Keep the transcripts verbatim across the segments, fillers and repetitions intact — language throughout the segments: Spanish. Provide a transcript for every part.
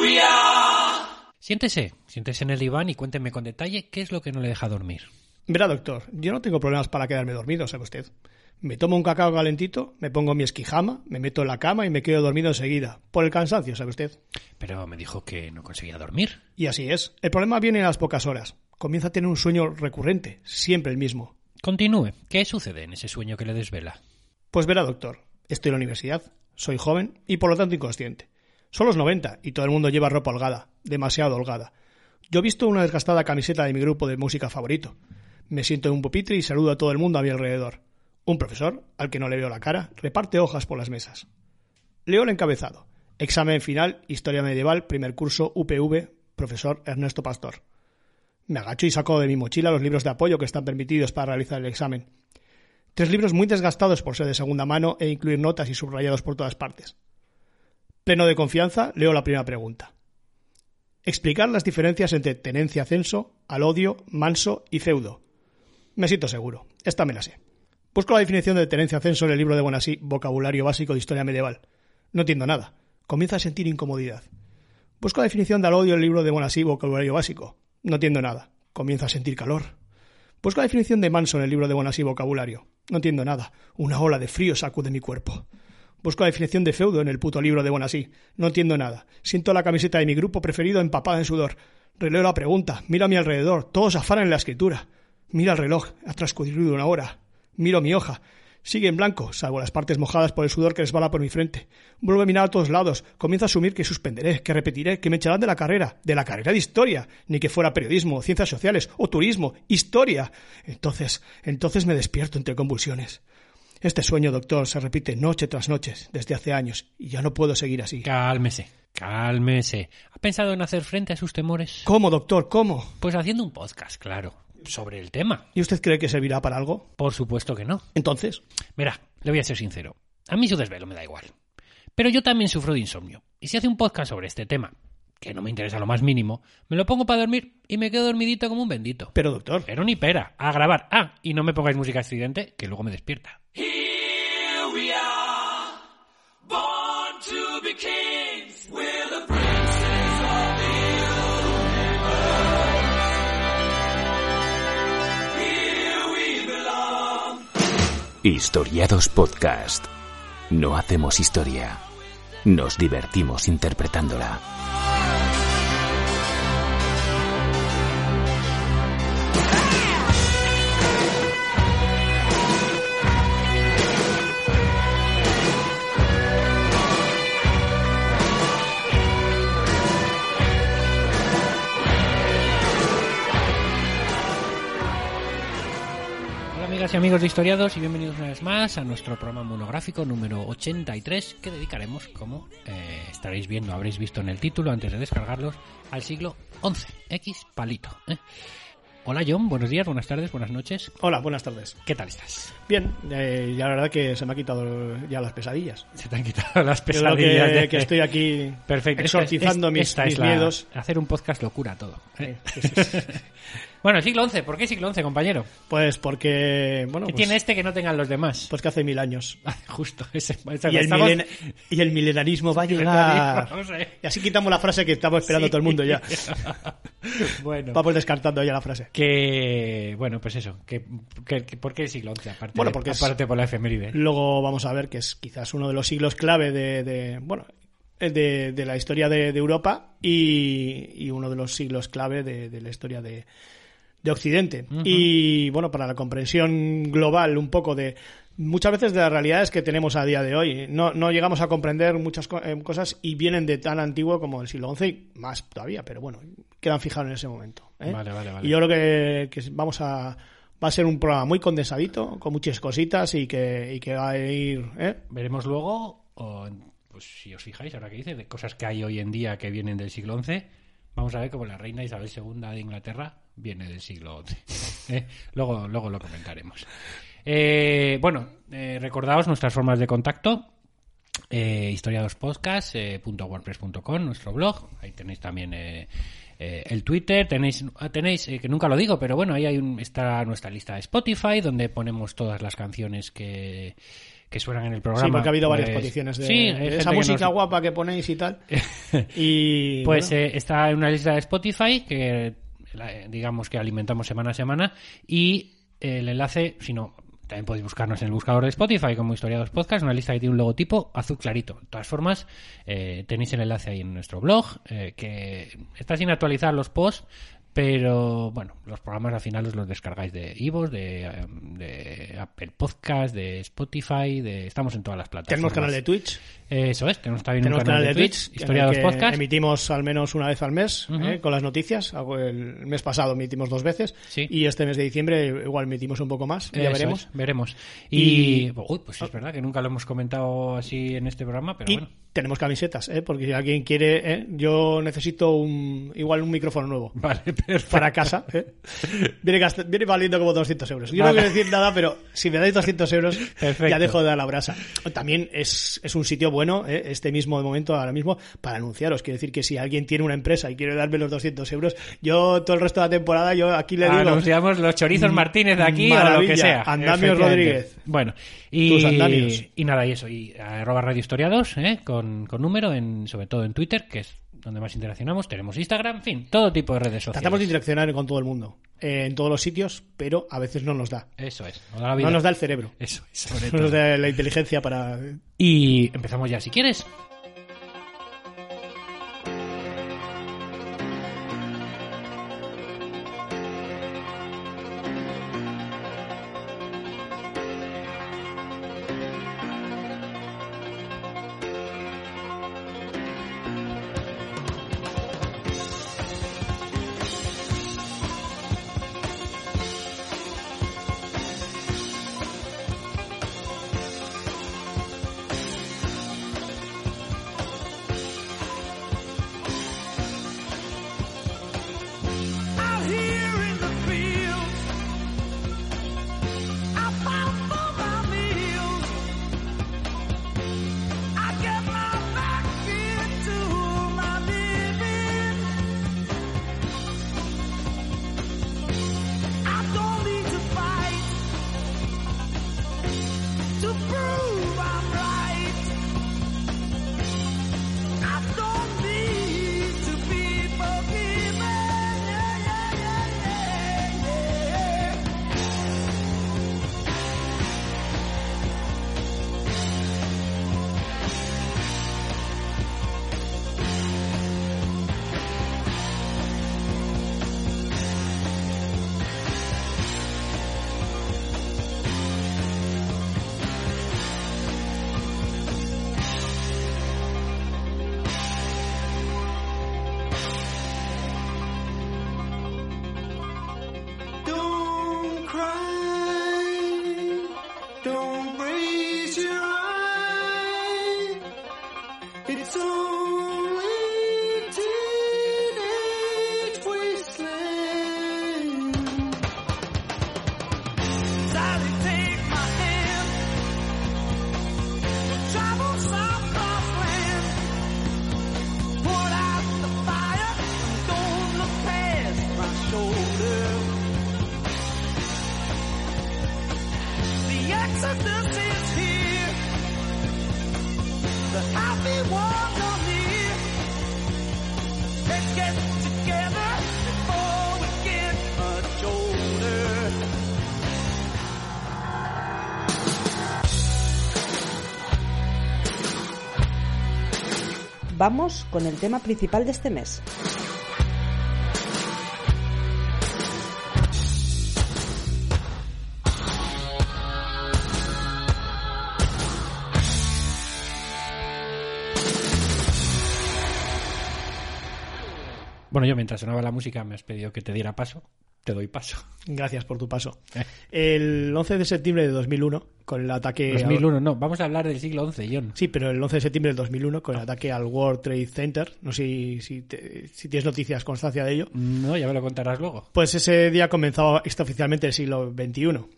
lluvia. Siéntese, siéntese en el diván y cuénteme con detalle qué es lo que no le deja dormir. Verá, doctor, yo no tengo problemas para quedarme dormido, ¿sabe usted? Me tomo un cacao calentito, me pongo mi esquijama, me meto en la cama y me quedo dormido enseguida. Por el cansancio, ¿sabe usted? Pero me dijo que no conseguía dormir. Y así es. El problema viene a las pocas horas. Comienza a tener un sueño recurrente, siempre el mismo. Continúe. ¿Qué sucede en ese sueño que le desvela? Pues verá, doctor. Estoy en la universidad, soy joven y por lo tanto inconsciente. Son los noventa y todo el mundo lleva ropa holgada, demasiado holgada. Yo he visto una desgastada camiseta de mi grupo de música favorito. Me siento en un pupitre y saludo a todo el mundo a mi alrededor. Un profesor, al que no le veo la cara, reparte hojas por las mesas. Leo el encabezado. Examen final, Historia Medieval, primer curso, U P V, profesor Ernesto Pastor. Me agacho y saco de mi mochila los libros de apoyo que están permitidos para realizar el examen. Tres libros muy desgastados por ser de segunda mano e incluir notas y subrayados por todas partes. Pleno de confianza, leo la primera pregunta. Explicar las diferencias entre tenencia censo, alodio, manso y feudo. Me siento seguro. Esta me la sé. Busco la definición de tenencia censo en el libro de Bonnassie, Vocabulario Básico de Historia Medieval. No entiendo nada. Comienzo a sentir incomodidad. Busco la definición de alodio en el libro de Bonnassie, Vocabulario Básico. No entiendo nada. Comienzo a sentir calor. Busco la definición de manso en el libro de Bonnassie, Vocabulario. No entiendo nada. Una ola de frío sacude mi cuerpo. Busco la definición de feudo en el puto libro de Bonnassie. No entiendo nada. Siento la camiseta de mi grupo preferido empapada en sudor. Releo la pregunta. Miro a mi alrededor. Todos afanan en la escritura. Mira el reloj. Ha transcurrido una hora. Miro mi hoja. Sigue en blanco, salvo las partes mojadas por el sudor que resbala por mi frente. Vuelvo a mirar a todos lados. Comienzo a asumir que suspenderé, que repetiré, que me echarán de la carrera, de la carrera de Historia, ni que fuera periodismo, ciencias sociales o turismo, Historia. Entonces, entonces me despierto entre convulsiones. Este sueño, doctor, se repite noche tras noche, desde hace años, y ya no puedo seguir así. Cálmese, cálmese. ¿Ha pensado en hacer frente a sus temores? ¿Cómo, doctor, cómo? Pues haciendo un podcast, claro. Sobre el tema. ¿Y usted cree que servirá para algo? Por supuesto que no. ¿Entonces? Mira, le voy a ser sincero. A mí su desvelo me da igual. Pero yo también sufro de insomnio. Y si hace un podcast sobre este tema, que no me interesa lo más mínimo, me lo pongo para dormir y me quedo dormidito como un bendito. Pero, doctor... Pero ni pera. A grabar. Ah, y no me pongáis música estridente, que luego me despierta. Here we are, born to be kings, we're the princes of the universe. Historiados Podcast. No hacemos historia. Nos divertimos interpretándola. Hola amigos de Historiados y bienvenidos una vez más a nuestro programa monográfico número ochenta y tres que dedicaremos, como eh, estaréis viendo, habréis visto en el título antes de descargarlos, al siglo once, X palito. ¿eh? Hola John, buenos días, buenas tardes, buenas noches. Hola, buenas tardes. ¿Qué tal estás? Bien, eh, ya la verdad que se me han quitado ya las pesadillas. Se te han quitado las pesadillas. Yo creo que, de... que estoy aquí perfecto. Exorcizando esta es, esta mis, es mis la... miedos. Hacer un podcast locura todo. ¿eh? Sí, sí, sí. Bueno, el siglo once. ¿Por qué siglo once, compañero? Pues porque... bueno, ¿Qué pues, tiene este que no tengan los demás? Pues que hace mil años. Justo. Ese, ese y, el estamos... milen... y el milenarismo va a llegar. Y así quitamos la frase que estamos esperando sí. Todo el mundo ya. Bueno. Vamos descartando ya la frase. Que... bueno, pues eso. Que, que, que, ¿Por qué el siglo once? Aparte, bueno, porque de, aparte es... por la efeméride. Luego vamos a ver que es quizás uno de los siglos clave de... de bueno... De, de la historia de, de Europa y, y uno de los siglos clave de, de la historia de, de Occidente. Uh-huh. Y bueno, para la comprensión global un poco de muchas veces de las realidades que tenemos a día de hoy. No, no llegamos a comprender muchas co- eh, cosas y vienen de tan antiguo como el siglo once y más todavía, pero bueno, quedan fijados en ese momento. ¿eh? Vale, vale, vale. Y yo creo que, que vamos a... va a ser un programa muy condensadito, con muchas cositas y que, y que va a ir... ¿eh? Veremos luego... o pues si os fijáis, ahora que dices, de cosas que hay hoy en día que vienen del siglo once, vamos a ver cómo la reina Isabel segunda de Inglaterra viene del siglo once. ¿Eh? Luego, luego lo comentaremos. Eh, bueno, eh, recordaos nuestras formas de contacto. Eh, historiadospodcast punto wordpress punto com, nuestro blog. Ahí tenéis también... Eh, eh, el Twitter, tenéis, tenéis eh, que nunca lo digo, pero bueno, ahí hay un, está nuestra lista de Spotify, donde ponemos todas las canciones que... que suenan en el programa. Sí, porque ha habido pues, varias peticiones de, sí, de esa música nos... guapa que ponéis y tal. Y, pues bueno. eh, está en una lista de Spotify que digamos que alimentamos semana a semana, y el enlace, si no, también podéis buscarnos en el buscador de Spotify como Historiados Podcast, una lista que tiene un logotipo azul clarito. De todas formas, eh, tenéis el enlace ahí en nuestro blog, eh, que está sin actualizar los posts, pero bueno, los programas al final os los descargáis de iVoox, de, de Apple Podcast, de Spotify, de estamos en todas las plataformas. Tenemos canal de Twitch. Eso es, tenemos también tenemos un canal, canal de Twitch, Twitch Historiados Podcast. Emitimos al menos una vez al mes, uh-huh. eh, con las noticias. El mes pasado emitimos dos veces, sí. Y este mes de diciembre igual emitimos un poco más, ya eso veremos. Es, veremos. Y, y... Uy, pues es verdad que nunca lo hemos comentado así en este programa, pero y... bueno. Tenemos camisetas, ¿eh? Porque si alguien quiere, ¿eh? Yo necesito un igual un micrófono nuevo. Vale, perfecto. Para casa, ¿eh? Viene, gasto, viene valiendo como doscientos euros. Yo vale. no quiero decir nada, pero si me dais doscientos euros, perfecto. Ya dejo de dar la brasa. También es, es un sitio bueno, ¿eh? Este mismo momento, ahora mismo, para anunciaros. Quiero decir que si alguien tiene una empresa y quiere darme los doscientos euros, yo todo el resto de la temporada, yo aquí le digo... Anunciamos los chorizos Martínez de aquí o lo que sea. Andamios Rodríguez. Bueno, y, y nada, y eso. Y arroba Radio Historia dos, ¿eh? Con Con, con número, en, sobre todo en Twitter, que es donde más interaccionamos. Tenemos Instagram, en fin, todo tipo de redes sociales. Tratamos de interaccionar con todo el mundo, eh, en todos los sitios, pero a veces no nos da. Eso es. No, da la vida. No nos da el cerebro. Eso es. Sobre todo. No nos da la inteligencia para... Y empezamos ya, si quieres. Vamos con el tema principal de este mes. Bueno, yo mientras sonaba la música me has pedido que te diera paso. Te doy paso. Gracias por tu paso. El once de septiembre de dos mil uno, con el ataque... dos mil uno, a... no, vamos a hablar del siglo once, John. Sí, pero el once de septiembre del dos mil uno, con el ataque al World Trade Center. No sé si, te, si tienes noticias, constancia de ello. No, ya me lo contarás luego. Pues ese día comenzaba extraoficialmente el siglo veintiuno.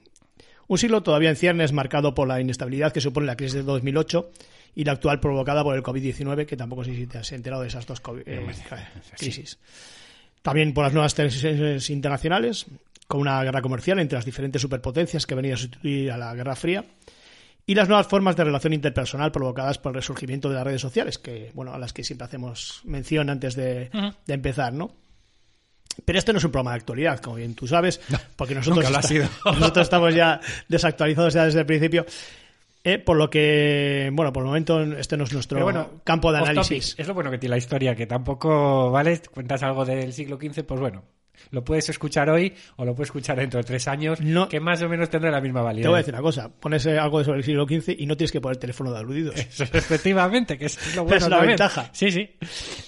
Un siglo todavía en ciernes, marcado por la inestabilidad que supone la crisis de dos mil ocho y la actual provocada por el covid diecinueve, que tampoco sé si te has enterado de esas dos COVID, eh, crisis. Sí. También por las nuevas tensiones internacionales, con una guerra comercial entre las diferentes superpotencias que venía a sustituir a la Guerra Fría, y las nuevas formas de relación interpersonal provocadas por el resurgimiento de las redes sociales, que bueno, a las que siempre hacemos mención antes de, uh-huh. de empezar, ¿no? Pero este no es un programa de actualidad, como bien tú sabes, porque nosotros, no, está, nosotros estamos ya desactualizados ya desde el principio, eh, por lo que, bueno, por el momento este no es nuestro bueno, campo de análisis. Es lo bueno que tiene la historia, que tampoco, ¿vale? Cuentas algo del siglo quince, pues bueno, lo puedes escuchar hoy o lo puedes escuchar dentro de tres años, no, que más o menos tendrá la misma validez. Te voy a decir una cosa, pones algo sobre el siglo quince y no tienes que poner el teléfono de aludidos. Eso, efectivamente, que es lo bueno. Es la también. Ventaja. Sí, sí.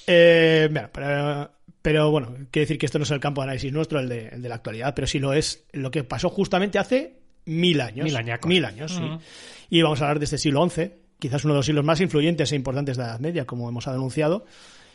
Eh, bueno, pero... Pero bueno, quiero decir que esto no es el campo de análisis nuestro, el de, el de la actualidad, pero sí lo es lo que pasó justamente hace mil años. Mil añacos. Mil años, uh-huh. sí. Y vamos a hablar de este siglo once, quizás uno de los siglos más influyentes e importantes de la Edad Media, como hemos anunciado.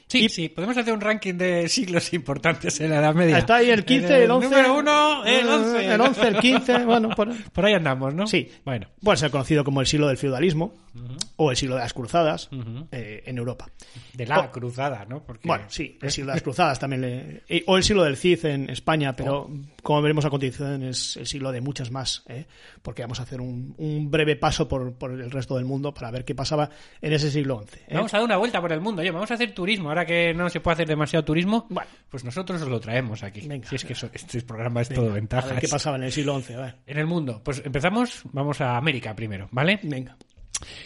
Sí, y... sí, podemos hacer un ranking de siglos importantes en la Edad Media. Está ahí el quince, el, el once... Número uno, el once. El once, el quince, bueno... Por... por ahí andamos, ¿no? Sí. Bueno. Puede ser conocido como el siglo del feudalismo, uh-huh. o el siglo de las cruzadas, uh-huh. eh, en Europa. De la o... cruzada, ¿no? Porque... Bueno, sí, el siglo de las cruzadas también. Le... O el siglo del Cid en España, pero oh. como veremos a continuación es el siglo de muchas más, ¿eh? Porque vamos a hacer un, un breve paso por, por el resto del mundo para ver qué pasaba en ese siglo once. ¿Eh? Vamos a dar una vuelta por el mundo, oye, vamos a hacer turismo ahora. Que no se puede hacer demasiado turismo, bueno, pues nosotros os lo traemos aquí. Venga, si es que eso, este programa es venga, todo ventajas. A ver, ¿qué pasaba en el siglo once? A ver. En el mundo. Pues empezamos, vamos a América primero, ¿vale? Venga.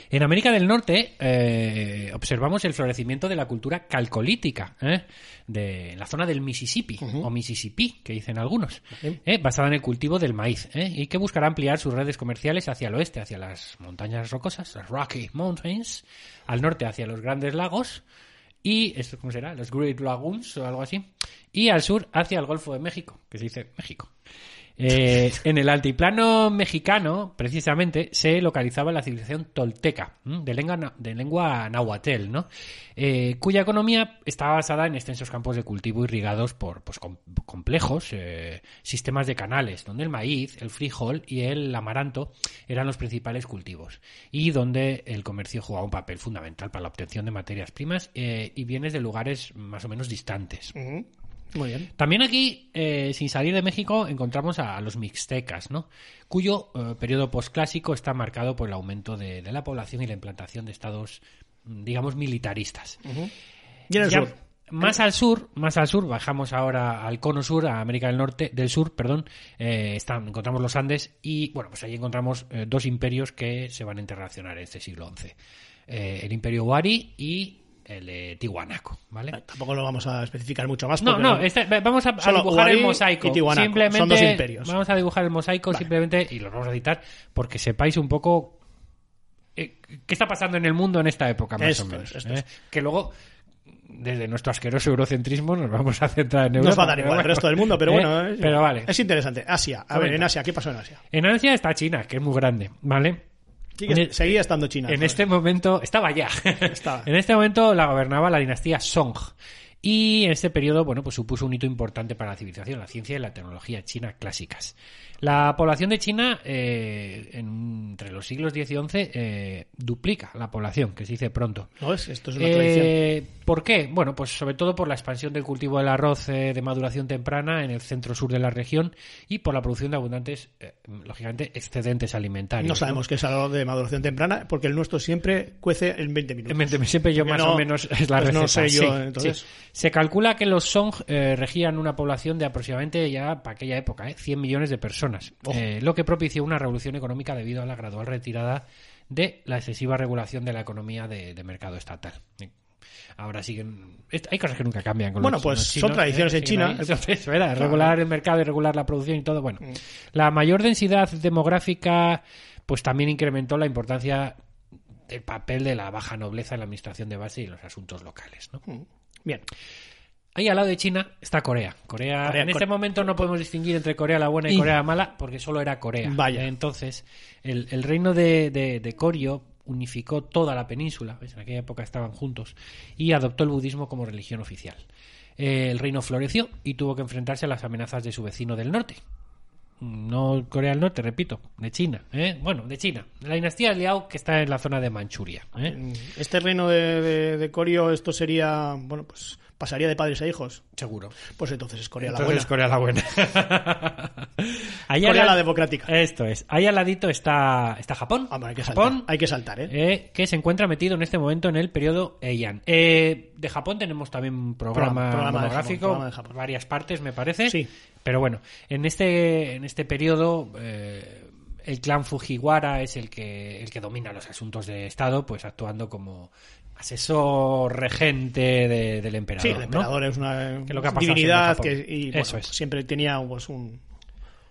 En América del Norte eh, observamos el florecimiento de la cultura calcolítica, ¿eh? de la zona del Mississippi, uh-huh. o Mississippi, que dicen algunos, uh-huh. eh, basada en el cultivo del maíz, ¿eh? y que buscará ampliar sus redes comerciales hacia el oeste, hacia las montañas rocosas, las Rocky Mountains, al norte hacia los grandes lagos, y esto cómo será, los Great Lagoons o algo así, y al sur hacia el Golfo de México, que se dice México. Eh, en el altiplano mexicano, precisamente, se localizaba la civilización tolteca, de lengua, de lengua nahuatl, ¿no? Eh, cuya economía estaba basada en extensos campos de cultivo irrigados por pues, com- complejos eh, sistemas de canales, donde el maíz, el frijol y el amaranto eran los principales cultivos, y donde el comercio jugaba un papel fundamental para la obtención de materias primas eh, y bienes de lugares más o menos distantes. Uh-huh. Muy bien. También aquí, eh, sin salir de México, encontramos a, a los mixtecas, ¿no? Cuyo eh, periodo posclásico está marcado por el aumento de, de la población y la implantación de estados, digamos, militaristas. Uh-huh. Y en el ya, sur. Más al sur, más al sur, bajamos ahora al cono sur, a América del Norte, del Sur, perdón, eh, están, encontramos los Andes y, bueno, pues ahí encontramos eh, dos imperios que se van a interrelacionar en este siglo once. Eh, el Imperio Wari y... el eh, Tiahuanaco, ¿vale? Tampoco lo vamos a especificar mucho más. No, no, este, vamos a, a dibujar el mosaico. Simplemente son dos imperios. Vamos a dibujar el mosaico vale. simplemente, y los vamos a citar, porque sepáis un poco eh, qué está pasando en el mundo en esta época, más esto o menos. Es, esto eh. es. Que luego, desde nuestro asqueroso eurocentrismo, nos vamos a centrar en Europa. Nos va a dar igual el resto del mundo, pero eh, bueno. Eh, pero vale. Es interesante. Asia. A Comenta. ver, en Asia, ¿qué pasó en Asia? En Asia está China, que es muy grande, ¿vale? Sí, que seguía estando China. En este momento, estaba ya. Estaba. En este momento la gobernaba la dinastía Song. Y en este periodo, bueno, pues supuso un hito importante para la civilización, la ciencia y la tecnología china clásicas. La población de China, eh, entre los siglos diez y once, eh, duplica la población, que se dice pronto. No es, esto es una tradición. Eh, ¿Por qué? Bueno, pues sobre todo por la expansión del cultivo del arroz eh, de maduración temprana en el centro-sur de la región y por la producción de abundantes, eh, lógicamente, excedentes alimentarios. No sabemos ¿no? qué es arroz de maduración temprana, porque el nuestro siempre cuece en veinte minutos. veinte, siempre yo porque más no, o menos es la pues receta. No sé yo, sí, entonces... Sí. Se calcula que los Song eh, regían una población de aproximadamente, ya para aquella época, ¿eh? cien millones de personas, oh. eh, lo que propició una revolución económica debido a la gradual retirada de la excesiva regulación de la economía de, de mercado estatal. Ahora siguen... Hay cosas que nunca cambian con bueno, los pues chinos, son tradiciones eh, en China. Entonces, ¿verdad? Regular el mercado y regular la producción y todo. Bueno, mm. la mayor densidad demográfica pues también incrementó la importancia del papel de la baja nobleza en la administración de base y los asuntos locales, ¿no? Mm. Bien. Ahí al lado de China está Corea. Corea, Corea en este Corea. momento no podemos distinguir entre Corea la buena y Corea la mala porque solo era Corea. Vaya. Entonces, el, el reino de, de, de Coryo unificó toda la península, ¿ves? En aquella época estaban juntos, y adoptó el budismo como religión oficial. Eh, el reino floreció y tuvo que enfrentarse a las amenazas de su vecino del norte. No Corea del Norte, repito, de China, ¿eh? bueno, de China, la dinastía Liao que está en la zona de Manchuria. ¿eh? Este reino de, de, de Koryo, esto sería, bueno, pues ¿Pasaría de padres a hijos? Seguro. Pues entonces es Corea entonces la buena. Entonces es Corea la buena. Allá Corea la, la democrática. Esto es. Ahí al ladito está, está Japón. Ah, bueno, hay que Japón, saltar. Hay que saltar, ¿eh? ¿eh? Que se encuentra metido en este momento en el periodo Heian. Eh, de Japón tenemos también un programa, programa monográfico, de Japón, programa de Japón. Varias partes, me parece. Sí. Pero bueno, en este, en este periodo... Eh, el clan Fujiwara es el que el que domina los asuntos de Estado, pues actuando como asesor regente de, del emperador. Sí, el emperador, ¿no? Es una que lo que divinidad que, y bueno, Eso es. siempre tenía pues, un,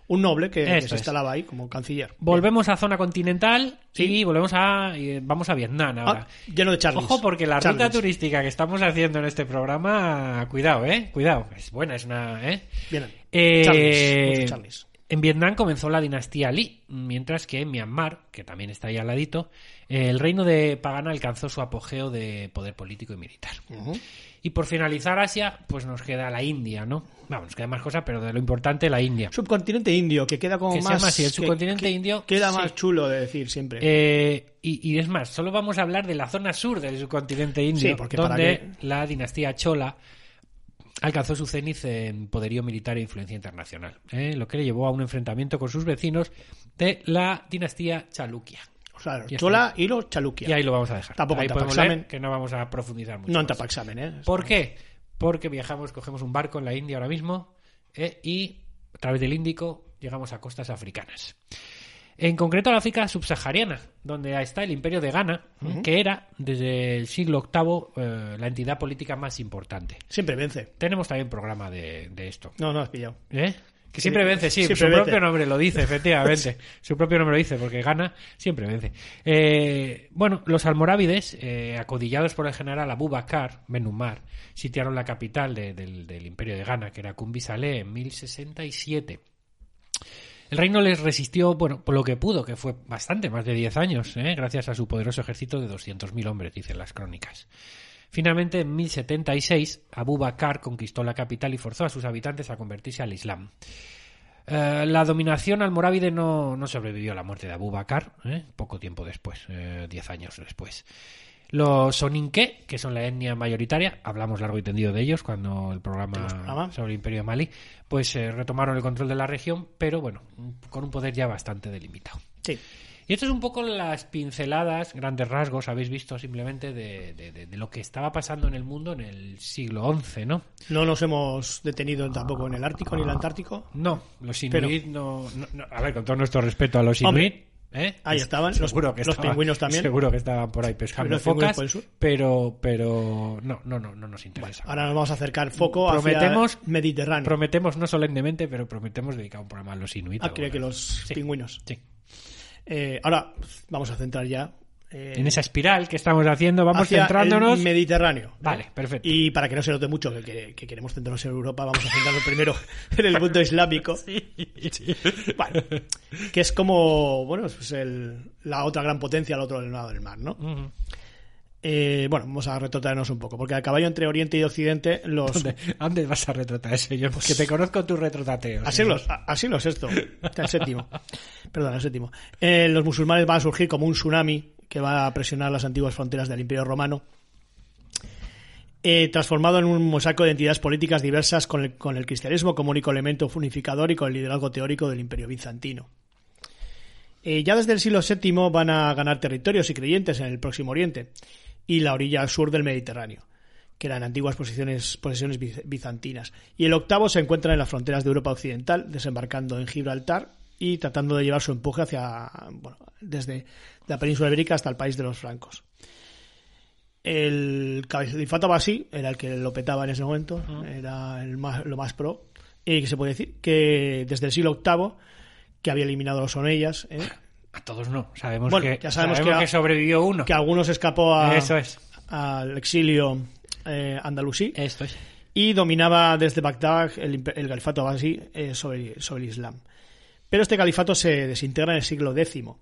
un noble que, que se instalaba ahí como canciller. Volvemos Bien. a zona continental sí. y volvemos a y vamos a Vietnam ahora. Ah, lleno de Charlies. Ojo, porque la Charlies. ruta turística que estamos haciendo en este programa, cuidado, eh, cuidado, es buena, es una, eh. Bien. Eh, Charlies, mucho Charlies. En Vietnam comenzó la dinastía Lý, mientras que en Myanmar, que también está ahí al ladito, el reino de Pagana alcanzó su apogeo de poder político y militar. Uh-huh. Y por finalizar Asia, pues nos queda la India, ¿no? Vamos, nos quedan más cosas, pero de lo importante, la India. Subcontinente indio, que queda como que más... Así, el subcontinente que, que indio... Queda sí. más chulo de decir siempre. Eh, y, y es más, solo vamos a hablar de la zona sur del subcontinente indio, sí, porque donde para que... la dinastía Chola... alcanzó su céniz en poderío militar e influencia internacional, ¿eh? Lo que le llevó a un enfrentamiento con sus vecinos de la dinastía Chalukya. O sea, los Chola y los Chalukya. Y ahí lo vamos a dejar. Tampoco ahí en tapaxamen. Que no vamos a profundizar mucho. No en tapaxamen, ¿eh? ¿Por qué? Porque viajamos, cogemos un barco en la India ahora mismo, ¿eh? Y a través del Índico llegamos a costas africanas. En concreto a la África subsahariana, donde está el Imperio de Ghana, uh-huh. que era desde el siglo octavo eh, la entidad política más importante. Siempre vence. Tenemos también programa de, de esto. No, no has pillado. ¿Eh? Que siempre vence, sí. Siempre su vence. propio nombre lo dice, efectivamente. Su propio nombre lo dice, porque Ghana siempre vence. Eh, bueno, los almorávides, eh, acodillados por el general Abu Bakr ibn Umar, sitiaron la capital de, del, del Imperio de Ghana, que era Kumbisaleh, en mil sesenta y siete. El reino les resistió, bueno, por lo que pudo, que fue bastante, más de diez años, ¿eh? Gracias a su poderoso ejército de doscientos mil hombres, dicen las crónicas. Finalmente, en mil setenta y seis, Abu Bakr conquistó la capital y forzó a sus habitantes a convertirse al Islam. Eh, la dominación almorávide no, no sobrevivió a la muerte de Abu Bakr, ¿eh? Poco tiempo después, eh, diez años después. Los soninké, que son la etnia mayoritaria, hablamos largo y tendido de ellos cuando el programa sobre el Imperio de Mali, pues eh, retomaron el control de la región, pero bueno, con un poder ya bastante delimitado. Sí. Y esto es un poco las pinceladas, grandes rasgos, habéis visto simplemente de, de, de, de lo que estaba pasando en el mundo en el siglo once, ¿no? No nos hemos detenido tampoco en el Ártico ni el Antártico. No, los inuit pero... no, no, no... A ver, con todo nuestro respeto a los inuit... ¿Eh? Ahí estaban, seguro los, que estaban, los pingüinos también. Seguro que estaban por ahí pescando focas, pero, pero no, no, no, no nos interesa. Bueno, ahora nos vamos a acercar foco prometemos, hacia Mediterráneo. Prometemos, no solemnemente, pero prometemos dedicar un programa a los inuit. Ah, creo que los sí, pingüinos. Sí. Eh, ahora vamos a centrar ya. Eh, en esa espiral que estamos haciendo, vamos centrándonos. El Mediterráneo. Vale, perfecto. Y para que no se note mucho que, que queremos centrarnos en Europa, vamos a centrarnos primero en el mundo islámico. Sí, sí. Bueno, que es como, bueno, pues el, la otra gran potencia al otro lado del mar, ¿no? Uh-huh. Eh, bueno, vamos a retrotraernos un poco, porque al caballo entre Oriente y Occidente los... ¿Dónde, ¿Dónde vas a retrotar eso? Yo, pues... Que te conozco tus retrotateos. Así los, así los esto, el séptimo. Perdón, el séptimo. Eh, los musulmanes van a surgir como un tsunami que va a presionar las antiguas fronteras del Imperio Romano, eh, transformado en un mosaico de entidades políticas diversas con el, con el cristianismo como único elemento unificador y con el liderazgo teórico del Imperio Bizantino. Eh, ya desde el siglo séptimo van a ganar territorios y creyentes en el Próximo Oriente y la orilla sur del Mediterráneo, que eran antiguas posesiones, posesiones bizantinas. Y el octavo se encuentra en las fronteras de Europa Occidental, desembarcando en Gibraltar y tratando de llevar su empuje hacia, bueno, desde la península ibérica hasta el país de los francos. El califato Abbasí era el que lo petaba en ese momento, uh-huh. era el más, lo más pro, y que se puede decir que desde el siglo octavo, que había eliminado a los omeyas, ¿eh? A todos no, sabemos, bueno, que, ya sabemos, sabemos que, a, que sobrevivió uno. Que algunos escapó a, Eso es. al exilio eh, andalusí. Esto es. Y dominaba desde Bagdad el, el califato Abbasí eh, sobre, sobre el Islam. Pero este califato se desintegra en el siglo décimo.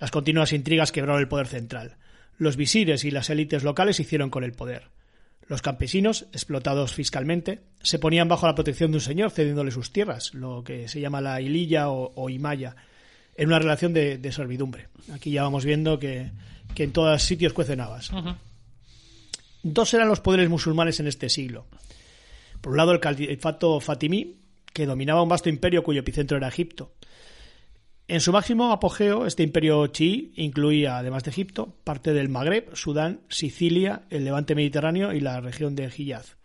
Las continuas intrigas quebraron el poder central. Los visires y las élites locales hicieron con el poder. Los campesinos, explotados fiscalmente, se ponían bajo la protección de un señor cediéndole sus tierras, lo que se llama la hililla o, o himaya, en una relación de, de servidumbre. Aquí ya vamos viendo que, que en todos sitios cuecen habas. Uh-huh. Dos eran los poderes musulmanes en este siglo. Por un lado, el califato fatimí, que dominaba un vasto imperio cuyo epicentro era Egipto. En su máximo apogeo, este imperio chií incluía, además de Egipto, parte del Magreb, Sudán, Sicilia, el Levante Mediterráneo y la región de Hiyaz.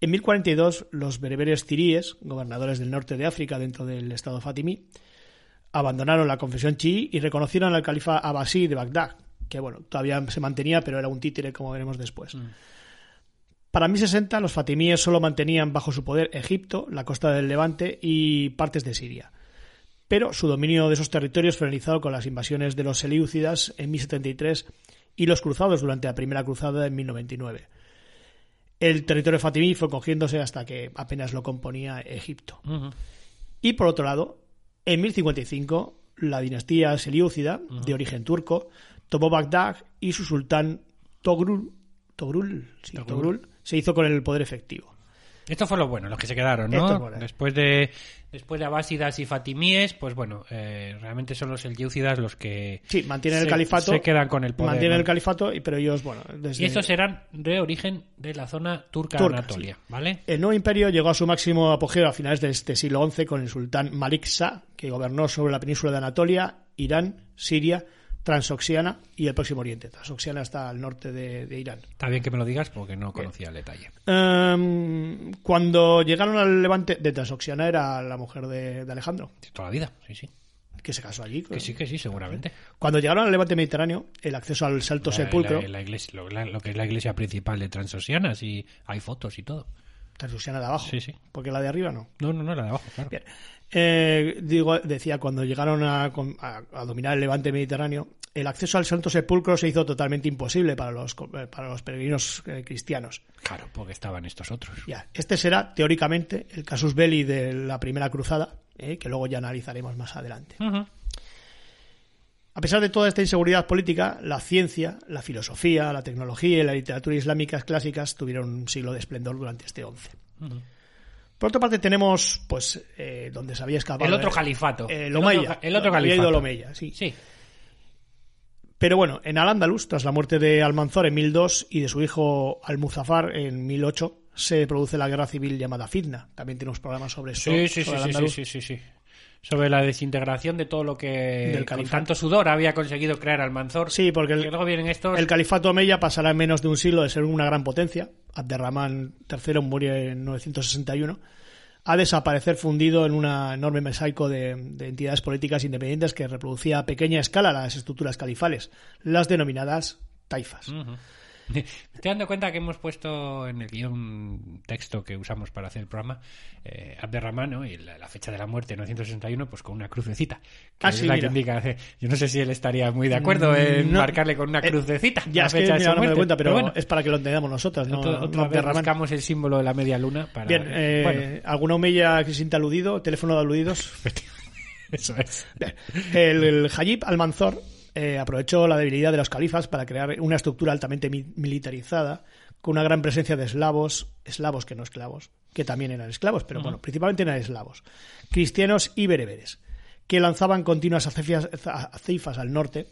En mil cuarenta y dos, los bereberes ciríes, gobernadores del norte de África dentro del estado fatimí, abandonaron la confesión chií y reconocieron al califa Abbasí de Bagdad, que bueno, todavía se mantenía, pero era un títere, como veremos después. Mm. Para mil sesenta, los fatimíes solo mantenían bajo su poder Egipto, la costa del Levante y partes de Siria. Pero su dominio de esos territorios fue realizado con las invasiones de los selyúcidas en mil setenta y tres y los cruzados durante la Primera Cruzada en mil noventa y nueve. El territorio fatimí fue cogiéndose hasta que apenas lo componía Egipto. Uh-huh. Y por otro lado, en mil cincuenta y cinco, la dinastía selyúcida, uh-huh, de origen turco, tomó Bagdad y su sultán Togrul, Togrul, sí, Togrul. Togrul se hizo con el poder efectivo. Estos fueron los buenos, los que se quedaron, ¿no? Después de después de abásidas y fatimíes, pues bueno, eh, realmente son los selyúcidas los que sí mantienen se, el califato, se quedan con el poder, mantienen, ¿no?, el califato, pero ellos bueno. Desde... Y estos eran de origen de la zona turca, turca Anatolia, sí, ¿vale? El nuevo imperio llegó a su máximo apogeo a finales de este siglo once con el sultán Malik Shah, que gobernó sobre la península de Anatolia, Irán, Siria, Transoxiana y el Próximo Oriente. Transoxiana está al norte de, de Irán. Está bien que me lo digas porque no conocía bien el detalle. Um, cuando llegaron al Levante, de Transoxiana era la mujer de, de Alejandro. De toda la vida, sí, sí. Que se casó allí. Que creo. Sí, que sí, seguramente. Cuando llegaron al Levante Mediterráneo, el acceso al Santo Sepulcro... La, la iglesia, lo, la, lo que es la iglesia principal de Transoxiana, sí, hay fotos y todo. Transoxiana de abajo. Sí, sí. Porque la de arriba no. No, no, no, la de abajo, claro. Bien. Eh, digo, decía, cuando llegaron a, a, a dominar el Levante Mediterráneo, el acceso al Santo Sepulcro se hizo totalmente imposible para los, para los peregrinos eh, cristianos. Claro, porque estaban estos otros. Ya, este será, teóricamente, el casus belli de la Primera Cruzada, eh, que luego ya analizaremos más adelante. Uh-huh. A pesar de toda esta inseguridad política, la ciencia, la filosofía, la tecnología y la literatura islámicas clásicas tuvieron un siglo de esplendor durante este once. Uh-huh. Por otra parte tenemos, pues, eh, donde se había escapado... El otro califato. Eh, el, Omeya, el otro califato. Había ido Omeya, sí. sí. Pero bueno, en Al-Ándalus, tras la muerte de Almanzor en mil dos y de su hijo Al-Muzafar en mil ocho, se produce la guerra civil llamada Fitna. También tenemos programas sobre eso. Sí, sí, sobre sí, sí, sí, sí, sí. Sobre la desintegración de todo lo que del con tanto sudor había conseguido crear Almanzor. Sí, porque el, luego vienen estos... el califato Omeya pasará en menos de un siglo de ser una gran potencia. Abderramán tercero muere en novecientos sesenta y uno, a desaparecer fundido en un enorme mosaico de, de entidades políticas independientes que reproducía a pequeña escala las estructuras califales, las denominadas taifas. Uh-huh. Me estoy dando cuenta que hemos puesto en el guión texto que usamos para hacer el programa eh, Abderramán, ¿no?, y la, la fecha de la muerte novecientos sesenta y uno, pues con una crucecita que ah, es sí, la mira. que indica. Yo no sé si él estaría muy de acuerdo en no, marcarle con una crucecita eh, ya la es fecha que, de mira, su no muerte me doy cuenta, pero, pero bueno, es para que lo entendamos nosotros, ¿no? Otra, otra no vez buscamos el símbolo de la media luna para, bien, eh, bueno. ¿Alguna Omeya que se sienta aludido? ¿Teléfono de aludidos? Eso es. Bien. El, el Hajib Almanzor Eh, aprovechó la debilidad de los califas para crear una estructura altamente mi- militarizada, con una gran presencia de eslavos, eslavos que no esclavos, que también eran esclavos, pero uh-huh, bueno, principalmente eran eslavos, cristianos y bereberes, que lanzaban continuas acefias, acifas al norte,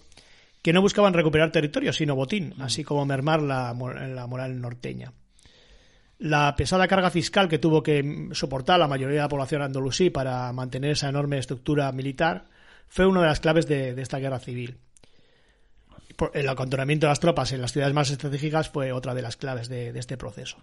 que no buscaban recuperar territorio, sino botín, uh-huh, así como mermar la, la moral norteña. La pesada carga fiscal que tuvo que soportar la mayoría de la población andalusí para mantener esa enorme estructura militar fue una de las claves de, de esta guerra civil. El acantonamiento de las tropas en las ciudades más estratégicas fue otra de las claves de, de este proceso.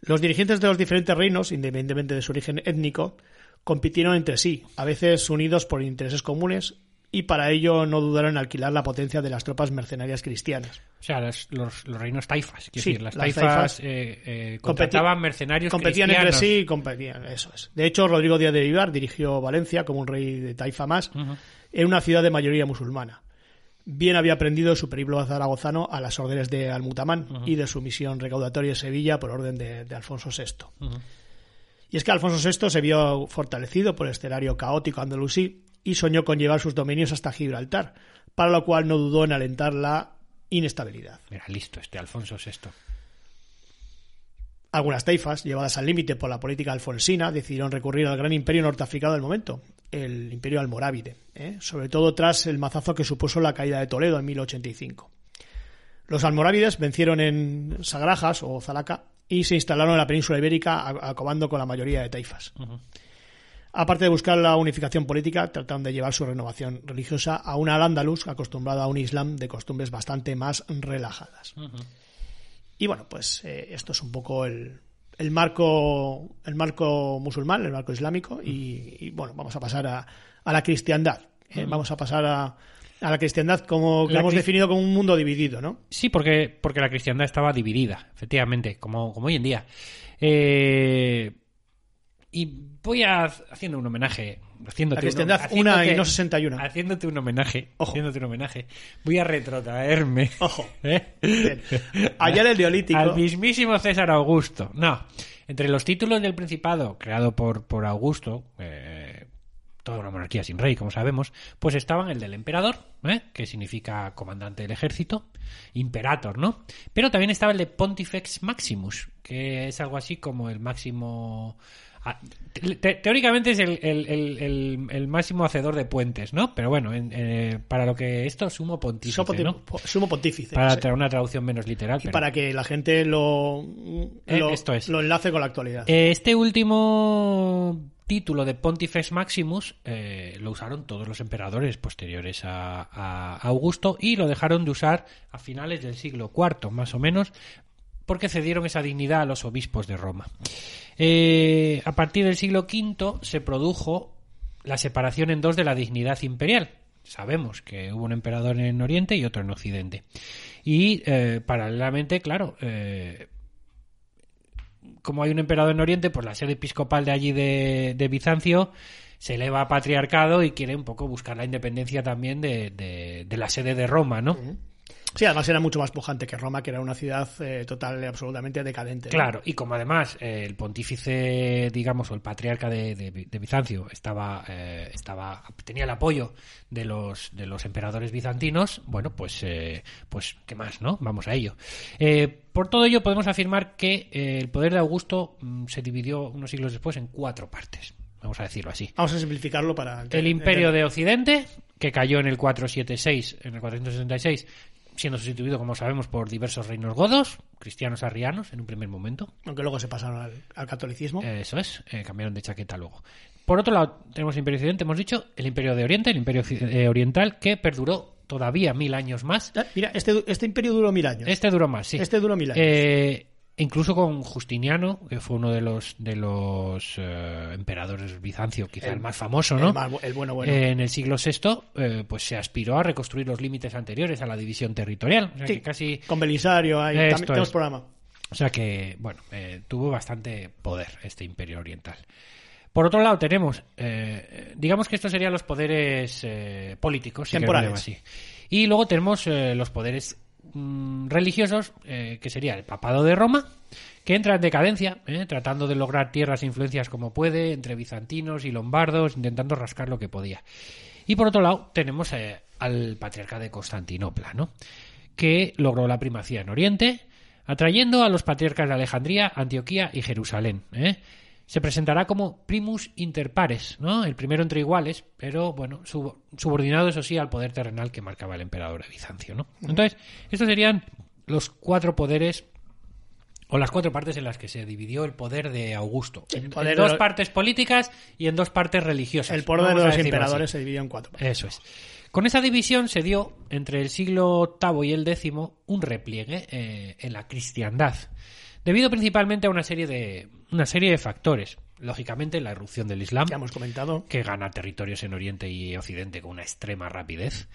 Los dirigentes de los diferentes reinos, independientemente de su origen étnico, compitieron entre sí, a veces unidos por intereses comunes, y para ello no dudaron en alquilar la potencia de las tropas mercenarias cristianas. O sea, los, los, los reinos taifas, quiero sí, decir, las, las taifas, taifas eh, eh, contrataban competi- mercenarios competían cristianos. Competían entre sí y competían, eso es. De hecho, Rodrigo Díaz de Vivar dirigió Valencia como un rey de taifa más, uh-huh, en una ciudad de mayoría musulmana. Bien había aprendido su periplo zaragozano a las órdenes de Almutamán, uh-huh, y de su misión recaudatoria en Sevilla por orden de, de Alfonso sexto. Uh-huh. Y es que Alfonso sexto se vio fortalecido por el escenario caótico andalusí y soñó con llevar sus dominios hasta Gibraltar, para lo cual no dudó en alentar la inestabilidad. Era listo este Alfonso sexto. Algunas taifas, llevadas al límite por la política alfonsina, decidieron recurrir al gran imperio norteafricano del momento, el imperio almorávide, ¿eh? sobre todo tras el mazazo que supuso la caída de Toledo en mil ochenta y cinco. Los almorávides vencieron en Sagrajas o Zalaca y se instalaron en la península ibérica, acabando con la mayoría de taifas. Uh-huh. Aparte de buscar la unificación política, trataron de llevar su renovación religiosa a una al-Ándalus acostumbrada a un islam de costumbres bastante más relajadas. Uh-huh. Y bueno, pues eh, esto es un poco el, el marco el marco musulmán, el marco islámico. Uh-huh. y, y bueno, vamos a pasar a, a la cristiandad. Eh, uh-huh. Vamos a pasar a, a la cristiandad como que la hemos cri- definido como un mundo dividido, ¿no? Sí, porque, porque la cristiandad estaba dividida, efectivamente, como, como hoy en día. Eh... Y voy a haciendo un homenaje, haciéndote la cristiandad, un, haciéndote, una y no sesenta y uno. Haciéndote un homenaje, Ojo. haciéndote un homenaje. Voy a retrotraerme. Ojo. ¿Eh? Allá del Neolítico. Al mismísimo César Augusto. No. Entre los títulos del Principado, creado por, por Augusto, eh, toda una monarquía sin rey, como sabemos, pues estaban el del emperador, ¿eh? que significa comandante del ejército, imperator, ¿no? Pero también estaba el de Pontifex Maximus, que es algo así como el máximo... Te, teóricamente es el, el, el, el, el máximo hacedor de puentes, ¿no? Pero bueno, en, eh, para lo que esto, sumo pontífice, Sopo, ¿no? Sumo pontífice. Para sí. una traducción menos literal. Y pero... para que la gente lo, lo, eh, esto es. lo enlace con la actualidad. Eh, este último título de Pontifex Maximus eh, lo usaron todos los emperadores posteriores a, a Augusto y lo dejaron de usar a finales del siglo cuarto, más o menos, porque cedieron esa dignidad a los obispos de Roma. Eh, a partir del siglo quinto se produjo la separación en dos de la dignidad imperial. Sabemos que hubo un emperador en Oriente y otro en Occidente. Y eh, paralelamente, claro, eh, como hay un emperador en Oriente, pues la sede episcopal de allí de, de Bizancio se eleva a patriarcado y quiere un poco buscar la independencia también de, de, de la sede de Roma, ¿no? Uh-huh. Sí, además era mucho más pujante que Roma, que era una ciudad eh, total absolutamente decadente, ¿no? Claro, y como además eh, el pontífice, digamos, o el patriarca de, de, de Bizancio estaba, eh, estaba, tenía el apoyo de los de los emperadores bizantinos, bueno, pues, eh, pues ¿qué más, no? Vamos a ello. Eh, por todo ello podemos afirmar que eh, el poder de Augusto mm, se dividió unos siglos después en cuatro partes. Vamos a decirlo así. Vamos a simplificarlo para... El Imperio de Occidente, que cayó en el cuatrocientos setenta y seis, en el cuatrocientos sesenta y seis, siendo sustituido, como sabemos, por diversos reinos godos, cristianos arrianos en un primer momento. Aunque luego se pasaron al, al catolicismo. Eso es, eh, cambiaron de chaqueta luego. Por otro lado, tenemos el Imperio Occidente, hemos dicho, el Imperio de Oriente, el Imperio eh, Oriental, que perduró todavía mil años más. Mira, este, este imperio duró mil años. Este duró más, sí. Este duró mil años. Eh... Incluso con Justiniano, que fue uno de los de los eh, emperadores bizancio, quizá el, el más famoso, ¿no? El, más, el bueno, bueno. Eh, en el siglo sexto, eh, pues se aspiró a reconstruir los límites anteriores a la división territorial. O sea, sí, que casi... Con Belisario, ahí eh, también tenemos programa. O sea que, bueno, eh, tuvo bastante poder este imperio oriental. Por otro lado tenemos, eh, digamos que estos serían los poderes eh, políticos. Temporales. Así. Y luego tenemos eh, los poderes religiosos, eh, que sería el papado de Roma, que entra en decadencia, eh, tratando de lograr tierras e influencias como puede, entre bizantinos y lombardos, intentando rascar lo que podía. Y por otro lado tenemos eh, al patriarca de Constantinopla, ¿no? que logró la primacía en Oriente, atrayendo a los patriarcas de Alejandría, Antioquía y Jerusalén. ¿eh? Se presentará como primus inter pares, ¿no? el primero entre iguales, pero bueno, sub- subordinado, eso sí, al poder terrenal que marcaba el emperador de Bizancio, ¿no? Uh-huh. Entonces, estos serían los cuatro poderes, o las cuatro partes en las que se dividió el poder de Augusto. Sí, el poder en, en dos de... partes políticas y en dos partes religiosas. El poder de los emperadores así. Se dividió en cuatro partes. Eso es. Con esa división se dio, entre el siglo octavo y el décimo, un repliegue eh, en la cristiandad, debido principalmente a una serie de una serie de factores. Lógicamente, la irrupción del Islam, ya hemos comentado, que gana territorios en Oriente y Occidente con una extrema rapidez.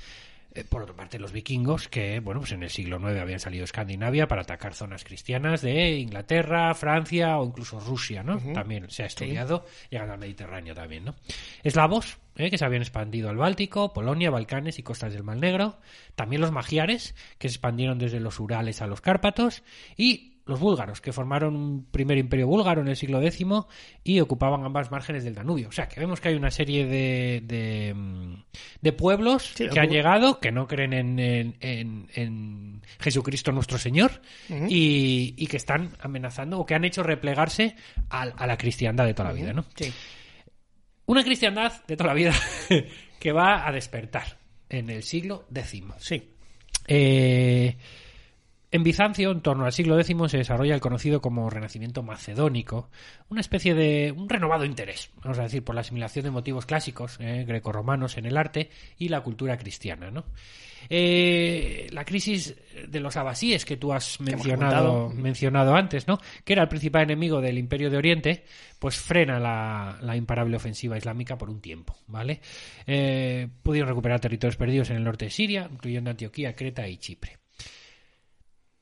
Por otra parte, los vikingos, que bueno, pues en el siglo nueve habían salido de Escandinavia para atacar zonas cristianas de Inglaterra, Francia o incluso Rusia, ¿no? Uh-huh. También se ha estudiado, sí. Llegando al Mediterráneo también, ¿no? Eslavos, ¿eh? que se habían expandido al Báltico, Polonia, Balcanes y costas del Mar Negro. También los magiares, que se expandieron desde los Urales a los Cárpatos. Y los búlgaros, que formaron un primer imperio búlgaro en el siglo décimo y ocupaban ambas márgenes del Danubio. O sea, que vemos que hay una serie de de, de pueblos sí, que han bú... llegado, que no creen en, en, en, en Jesucristo nuestro Señor, uh-huh. y, y que están amenazando o que han hecho replegarse a, a la cristiandad de toda la vida, ¿no? Sí. Una cristiandad de toda la vida que va a despertar en el siglo décimo. Sí. Eh... En Bizancio, en torno al siglo décimo, se desarrolla el conocido como Renacimiento Macedónico, una especie de un renovado interés, vamos a decir, por la asimilación de motivos clásicos eh, grecorromanos en el arte y la cultura cristiana, ¿no? Eh, la crisis de los abbasíes que tú has mencionado, mencionado antes, ¿no? Que era el principal enemigo del Imperio de Oriente, pues frena la, la imparable ofensiva islámica por un tiempo, ¿vale? Eh, pudieron recuperar territorios perdidos en el norte de Siria, incluyendo Antioquía, Creta y Chipre.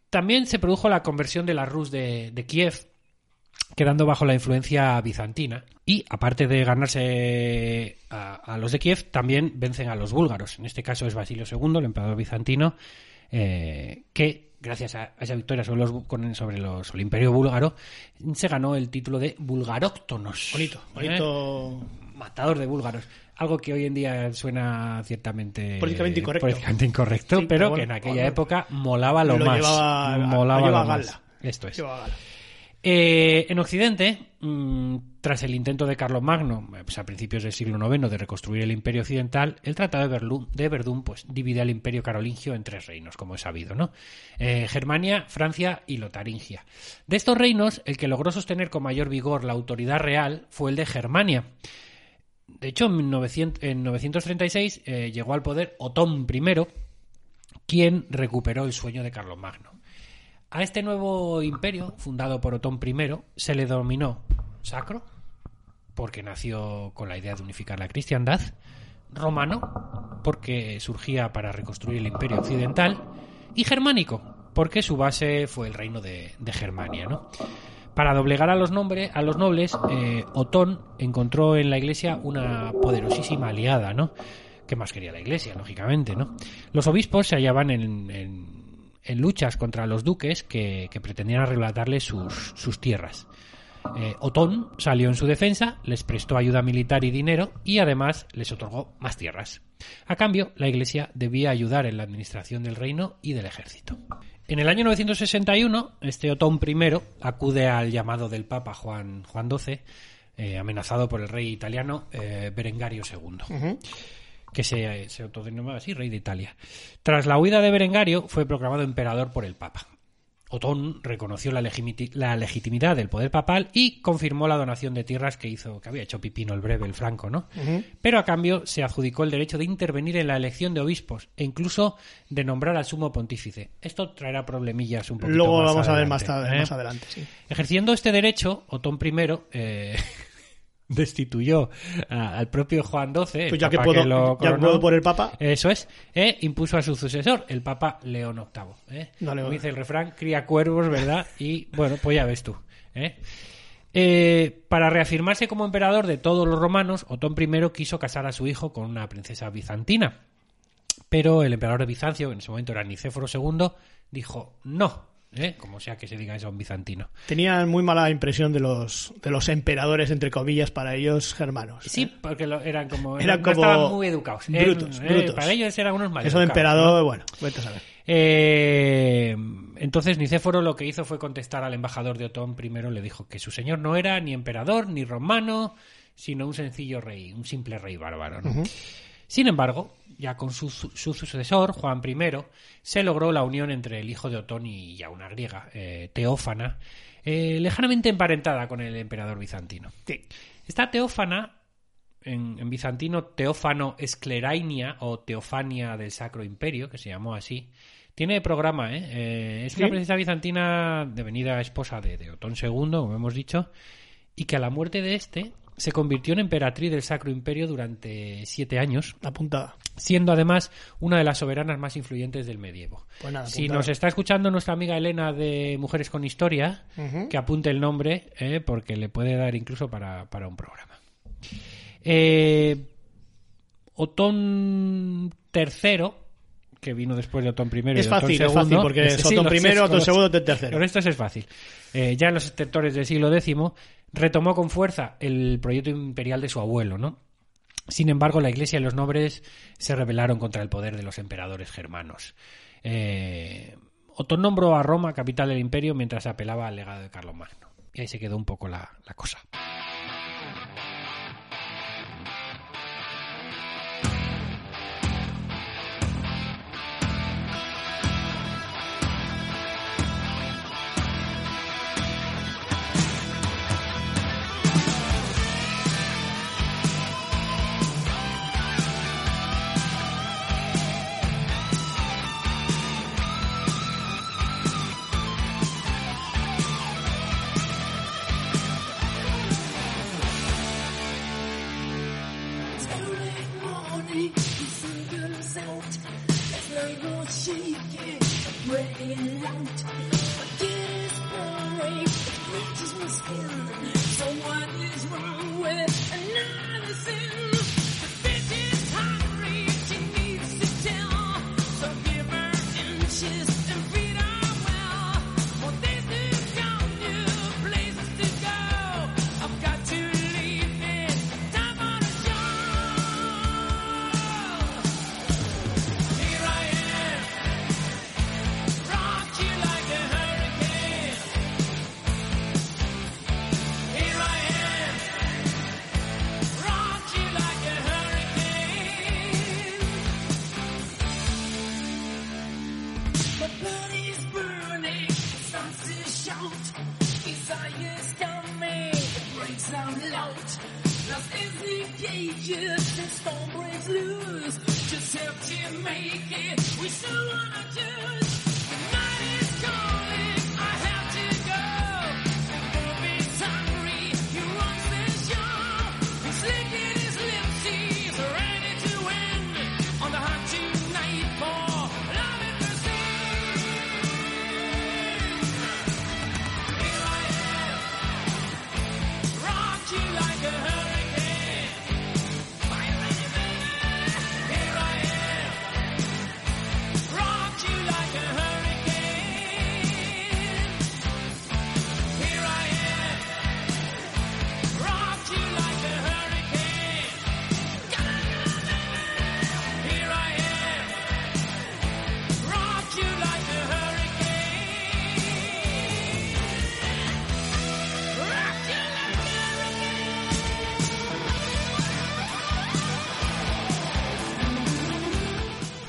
También se produjo la conversión de la Rus de, de Kiev, quedando bajo la influencia bizantina. Y, aparte de ganarse a, a los de Kiev, también vencen a los búlgaros. En este caso es Basilio segundo, el emperador bizantino, eh, que, gracias a, a esa victoria sobre, los, con, sobre, los, sobre el imperio búlgaro, se ganó el título de Bulgaróctonos. Bonito, bonito. ¿Eh? Matador de búlgaros. Algo que hoy en día suena ciertamente políticamente incorrecto, políticamente incorrecto sí, pero, pero bueno, que en aquella bueno, época molaba lo, lo más. Llevaba, molaba lo, lleva lo gala. Más. Esto es. Lleva gala. Eh, en Occidente, mmm, tras el intento de Carlomagno, pues a principios del siglo noveno, de reconstruir el Imperio Occidental, el Tratado de Verdún, de Verdún pues, divide al Imperio Carolingio en tres reinos, como es sabido, ¿no? Eh, Germania, Francia y Lotaringia. De estos reinos, el que logró sostener con mayor vigor la autoridad real fue el de Germania. De hecho, en novecientos treinta y seis eh, llegó al poder Otón I, quien recuperó el sueño de Carlomagno. A este nuevo imperio, fundado por Otón I, se le denominó sacro, porque nació con la idea de unificar la cristiandad, romano, porque surgía para reconstruir el imperio occidental, y germánico, porque su base fue el reino de, de Germania, ¿no? Para doblegar a los, nombre, a los nobles, eh, Otón encontró en la Iglesia una poderosísima aliada, ¿no? ¿Qué más quería la Iglesia, lógicamente, no? Los obispos se hallaban en, en, en luchas contra los duques que, que pretendían arrebatarles sus, sus tierras. Eh, Otón salió en su defensa, les prestó ayuda militar y dinero y además les otorgó más tierras. A cambio, la Iglesia debía ayudar en la administración del reino y del ejército. En el año novecientos sesenta y uno, este Otón I acude al llamado del Papa Juan, Juan doce, eh, amenazado por el rey italiano eh, Berengario segundo, uh-huh. que se, se autodenominaba así, rey de Italia. Tras la huida de Berengario, fue proclamado emperador por el Papa. Otón reconoció la, legimiti- la legitimidad del poder papal y confirmó la donación de tierras que hizo, que había hecho Pipino el Breve, el Franco, ¿no? Uh-huh. Pero a cambio se adjudicó el derecho de intervenir en la elección de obispos e incluso de nombrar al Sumo Pontífice. Esto traerá problemillas un poquito Luego más vamos adelante, a ver más, tarde, ¿eh? más adelante. Sí. Ejerciendo este derecho, Otón I eh, destituyó a, al propio Juan doce, pues ya, que puedo, que lo coronó, ya puedo por el Papa. Eso es, eh, impuso a su sucesor, el Papa León octavo. Eh. Dale, Como dice el refrán, cría cuervos, ¿verdad? Y bueno, pues ya ves tú. Eh. Eh, para reafirmarse como emperador de todos los romanos, Otón I quiso casar a su hijo con una princesa bizantina. Pero el emperador de Bizancio, que en ese momento era Nicéforo segundo, dijo no. ¿Eh? Como sea que se diga eso a un bizantino. Tenían muy mala impresión de los de los emperadores, entre comillas, para ellos germanos. Sí, ¿eh? Porque lo, eran como, eran no, como no estaban muy educados. Brutos, eh, brutos. Eh, para ellos eran unos maleducados. Eso de emperador, ¿no? Bueno, vete a saber. Eh, entonces Nicéforo lo que hizo fue contestar al embajador de Otón I, le dijo que su señor no era ni emperador ni romano, sino un sencillo rey, un simple rey bárbaro, ¿no? Uh-huh. Sin embargo, ya con su, su, su sucesor, Juan I, se logró la unión entre el hijo de Otón y ya una griega, eh, Teófana, eh, lejanamente emparentada con el emperador bizantino. Sí. Esta Teófana, en, en bizantino Teófano Esclerainia o Teofania del Sacro Imperio, que se llamó así, tiene programa, ¿eh? eh es ¿Sí? una princesa bizantina devenida esposa de, de Otón segundo, como hemos dicho, y que a la muerte de este se convirtió en emperatriz del Sacro Imperio durante siete años. Apuntada. Siendo además una de las soberanas más influyentes del medievo. Pues nada, si nos está escuchando nuestra amiga Elena de Mujeres con Historia, uh-huh. que apunte el nombre, eh, porque le puede dar incluso para, para un programa. Eh, Otón tercero, que vino después de Otón I y es de fácil, Otón segundo. Es fácil, porque es Otón sí, I, Otón segundo, Otón tercero. Con esto es fácil. Eh, ya en los estertores del siglo décimo retomó con fuerza el proyecto imperial de su abuelo, ¿no? Sin embargo, la Iglesia y los nobles se rebelaron contra el poder de los emperadores germanos. Eh, Otón nombró a Roma capital del imperio mientras apelaba al legado de Carlomagno. Y ahí se quedó un poco la, la cosa.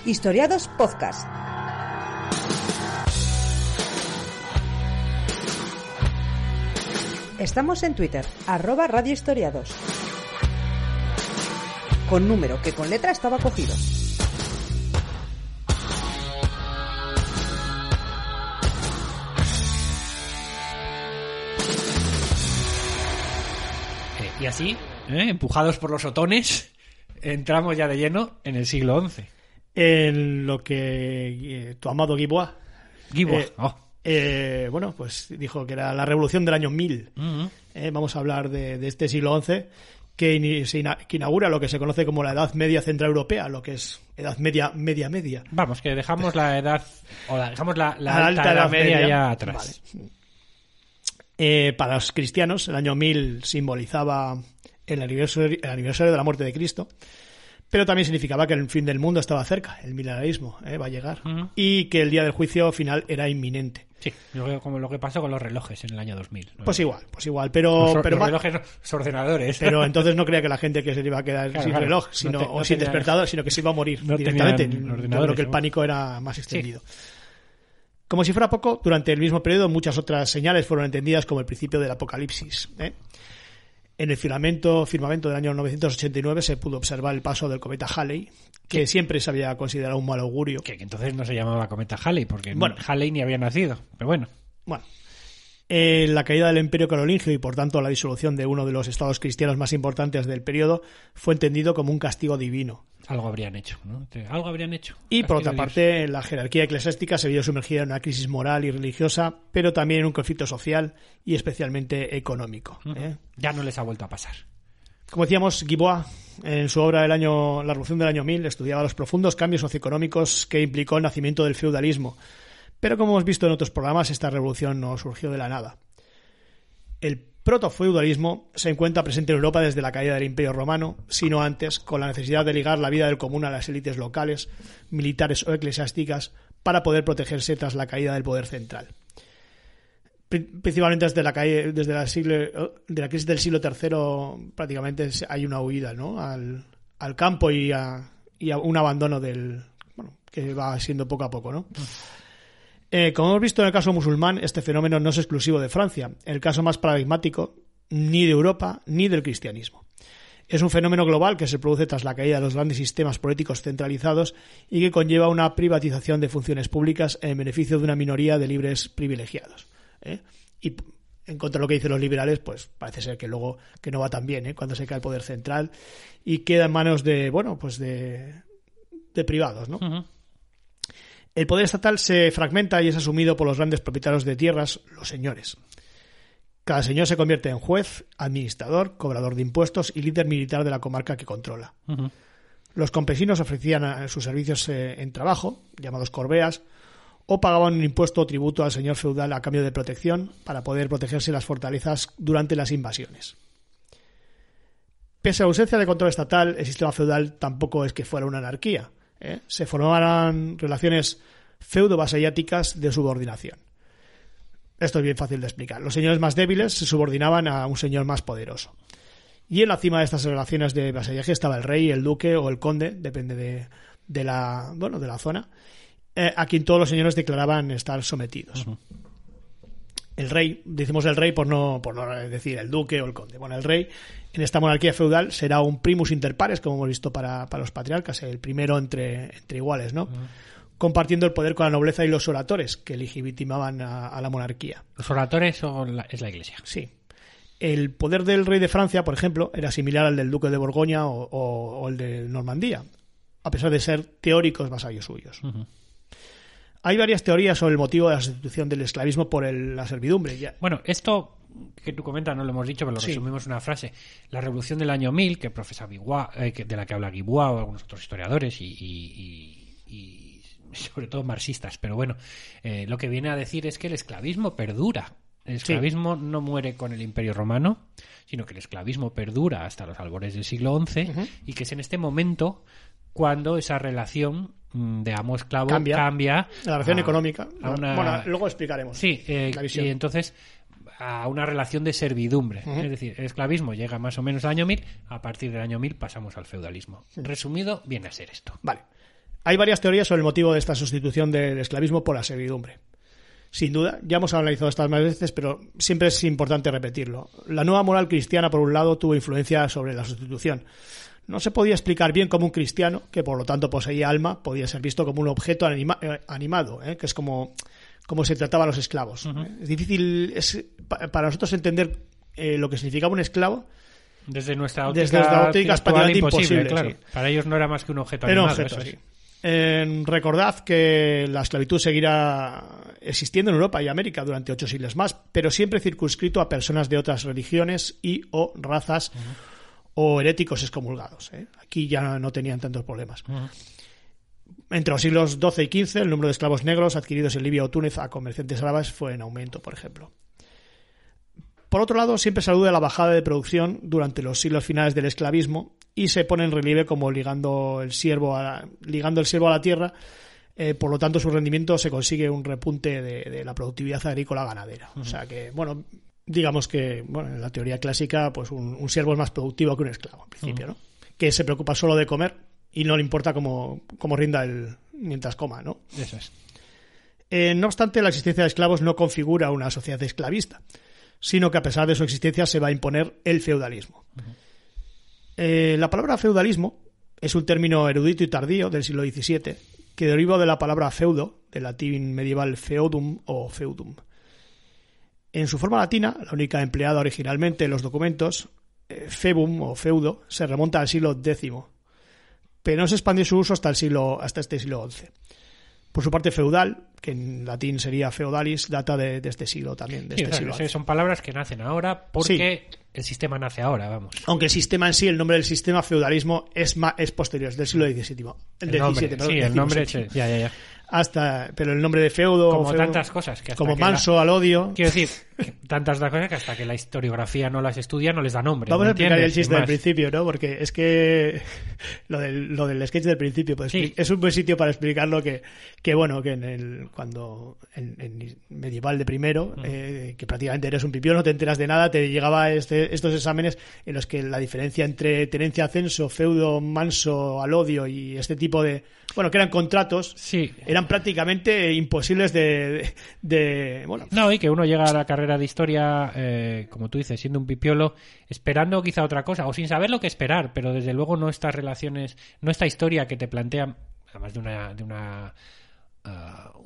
Historiados Podcast. Estamos en Twitter, arroba Radio Historia dos. Con número que con letra estaba cogido. Y así, ¿eh? Empujados por los otones, entramos ya de lleno en el siglo once. En lo que eh, tu amado Guibois, Guibois eh, oh. eh, bueno, pues dijo que era la revolución del año mil. Uh-huh. eh, vamos a hablar de, de este siglo once que, in, se ina, que inaugura lo que se conoce como la Edad Media Centroeuropea, lo que es Edad Media, media, media. Vamos, que dejamos la edad, o la, dejamos la, la, la alta, alta edad, edad media, media ya atrás. Vale. Eh, para los cristianos, el año mil simbolizaba el aniversario, el aniversario de la muerte de Cristo. Pero también significaba que el fin del mundo estaba cerca, el milenarismo ¿eh? va a llegar, uh-huh. y que el día del juicio final era inminente. Sí, como lo que pasó con los relojes en el año dos mil. ¿No? Pues igual, pues igual, pero... Los, pero los relojes los ordenadores. Pero entonces no creía que la gente que se iba a quedar claro, sin claro, reloj sino, no te, no o sin despertador, sino que se iba a morir no directamente. Yo creo que el pánico era más extendido. Sí. Como si fuera poco, durante el mismo periodo muchas otras señales fueron entendidas como el principio del apocalipsis, ¿eh? En el firmamento, firmamento del año novecientos ochenta y nueve se pudo observar el paso del cometa Halley, que ¿Qué? siempre se había considerado un mal augurio. Que entonces no se llamaba cometa Halley, porque bueno, Halley ni había nacido, pero bueno. Bueno, eh, la caída del Imperio Carolingio y por tanto la disolución de uno de los estados cristianos más importantes del periodo fue entendido como un castigo divino. Algo habrían hecho, ¿no? Algo habrían hecho. Y por otra parte, la jerarquía eclesiástica se vio sumergida en una crisis moral y religiosa, pero también en un conflicto social y especialmente económico. Uh-huh. ¿eh? Ya no les ha vuelto a pasar. Como decíamos, Guibois, en su obra del año, La Revolución del año mil, estudiaba los profundos cambios socioeconómicos que implicó el nacimiento del feudalismo. Pero como hemos visto en otros programas, esta revolución no surgió de la nada. El protofeudalismo se encuentra presente en Europa desde la caída del Imperio Romano, sino antes, con la necesidad de ligar la vida del común a las élites locales, militares o eclesiásticas, para poder protegerse tras la caída del poder central. Principalmente desde la, caída, desde la, siglo, de la crisis del siglo tercero prácticamente hay una huida, ¿no? al, al campo y a, y a un abandono del, bueno, que va siendo poco a poco, ¿no? Eh, como hemos visto en el caso musulmán, este fenómeno no es exclusivo de Francia, el caso más paradigmático ni de Europa ni del cristianismo. Es un fenómeno global que se produce tras la caída de los grandes sistemas políticos centralizados y que conlleva una privatización de funciones públicas en beneficio de una minoría de libres privilegiados. ¿eh? Y en contra de lo que dicen los liberales, pues parece ser que luego que no va tan bien, ¿eh? cuando se cae el poder central y queda en manos de, bueno, pues de, de privados, ¿no? Uh-huh. El poder estatal se fragmenta y es asumido por los grandes propietarios de tierras, los señores. Cada señor se convierte en juez, administrador, cobrador de impuestos y líder militar de la comarca que controla. Uh-huh. Los campesinos ofrecían sus servicios en trabajo, llamados corbeas, o pagaban un impuesto o tributo al señor feudal a cambio de protección para poder protegerse las fortalezas durante las invasiones. Pese a la ausencia de control estatal, el sistema feudal tampoco es que fuera una anarquía. ¿Eh? Se formaban relaciones feudo-vasalláticas de subordinación. Esto es bien fácil de explicar. Los señores más débiles se subordinaban a un señor más poderoso. Y en la cima de estas relaciones de vasallaje estaba el rey, el duque o el conde, depende de, de, la, bueno, de la zona, eh, a quien todos los señores declaraban estar sometidos. Uh-huh. el rey, decimos el rey por no, por no decir el duque o el conde, bueno, el rey en esta monarquía feudal será un primus inter pares, como hemos visto para, para los patriarcas, el primero entre, entre iguales, ¿no? Uh-huh. Compartiendo el poder con la nobleza y los oratores que legitimaban a, a la monarquía. ¿Los oratores son la, es la iglesia? Sí. El poder del rey de Francia, por ejemplo, era similar al del duque de Borgoña o, o, o el de Normandía, a pesar de ser teóricos vasallos suyos. Uh-huh. Hay varias teorías sobre el motivo de la sustitución del esclavismo por el, la servidumbre. Ya... Bueno, esto que tú comentas no lo hemos dicho, pero lo sí. resumimos en una frase. La revolución del año mil, que profesa Biwa, eh, de la que habla Guibois o algunos otros historiadores y... y, y, y... sobre todo marxistas, pero bueno, eh, lo que viene a decir es que el esclavismo perdura. El esclavismo sí. no muere con el Imperio Romano, sino que el esclavismo perdura hasta los albores del siglo once, uh-huh. y que es en este momento cuando esa relación de amo-esclavo cambia. cambia la relación a, económica. A una, bueno, luego explicaremos. Sí, eh, la visión. Y entonces a una relación de servidumbre. Uh-huh. Es decir, el esclavismo llega más o menos al año mil, a partir del año mil pasamos al feudalismo. Uh-huh. Resumido, viene a ser esto. Vale. Hay varias teorías sobre el motivo de esta sustitución del esclavismo por la servidumbre. Sin duda, ya hemos analizado estas más veces, pero siempre es importante repetirlo. La nueva moral cristiana, por un lado, tuvo influencia sobre la sustitución. No se podía explicar bien cómo un cristiano, que por lo tanto poseía alma, podía ser visto como un objeto anima- animado, ¿eh? Que es como, como se trataba a los esclavos. Uh-huh. ¿eh? Es difícil es, para nosotros entender eh, lo que significaba un esclavo. Desde nuestra óptica, desde nuestra óptica es prácticamente imposible. imposible claro. sí. Para ellos no era más que un objeto era animado. Objeto, eso sí. Eh, recordad que la esclavitud seguirá existiendo en Europa y América durante ocho siglos más, pero siempre circunscrito a personas de otras religiones y o razas uh-huh. o heréticos excomulgados, ¿eh? Aquí ya no tenían tantos problemas. Uh-huh. Entre los siglos doce y quince el número de esclavos negros adquiridos en Libia o Túnez a comerciantes árabes fue en aumento, por ejemplo. Por otro lado, siempre se alude a la bajada de producción durante los siglos finales del esclavismo y se pone en relieve como ligando el siervo a la, ligando el siervo a la tierra, eh, por lo tanto su rendimiento se consigue un repunte de, de la productividad agrícola ganadera. Uh-huh. O sea que, bueno, digamos que bueno, en la teoría clásica pues un, un siervo es más productivo que un esclavo, en principio, uh-huh. ¿no? Que se preocupa solo de comer y no le importa cómo, cómo rinda el mientras coma, ¿no? Eso es. Eh, no obstante, la existencia de esclavos no configura una sociedad esclavista, sino que a pesar de su existencia se va a imponer el feudalismo. Uh-huh. Eh, la palabra feudalismo es un término erudito y tardío del siglo diecisiete que deriva de la palabra feudo, del latín medieval feodum o feudum. En su forma latina, la única empleada originalmente en los documentos, eh, febum o feudo, se remonta al siglo décimo, pero no se expandió su uso hasta, el siglo, hasta este siglo once. Por su parte, feudal, que en latín sería feodalis, data de, de este siglo también. De sí, este claro, siglo son palabras que nacen ahora porque sí. el sistema nace ahora, vamos. Aunque el sistema en sí, el nombre del sistema, feudalismo, es, ma- es posterior, es del siglo diecisiete. El, el nombre, diecisiete, perdón, sí, el nombre es... Ya, ya, ya. Hasta, pero el nombre de feudo... Como feudo, tantas cosas. Que hasta como que manso la, al odio... Quiero decir, que tantas cosas que hasta que la historiografía no las estudia no les da nombre. Vamos a explicar el chiste del principio, ¿no? Porque es que lo del, lo del sketch del principio pues, sí. es un buen sitio para explicarlo que, que bueno, que en el cuando en, en medieval de primero, uh-huh. eh, que prácticamente eres un pipión, no te enteras de nada, te llegaba este, estos exámenes en los que la diferencia entre tenencia a censo, feudo, manso al odio y este tipo de... Bueno, que eran contratos... Sí. Eran prácticamente imposibles de, de, de bueno. No, y que uno llega a la carrera de historia, eh, como tú dices, siendo un pipiolo, esperando quizá otra cosa, o sin saber lo que esperar, pero desde luego no estas relaciones, no esta historia que te plantean, además de una, de una, uh,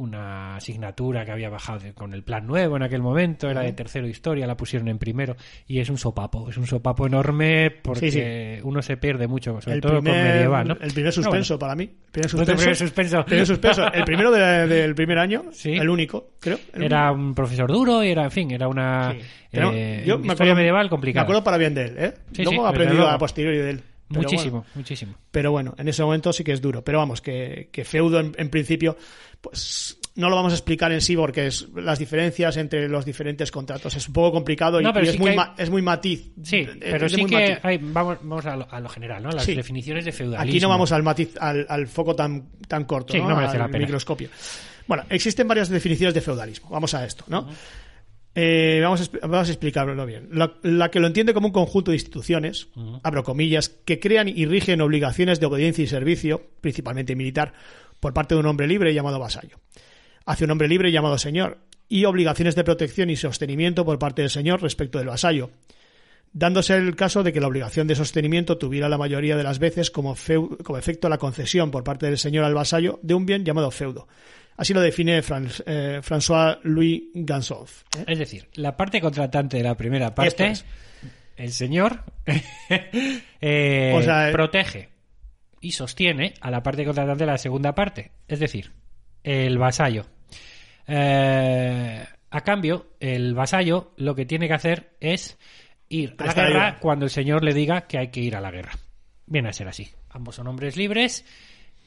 una asignatura que había bajado de, con el plan nuevo en aquel momento, era de tercero de historia, la pusieron en primero, y es un sopapo, es un sopapo enorme porque sí, sí. uno se pierde mucho, sobre el todo primer, con medieval, ¿no? El primer suspenso no, bueno. para mí. Primer suspenso, no, primer suspenso. El primer suspenso. El primero de, del primer año, sí. el único, creo. El era único. Un profesor duro y era, en fin, era una sí. eh, yo una me historia acuerdo, medieval complicada. Me acuerdo para bien de él, ¿eh? Sí, luego sí, aprendí a posteriori de él. Pero muchísimo, bueno, muchísimo. Pero bueno, en ese momento sí que es duro. Pero vamos, que, que feudo en, en principio, pues no lo vamos a explicar en sí porque es, las diferencias entre los diferentes contratos es un poco complicado no, y, y sí es, muy hay... ma, es muy matiz. Sí, pero es sí que hay, vamos, vamos a, lo, a lo general, ¿no? Las sí. definiciones de feudalismo. Aquí no vamos al matiz, al, al foco tan, tan corto, sí, ¿no? No merece al la pena. Microscopio. Bueno, existen varias definiciones de feudalismo. Vamos a esto, ¿no? Uh-huh. Eh, vamos, a, vamos a explicarlo bien. La, la que lo entiende como un conjunto de instituciones, uh-huh. abro comillas, que crean y rigen obligaciones de obediencia y servicio, principalmente militar, por parte de un hombre libre llamado vasallo, hacia un hombre libre llamado señor, y obligaciones de protección y sostenimiento por parte del señor respecto del vasallo, dándose el caso de que la obligación de sostenimiento tuviera la mayoría de las veces como, feu- como efecto la concesión por parte del señor al vasallo de un bien llamado feudo. Así lo define Fran- eh, François-Louis Gansov. ¿eh? Es decir, la parte contratante de la primera parte, es. el señor, eh, o sea, protege y sostiene a la parte contratante de la segunda parte, es decir, el vasallo. Eh, a cambio, el vasallo lo que tiene que hacer es ir a la guerra ayuda. Cuando el señor le diga que hay que ir a la guerra. Viene a ser así. Ambos son hombres libres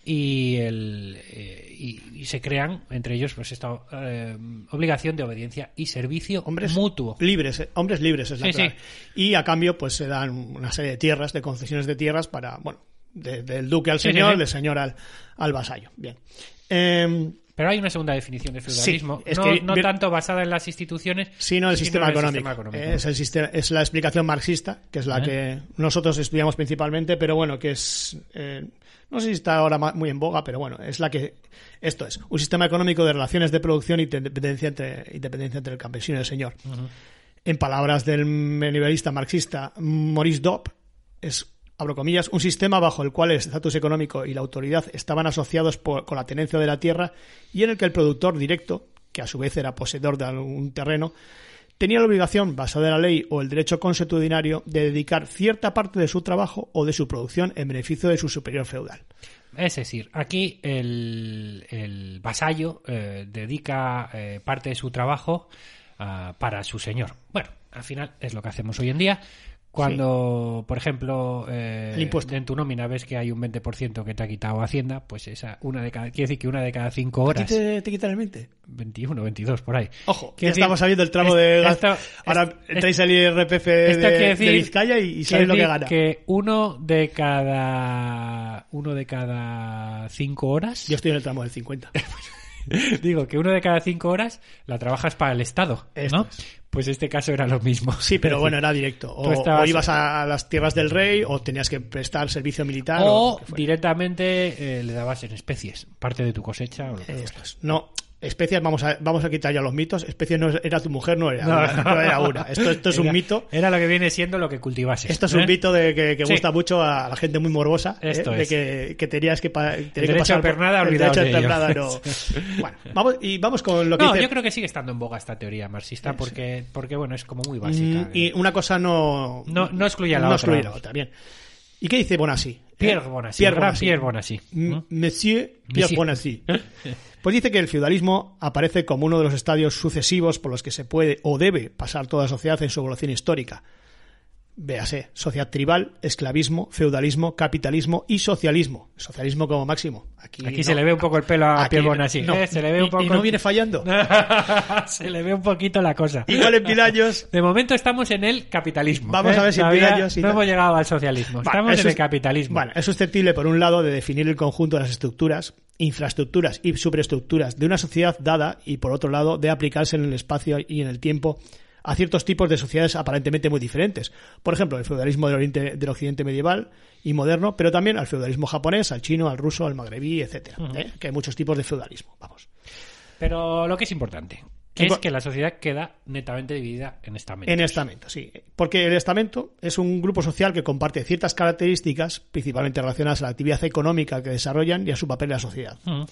y, el, eh, y, y se crean entre ellos pues esta eh, obligación de obediencia y servicio hombres mutuo. Libres, eh, hombres libres es la sí, clave. Sí. Y a cambio pues se dan una serie de tierras, de concesiones de tierras para, bueno, de, del duque al señor, sí, sí, sí. del señor al, al vasallo. Bien. Eh, Pero hay una segunda definición de feudalismo, sí, es que, no, no tanto basada en las instituciones, sino en el sistema económico. Es, el sistema, es la explicación marxista, que es la ¿Eh? que nosotros estudiamos principalmente, pero bueno, que es... Eh, no sé si está ahora muy en boga, pero bueno, es la que... Esto es, un sistema económico de relaciones de producción y dependencia entre, y dependencia entre el campesino y el señor. Uh-huh. En palabras del medievalista marxista Maurice Dobb, es... abro comillas, un sistema bajo el cual el estatus económico y la autoridad estaban asociados por, con la tenencia de la tierra y en el que el productor directo, que a su vez era poseedor de algún terreno, tenía la obligación, basada en la ley o el derecho consuetudinario, de dedicar cierta parte de su trabajo o de su producción en beneficio de su superior feudal. Es decir, aquí el, el vasallo eh, dedica eh, parte de su trabajo uh, para su señor. Bueno, al final es lo que hacemos hoy en día. Cuando, sí. por ejemplo, eh, en tu nómina ves que hay un veinte por ciento que te ha quitado Hacienda, pues esa una de cada, quiere decir que una de cada cinco horas... ¿Qué te, te quitan el veinte? veintiuno, veintidós, por ahí. Ojo, ya decir, estamos saliendo el tramo es, de gasto. Ahora entráis al I R P F de, de Vizcaya y, y sabéis lo que gana. Que uno de cada uno de cada cinco horas... Yo estoy en el tramo del cincuenta. Digo, que uno de cada cinco horas la trabajas para el Estado, Esto ¿no? Es. Pues este caso era lo mismo. Sí, pero bueno, era directo. O, estabas... o ibas a las tierras del rey, o tenías que prestar servicio militar. O, o directamente eh, le dabas en especies, parte de tu cosecha. O lo que Esto es. No, especies, vamos a, vamos a quitar ya los mitos. Especies no era tu mujer, no era, no. Una, no era una. Esto, esto es era, un mito. Era lo que viene siendo lo que cultivases. Esto es ¿eh? un mito de que, que sí. gusta mucho a la gente muy morbosa. Esto eh, es. De que, que tenías que, pa, tenías el que pasar. A pernada, por, el derecho de pernada, no. Bueno, vamos, y vamos con lo que. No, dice... yo creo que sigue estando en boga esta teoría marxista, sí, porque, porque bueno, es como muy básica. Y una cosa no. No, no excluye a la no otra. No excluye a la otra, bien. ¿Y qué dice Bonnassie? Pierre Bonnassie. Pierre Bonnassie. Pierre Bonnassie. ¿No? Monsieur Pierre Bonnassie. Pues dice que el feudalismo aparece como uno de los estadios sucesivos por los que se puede o debe pasar toda sociedad en su evolución histórica. Véase, sociedad tribal, esclavismo, feudalismo, capitalismo y socialismo. Socialismo como máximo. Aquí, aquí no, se le ve un poco el pelo a Pierre Bonnassie. No, eh, se le ve un poco... Y no viene fallando. Se le ve un poquito la cosa. Igual en mil años... De momento estamos en el capitalismo. Vamos eh, a ver si en mil años... Y no tal. hemos llegado al socialismo. Bueno, estamos en el es, capitalismo. Bueno, es susceptible, por un lado, de definir el conjunto de las estructuras, infraestructuras y superestructuras de una sociedad dada y, por otro lado, de aplicarse en el espacio y en el tiempo a ciertos tipos de sociedades aparentemente muy diferentes. Por ejemplo, el feudalismo del Oriente, del Occidente medieval y moderno, pero también al feudalismo japonés, al chino, al ruso, al magrebí, etcétera. Uh-huh. ¿Eh? Que hay muchos tipos de feudalismo, vamos. Pero lo que es importante que es que la sociedad queda netamente dividida en estamentos. En estamentos, sí. Porque el estamento es un grupo social que comparte ciertas características, principalmente relacionadas a la actividad económica que desarrollan y a su papel en la sociedad. Uh-huh.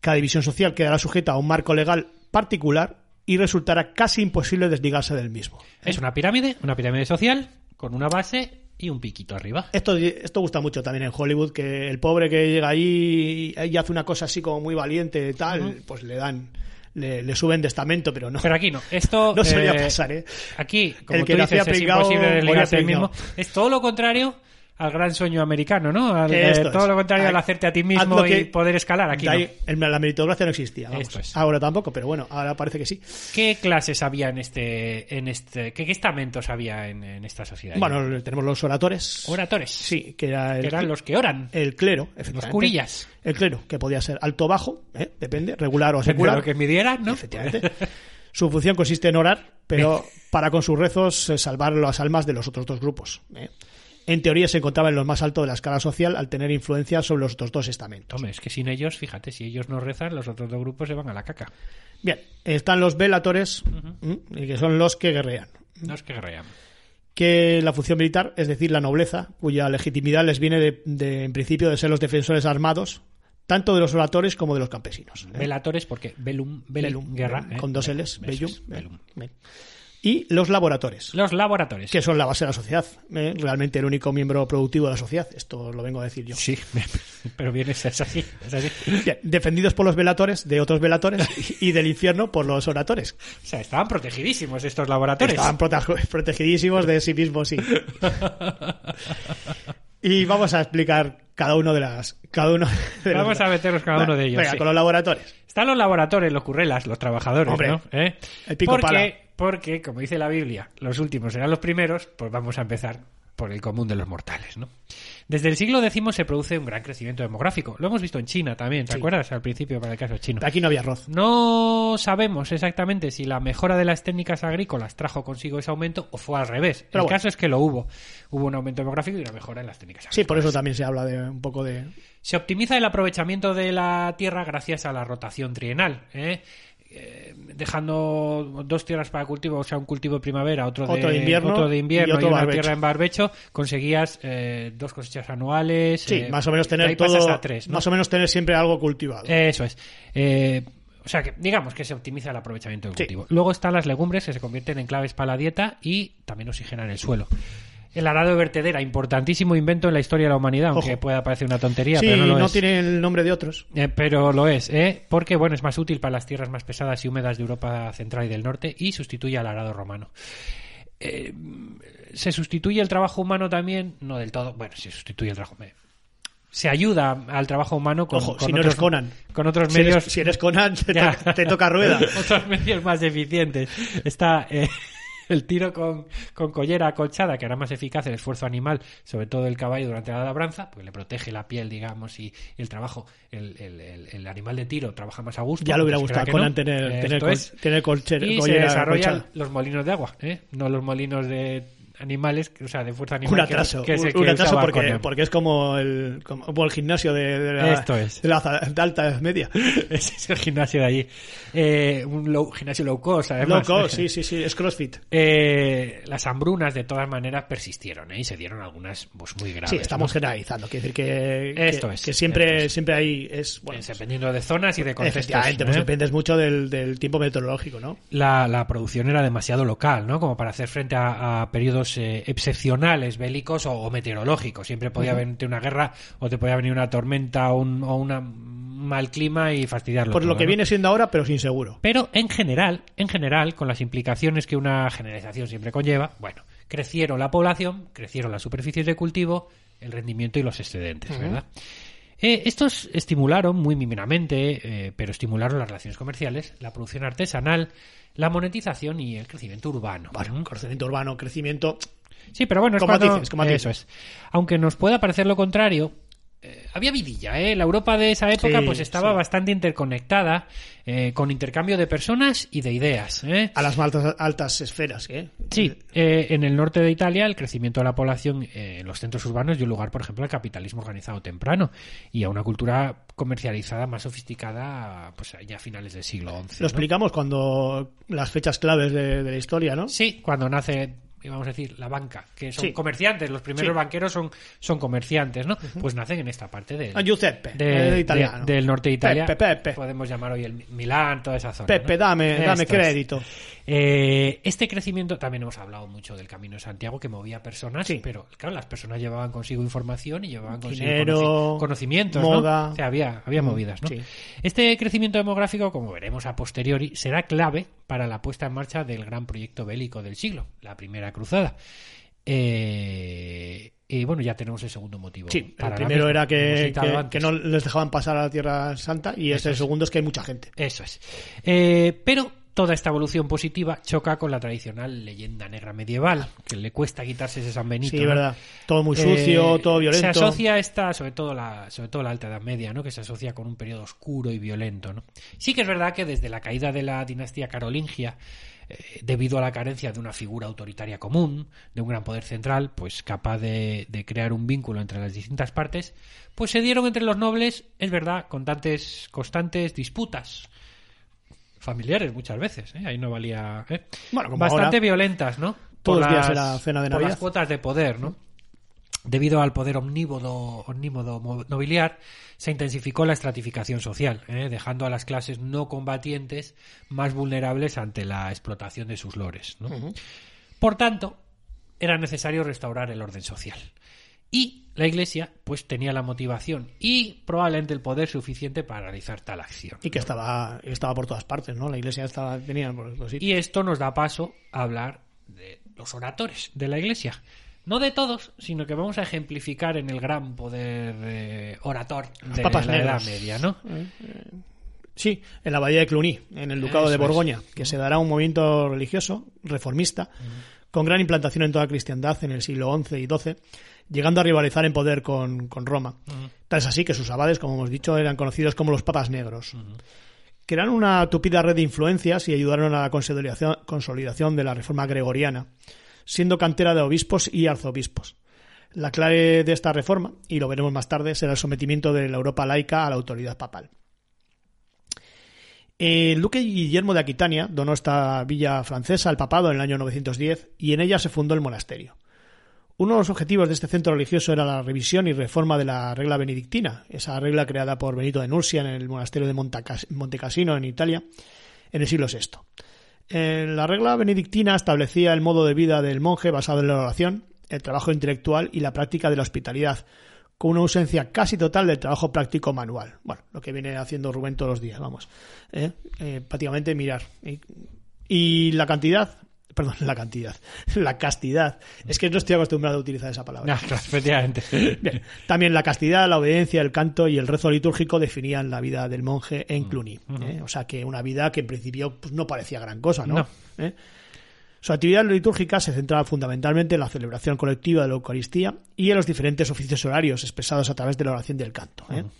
Cada división social quedará sujeta a un marco legal particular y resultará casi imposible desligarse del mismo. Es una pirámide, una pirámide social, con una base y un piquito arriba. Esto, esto gusta mucho también en Hollywood, que el pobre que llega ahí y hace una cosa así como muy valiente y tal, uh-huh. pues le dan... Le, le suben de estamento, pero no. Pero aquí no. Esto no solía eh, pasar, ¿eh? Aquí, como el que tú dices, es pringao, imposible desligarse del mismo. Es todo lo contrario al gran sueño americano, ¿no? Al, esto eh, todo es. lo contrario Ay, al hacerte a ti mismo y poder escalar. Aquí ahí, no. La meritocracia no existía. Vamos. Esto es. Ahora tampoco, pero bueno, ahora parece que sí. ¿Qué clases había en este... en este ¿Qué, qué estamentos había en, en esta sociedad? Bueno, ya? tenemos los oradores. ¿Oradores? Sí, que, era el, que eran los que oran. El clero, efectivamente. Los curillas. El clero, que podía ser alto o bajo, ¿eh? Depende, regular o secular. Lo que midieran, ¿no? Efectivamente. Su función consiste en orar, pero para con sus rezos salvar las almas de los otros dos grupos. ¿eh? en teoría se encontraba en los más altos de la escala social al tener influencia sobre los otros dos estamentos. Hombre, es que sin ellos, fíjate, si ellos no rezan, los otros dos grupos se van a la caca. Bien, están los velatores, uh-huh. que son los que guerrean. Los que guerrean. Que la función militar, es decir, la nobleza, cuya legitimidad les viene de, de, en principio de ser los defensores armados, tanto de los oradores como de los campesinos. ¿eh? Velatores, porque velum, velum, guerra. Con eh, dos L's, velum, velum. velum. Y los laboratorios. Los laboratorios. Que son la base de la sociedad. ¿eh? Realmente el único miembro productivo de la sociedad. Esto lo vengo a decir yo. Sí, pero bien, es así. Es así. Bien, defendidos por los velatores, de otros velatores, y del infierno por los oradores. O sea, estaban protegidísimos estos laboratorios. Estaban prote- protegidísimos de sí mismos, sí. Y vamos a explicar cada uno de las... Cada uno de vamos los... a meterlos cada bueno, uno de ellos. Venga, sí. Con los laboratorios. Están los laboratorios, los currelas, los trabajadores, Hombre, ¿no? ¿Eh? El pico Porque... pala. Porque, como dice la Biblia, los últimos serán los primeros, pues vamos a empezar por el común de los mortales, ¿no? Desde el siglo décimo se produce un gran crecimiento demográfico. Lo hemos visto en China también, ¿te sí. acuerdas? Al principio, para el caso chino. Aquí no había arroz. No sabemos exactamente si la mejora de las técnicas agrícolas trajo consigo ese aumento o fue al revés. Pero el bueno. caso es que lo hubo. Hubo un aumento demográfico y una mejora en las técnicas agrícolas. Sí, por eso también se habla de un poco de... Se optimiza el aprovechamiento de la tierra gracias a la rotación trienal, ¿eh? Dejando dos tierras para cultivo, o sea, un cultivo de primavera, otro de, otro de invierno, otro de invierno y, otro y una barbecho. Tierra en barbecho, conseguías eh, dos cosechas anuales. Sí, eh, más o menos tener todo, a tres, ¿no? Más o menos tener siempre algo cultivado. Eso es. Eh, o sea, que digamos que se optimiza el aprovechamiento del sí. cultivo. Luego están las legumbres, que se convierten en claves para la dieta y también oxigenan el suelo. El arado de vertedera, importantísimo invento en la historia de la humanidad, aunque Ojo. pueda parecer una tontería, sí, pero no lo no es. Sí, no tiene el nombre de otros. Eh, pero lo es, ¿eh? Porque, bueno, es más útil para las tierras más pesadas y húmedas de Europa Central y del Norte y sustituye al arado romano. Eh, se sustituye el trabajo humano también, no del todo, bueno, se sustituye el trabajo humano. Se ayuda al trabajo humano con, Ojo, con si otros, no eres Conan. Con otros si medios... Eres, si eres Conan, te, to- te toca rueda. Otros medios más eficientes. Está... Eh... El tiro con, con collera acolchada, que hará más eficaz el esfuerzo animal, sobre todo el caballo durante la labranza, porque le protege la piel, digamos, y el trabajo, el, el, el, el animal de tiro trabaja más a gusto. Ya le hubiera gustado Conan no. tener, tener, col, tener colchera. Y se desarrollan acolchada. Los molinos de agua, ¿eh? No los molinos de animales, o sea, de fuerza animal. Un atraso, que, que se, que un atraso porque, porque es como el, como el gimnasio de, de, la, Esto es. de la alta media. Ese es el gimnasio de allí. Eh, un low, gimnasio low cost, además. Low cost, sí, sí, sí, es CrossFit. Eh, las hambrunas, de todas maneras, persistieron, ¿eh? Y se dieron algunas pues, muy graves. Sí, estamos ¿no? generalizando, quiere decir que, Esto que, es. que siempre, Esto es. siempre hay... Es, bueno, es, dependiendo de zonas y de contextos. Efectivamente, ¿no? Pues dependes mucho del, del tiempo meteorológico, ¿no? La, la producción era demasiado local, ¿no? Como para hacer frente a, a periodos Eh, excepcionales, bélicos o, o meteorológicos. Siempre podía uh-huh. venirte una guerra o te podía venir una tormenta o un o una, mal clima y fastidiarlo. Por todo, lo que ¿no? viene siendo ahora, pero sin seguro. Pero en general, en general, con las implicaciones que una generalización siempre conlleva, bueno, crecieron la población, crecieron las superficies de cultivo, el rendimiento y los excedentes, uh-huh. ¿verdad? Eh, estos estimularon muy mínimamente, eh, pero estimularon las relaciones comerciales, la producción artesanal, la monetización y el crecimiento urbano. Bueno, crecimiento urbano, crecimiento... Sí, pero bueno, es cuando... dices, eh, eso es. Aunque nos pueda parecer lo contrario, eh, había vidilla, ¿eh? La Europa de esa época sí, pues estaba sí. bastante interconectada, eh, con intercambio de personas y de ideas. ¿eh? A las altas, altas esferas, ¿eh? Sí, eh, en el norte de Italia el crecimiento de la población eh, en los centros urbanos dio lugar, por ejemplo, al capitalismo organizado temprano y a una cultura comercializada, más sofisticada, pues ya a finales del siglo once. Lo ¿no? explicamos cuando las fechas claves de, de la historia, ¿no? Sí, cuando nace, vamos a decir, la banca, que son sí. comerciantes, los primeros sí. banqueros son, son comerciantes, ¿no? Uh-huh. Pues nacen en esta parte del, Giuseppe, de, de italiano. De, del norte de Italia. Pepe, Pepe. Podemos llamar hoy el Milán, toda esa zona. Pepe, ¿no? dame, dame crédito. Eh, este crecimiento, también hemos hablado mucho del Camino de Santiago, que movía personas, sí. pero claro, las personas llevaban consigo información y llevaban consigo Dinero, conocimientos, moda. ¿no? O sea, había, había movidas, ¿no? Sí. Este crecimiento demográfico, como veremos a posteriori, será clave para la puesta en marcha del gran proyecto bélico del siglo, la Primera Cruzada. Eh, y bueno, ya tenemos el segundo motivo. Sí, para el primero era que, que, que no les dejaban pasar a la Tierra Santa y ese segundo es que hay mucha gente. Eso es. Eh, pero... Toda esta evolución positiva choca con la tradicional leyenda negra medieval, que le cuesta quitarse ese San Benito. Sí, ¿no? verdad. Todo muy sucio, eh, todo violento. Se asocia esta, sobre todo la, sobre todo la Alta Edad Media, ¿no? Que se asocia con un periodo oscuro y violento, ¿no? Sí que es verdad que desde la caída de la dinastía carolingia, eh, debido a la carencia de una figura autoritaria común, de un gran poder central, pues capaz de, de crear un vínculo entre las distintas partes, pues se dieron entre los nobles, es verdad, constantes, constantes disputas familiares muchas veces, ¿eh? Ahí no valía... ¿eh? Bueno, como bastante ahora, violentas, ¿no? Todos los días era cena de Navidad. Por las cuotas de poder, ¿no? Debido al poder omnívodo, omnívodo nobiliar, se intensificó la estratificación social, ¿eh? Dejando a las clases no combatientes más vulnerables ante la explotación de sus lores, ¿no? Uh-huh. Por tanto, era necesario restaurar el orden social. Y la Iglesia, pues, tenía la motivación y probablemente el poder suficiente para realizar tal acción. Y que estaba, estaba por todas partes, ¿no? La Iglesia estaba, tenía por los sitios. Y esto nos da paso a hablar de los oradores de la Iglesia. No de todos, sino que vamos a ejemplificar en el gran poder eh, orator de Papas la Negros. Edad Media, ¿no? Eh, eh, sí, en la Abadía de Cluny, en el Ducado Eso de Borgoña, es. que se dará un movimiento religioso, reformista, uh-huh. con gran implantación en toda cristiandad en el siglo once y doce, llegando a rivalizar en poder con, con Roma. Uh-huh. Tal es así que sus abades, como hemos dicho, eran conocidos como los Papas Negros. Uh-huh. Crearon una tupida red de influencias y ayudaron a la consolidación, consolidación de la Reforma Gregoriana, siendo cantera de obispos y arzobispos. La clave de esta reforma, y lo veremos más tarde, será el sometimiento de la Europa laica a la autoridad papal. El duque Guillermo de Aquitania donó esta villa francesa al papado en el año novecientos diez y en ella se fundó el monasterio. Uno de los objetivos de este centro religioso era la revisión y reforma de la regla benedictina, esa regla creada por Benito de Nursia en el monasterio de Montecassino en Italia en el siglo sexto. La regla benedictina establecía el modo de vida del monje basado en la oración, el trabajo intelectual y la práctica de la hospitalidad, con una ausencia casi total del trabajo práctico manual. Bueno, lo que viene haciendo Rubén todos los días, vamos, ¿eh? Eh, prácticamente mirar. Y, y la cantidad, perdón, la cantidad, la castidad, es que no estoy acostumbrado a utilizar esa palabra. No, claro, efectivamente. Bien. También la castidad, la obediencia, el canto y el rezo litúrgico definían la vida del monje en Cluny, ¿eh? O sea que una vida que en principio pues, no parecía gran cosa, ¿no? no. ¿Eh? Su actividad litúrgica se centraba fundamentalmente en la celebración colectiva de la Eucaristía y en los diferentes oficios horarios expresados a través de la oración y del canto, ¿eh? Uh-huh.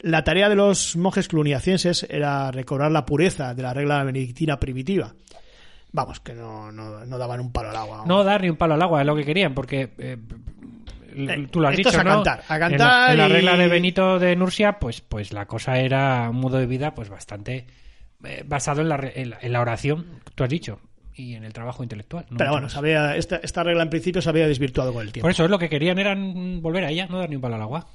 La tarea de los monjes cluniacenses era recobrar la pureza de la regla benedictina primitiva. Vamos, que no, no, no daban un palo al agua. No, no dar ni un palo al agua, es lo que querían, porque eh, eh, tú lo has esto dicho, es a ¿no? cantar, a cantar. En la, en la regla y... de Benito de Nursia, pues, pues la cosa era un modo de vida pues bastante eh, basado en la, en, la, en la oración, tú has dicho, y en el trabajo intelectual. No Pero bueno, sabía, esta, esta regla en principio se había desvirtuado con el tiempo. Por eso es lo que querían, era volver a ella, no dar ni un palo al agua.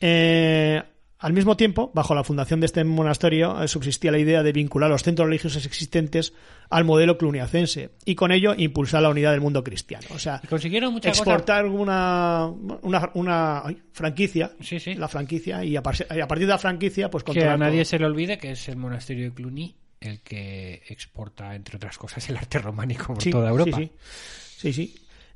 Eh... Al mismo tiempo, bajo la fundación de este monasterio, subsistía la idea de vincular los centros religiosos existentes al modelo cluniacense y con ello impulsar la unidad del mundo cristiano. O sea, consiguieron muchas exportar cosas... una, una, una ay, franquicia, sí, sí. la franquicia, y a, par- y a partir de la franquicia, pues controlar. Que a nadie todo. Se le olvide que es el monasterio de Cluny el que exporta, entre otras cosas, el arte románico por sí, toda Europa. Sí, sí, sí, sí.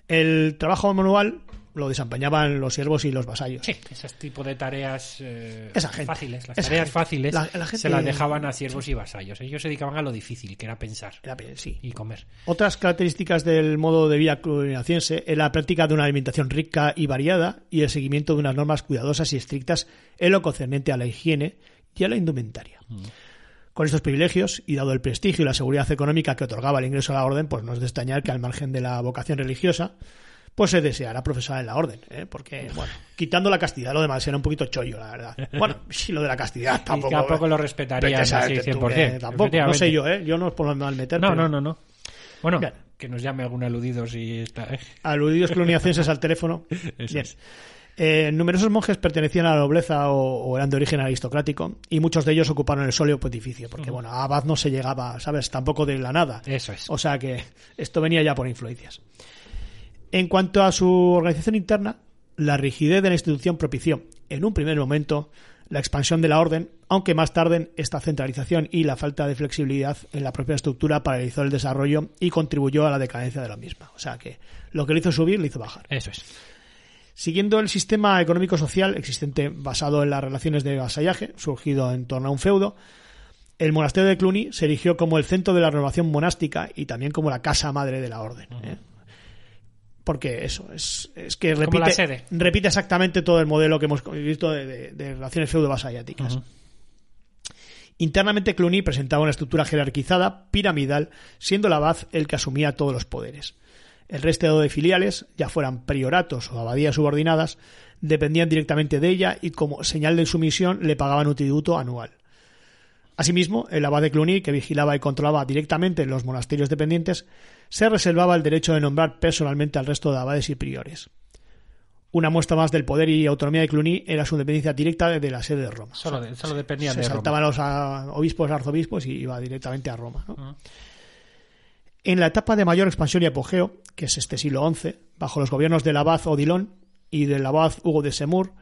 El trabajo manual lo desempeñaban los siervos y los vasallos. Sí, ese tipo de tareas eh, fáciles. Las tareas gente. fáciles la, la gente... se las dejaban a siervos sí. y vasallos. Ellos se dedicaban a lo difícil, que era pensar era, sí. y comer. Otras características del modo de vida cluniacense es la práctica de una alimentación rica y variada y el seguimiento de unas normas cuidadosas y estrictas en lo concerniente a la higiene y a la indumentaria. Mm. Con estos privilegios, y dado el prestigio y la seguridad económica que otorgaba el ingreso a la orden, pues no es de extrañar que al margen de la vocación religiosa, pues se deseará profesar en la orden, ¿eh? Porque, bueno, quitando la castidad, lo demás era un poquito chollo, la verdad. Bueno, sí, lo de la castidad tampoco... Y tampoco lo respetaría así, cien por ciento. Tampoco, no sé yo, ¿eh? Yo no os pongo mal meter. No, pero... no, no, no. Bueno, bien. Que nos llame algún aludido si está... ¿eh? Aludidos cluniacenses al teléfono. Eso es. Eh, numerosos monjes pertenecían a la nobleza o, o eran de origen aristocrático y muchos de ellos ocuparon el sóleo pontificio porque, uh-huh. bueno, a abad no se llegaba, ¿sabes?, tampoco de la nada. Eso es. O sea que esto venía ya por influencias. En cuanto a su organización interna, la rigidez de la institución propició, en un primer momento, la expansión de la orden, aunque más tarde esta centralización y la falta de flexibilidad en la propia estructura paralizó el desarrollo y contribuyó a la decadencia de la misma. O sea que lo que le hizo subir, le hizo bajar. Eso es. Siguiendo el sistema económico-social existente basado en las relaciones de vasallaje, surgido en torno a un feudo, el monasterio de Cluny se erigió como el centro de la renovación monástica y también como la casa madre de la orden, ¿eh? Porque eso, es, es que repite, repite exactamente todo el modelo que hemos visto de, de, de relaciones feudo-vasalláticas. Uh-huh. Internamente, Cluny presentaba una estructura jerarquizada, piramidal, siendo el abad el que asumía todos los poderes. El resto de filiales, ya fueran prioratos o abadías subordinadas, dependían directamente de ella y como señal de sumisión le pagaban un tributo anual. Asimismo, el abad de Cluny, que vigilaba y controlaba directamente los monasterios dependientes, se reservaba el derecho de nombrar personalmente al resto de abades y priores. Una muestra más del poder y autonomía de Cluny era su dependencia directa de la sede de Roma. Solo, de, solo dependía de Roma. Se saltaban los a, obispos, arzobispos y iba directamente a Roma, ¿no? Uh-huh. En la etapa de mayor expansión y apogeo, que es este siglo once, bajo los gobiernos del abad Odilon y del abad Hugo de Semur,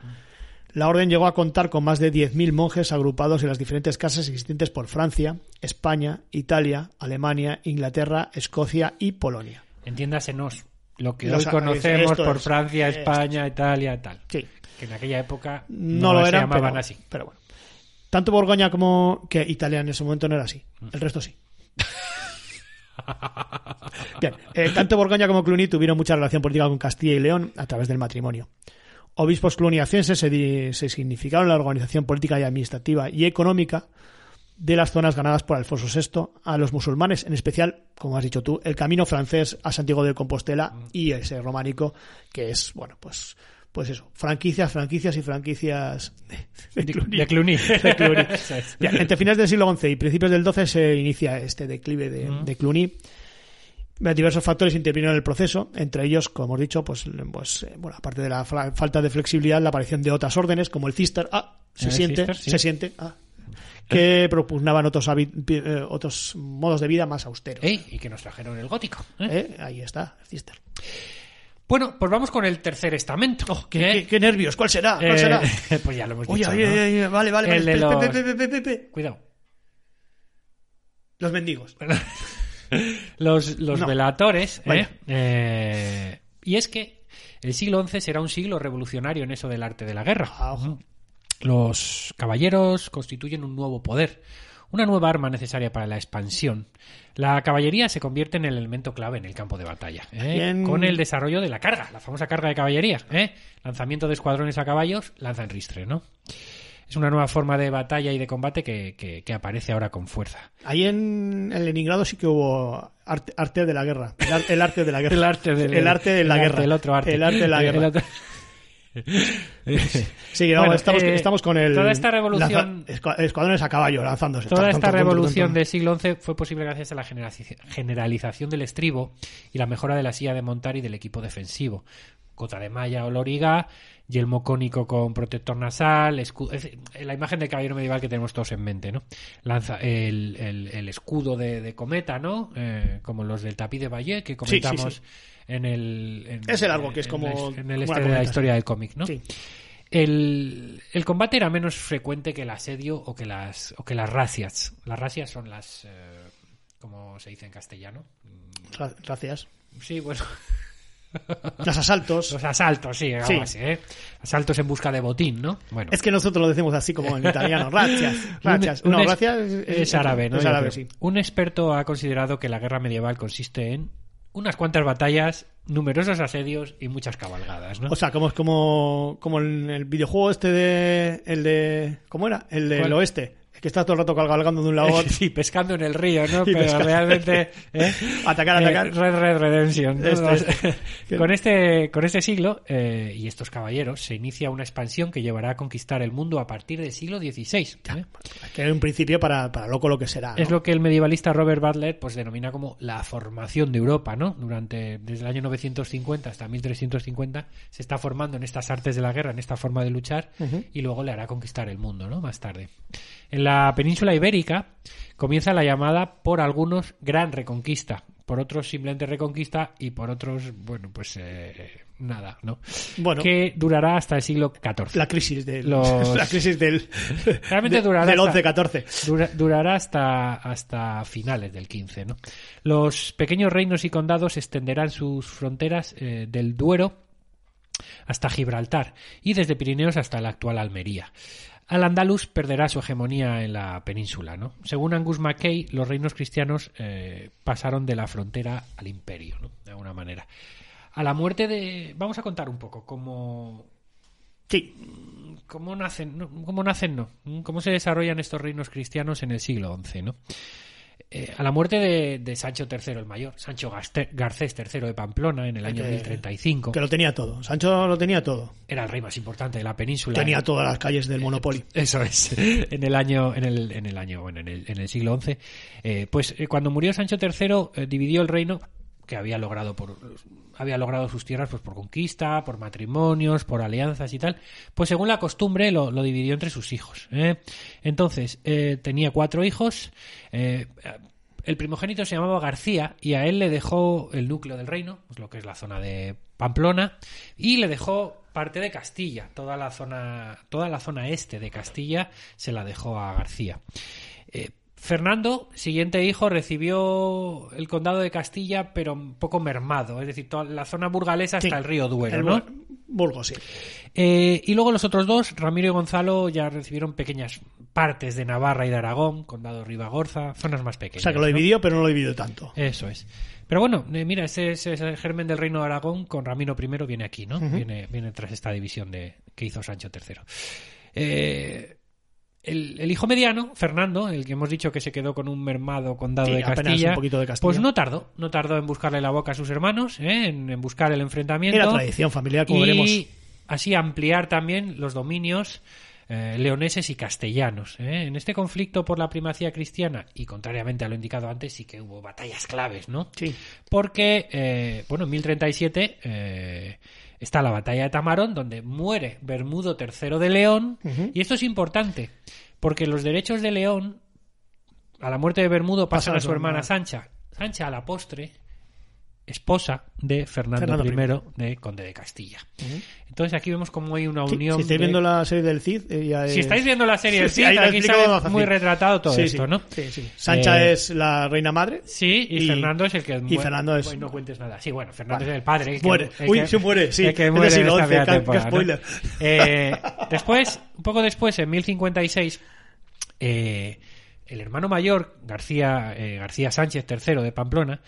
la orden llegó a contar con más de diez mil monjes agrupados en las diferentes casas existentes por Francia, España, Italia, Alemania, Inglaterra, Escocia y Polonia. Entiéndasenos lo que los, hoy conocemos por es, Francia, es, España, es. Italia, tal. Sí. Que en aquella época no, no lo eran, se llamaban pero, así. Pero bueno. Tanto Borgoña como que Italia en ese momento no era así. El resto sí. Bien, eh, tanto Borgoña como Cluny tuvieron mucha relación política con Castilla y León a través del matrimonio. Obispos cluniacenses se, di, se significaron la organización política y administrativa y económica de las zonas ganadas por Alfonso sexto a los musulmanes, en especial, como has dicho tú, el camino francés a Santiago de Compostela y ese románico que es, bueno, pues... Pues eso, franquicias, franquicias y franquicias de, de Cluny. De Cluny. De Cluny. Bien, entre finales del siglo once y principios del doce se inicia este declive de, uh-huh. de Cluny. Diversos factores intervinieron en el proceso, entre ellos, como hemos dicho, pues, pues bueno, aparte de la fa- falta de flexibilidad, la aparición de otras órdenes, como el Cister, ah, se ¿El siente, Cister, sí. se siente, ah, que propugnaban otros, habi- otros modos de vida más austeros. Ey, y que nos trajeron el gótico. ¿Eh? Eh, ahí está, el Cister. Bueno, pues vamos con el tercer estamento. Oh, qué, ¿eh? qué, qué nervios! ¿Cuál será? ¿Cuál eh, será? Pues ya lo hemos dicho. Oye, ¿no? oye, oye, vale, vale. vale. Los... Pe, pe, pe, pe, pe, pe. Cuidado. Los mendigos. los los no. veladores. Vale. ¿eh? Eh, y es que el siglo once será un siglo revolucionario en eso del arte de la guerra. Ah, ojo. Los caballeros constituyen un nuevo poder, una nueva arma necesaria para la expansión. La caballería se convierte en el elemento clave en el campo de batalla, ¿eh? con el desarrollo de la carga, la famosa carga de caballería, ¿eh? lanzamiento de escuadrones a caballos, lanza en ristre, ¿no? Es una nueva forma de batalla y de combate que, que, que aparece ahora con fuerza. Ahí en, en Leningrado sí que hubo arte, arte de la guerra, el, ar, el arte de la guerra, el arte de, el arte de la el guerra, arte, el otro arte, el arte de la guerra. Sí, bueno, estamos, eh, estamos con el toda esta revolución lanza, escuadrones a caballo lanzándose. Toda esta revolución del siglo once fue posible gracias a la generalización del estribo y la mejora de la silla de montar y del equipo defensivo. Cota de malla o loriga, yelmo cónico con protector nasal, escu- la imagen del caballero medieval que tenemos todos en mente, ¿no? Lanza el, el, el escudo de, de cometa, ¿no? Eh, como los del tapiz de Bayeux que comentamos. Sí, sí, sí. En el, en, es el algo que es como en el, en el este de la historia del cómic, ¿no? Sí. El, el combate era menos frecuente que el asedio o que las o que las razias. Las razias son las, eh, ¿cómo se dice en castellano? Razias. Sí, bueno. Los asaltos. Los asaltos, sí, sí. Así, ¿eh? Asaltos en busca de botín, ¿no? Bueno. Es que nosotros lo decimos así como en italiano, razias, razias. No, razias es, es árabe, ¿no? Es árabe, sí. Un experto ha considerado que la guerra medieval consiste en unas cuantas batallas, numerosos asedios y muchas cabalgadas, ¿no? O sea, como como como en el videojuego este de el de ¿cómo era? El del de oeste, que estás todo el rato cabalgando de un lado, sí, pescando en el río, ¿no? Pero pescando. Realmente ¿eh? atacar, atacar. Eh, Red Red Redemption. ¿No? Este, este. Con este con este siglo eh, y estos caballeros se inicia una expansión que llevará a conquistar el mundo a partir del siglo dieciséis. ¿Eh? Que en un principio para para loco lo que será, ¿no? Es lo que el medievalista Robert Butler pues denomina como la formación de Europa, ¿no? Durante desde el año novecientos cincuenta hasta mil trescientos cincuenta se está formando en estas artes de la guerra, en esta forma de luchar, uh-huh. y luego le hará conquistar el mundo, ¿no? Más tarde. En la península ibérica comienza la llamada por algunos Gran Reconquista, por otros simplemente Reconquista y por otros, bueno, pues eh, nada, ¿no? Bueno, que durará hasta el siglo catorce. La crisis del... Los... La crisis del... Realmente de, durará del once catorce. Dura, durará hasta, hasta finales del quince, ¿no? Los pequeños reinos y condados extenderán sus fronteras eh, del Duero hasta Gibraltar y desde Pirineos hasta la actual Almería. Al-Andalus perderá su hegemonía en la península, ¿no? Según Angus Mackay, los reinos cristianos eh, pasaron de la frontera al imperio, ¿no? De alguna manera. A la muerte de... Vamos a contar un poco cómo... Sí. ¿Cómo nacen? No, ¿Cómo nacen? No. ¿Cómo se desarrollan estos reinos cristianos en el siglo once, no? Eh, a la muerte de, de Sancho tercero el Mayor, Sancho Gaste, Garcés tercero de Pamplona en el año que, mil treinta y cinco. Que lo tenía todo, Sancho lo tenía todo. Era el rey más importante de la península. Tenía eh, todas las calles del eh, Monopoly. Eso es. En el año, en el, en el año, bueno, en el, en el siglo once, eh, pues eh, cuando murió Sancho tercero eh, dividió el reino que había logrado por había logrado sus tierras pues por conquista, por matrimonios, por alianzas y tal, pues según la costumbre lo, lo dividió entre sus hijos, ¿eh? Entonces, eh, tenía cuatro hijos, eh, el primogénito se llamaba García y a él le dejó el núcleo del reino, pues lo que es la zona de Pamplona, y le dejó parte de Castilla, toda la zona, toda la zona este de Castilla se la dejó a García. Eh, Fernando, siguiente hijo, recibió el condado de Castilla, pero un poco mermado, es decir, toda la zona burgalesa hasta sí, el río Duero, el, ¿no? Burgos, sí. Eh, y luego los otros dos, Ramiro y Gonzalo, ya recibieron pequeñas partes de Navarra y de Aragón, condado de Ribagorza, zonas más pequeñas. O sea, que lo dividió, ¿no? Pero no lo dividió tanto. Eso es. Pero bueno, eh, mira, ese es el germen del reino de Aragón, con Ramiro primero viene aquí, ¿no? Uh-huh. Viene, viene tras esta división de que hizo Sancho tercero. Eh... El, el hijo mediano, Fernando, el que hemos dicho que se quedó con un mermado condado sí, de, Castilla, un poquito de Castilla, pues no tardó, no tardó en buscarle la boca a sus hermanos, ¿eh? en, en buscar el enfrentamiento. Era tradición familiar, como y veremos. Y así ampliar también los dominios eh, leoneses y castellanos. ¿eh? En este conflicto por la primacía cristiana, y contrariamente a lo indicado antes, sí que hubo batallas claves, ¿no? Sí. Porque, eh, bueno, en mil treinta y siete... Eh, está la batalla de Tamarón, donde muere Bermudo tercero de León. Uh-huh. Y esto es importante, porque los derechos de León, a la muerte de Bermudo, pasan, pasan a su hermana una... Sancha. Sancha, a la postre, esposa de Fernando, Fernando I, I de Conde de Castilla. Uh-huh. Entonces aquí vemos cómo hay una unión... Sí, si estáis de... viendo la serie del Cid... Eh, ya es... Si estáis viendo la serie del Cid, sí, sí, aquí está muy retratado todo sí, esto, sí, ¿no? Sí, sí. Sancha eh... es la reina madre. Sí, y, y Fernando es el que... Muere. Y Fernando es... Uy, no cuentes nada. Sí, bueno, Fernando vale. es el padre. El que, muere. El que, Uy, se muere, sí. El que muere en esta media temporada, ¿no? eh, Después, un poco después, en mil cincuenta y seis... Eh, el hermano mayor, García, eh, García Sánchez tercero de Pamplona...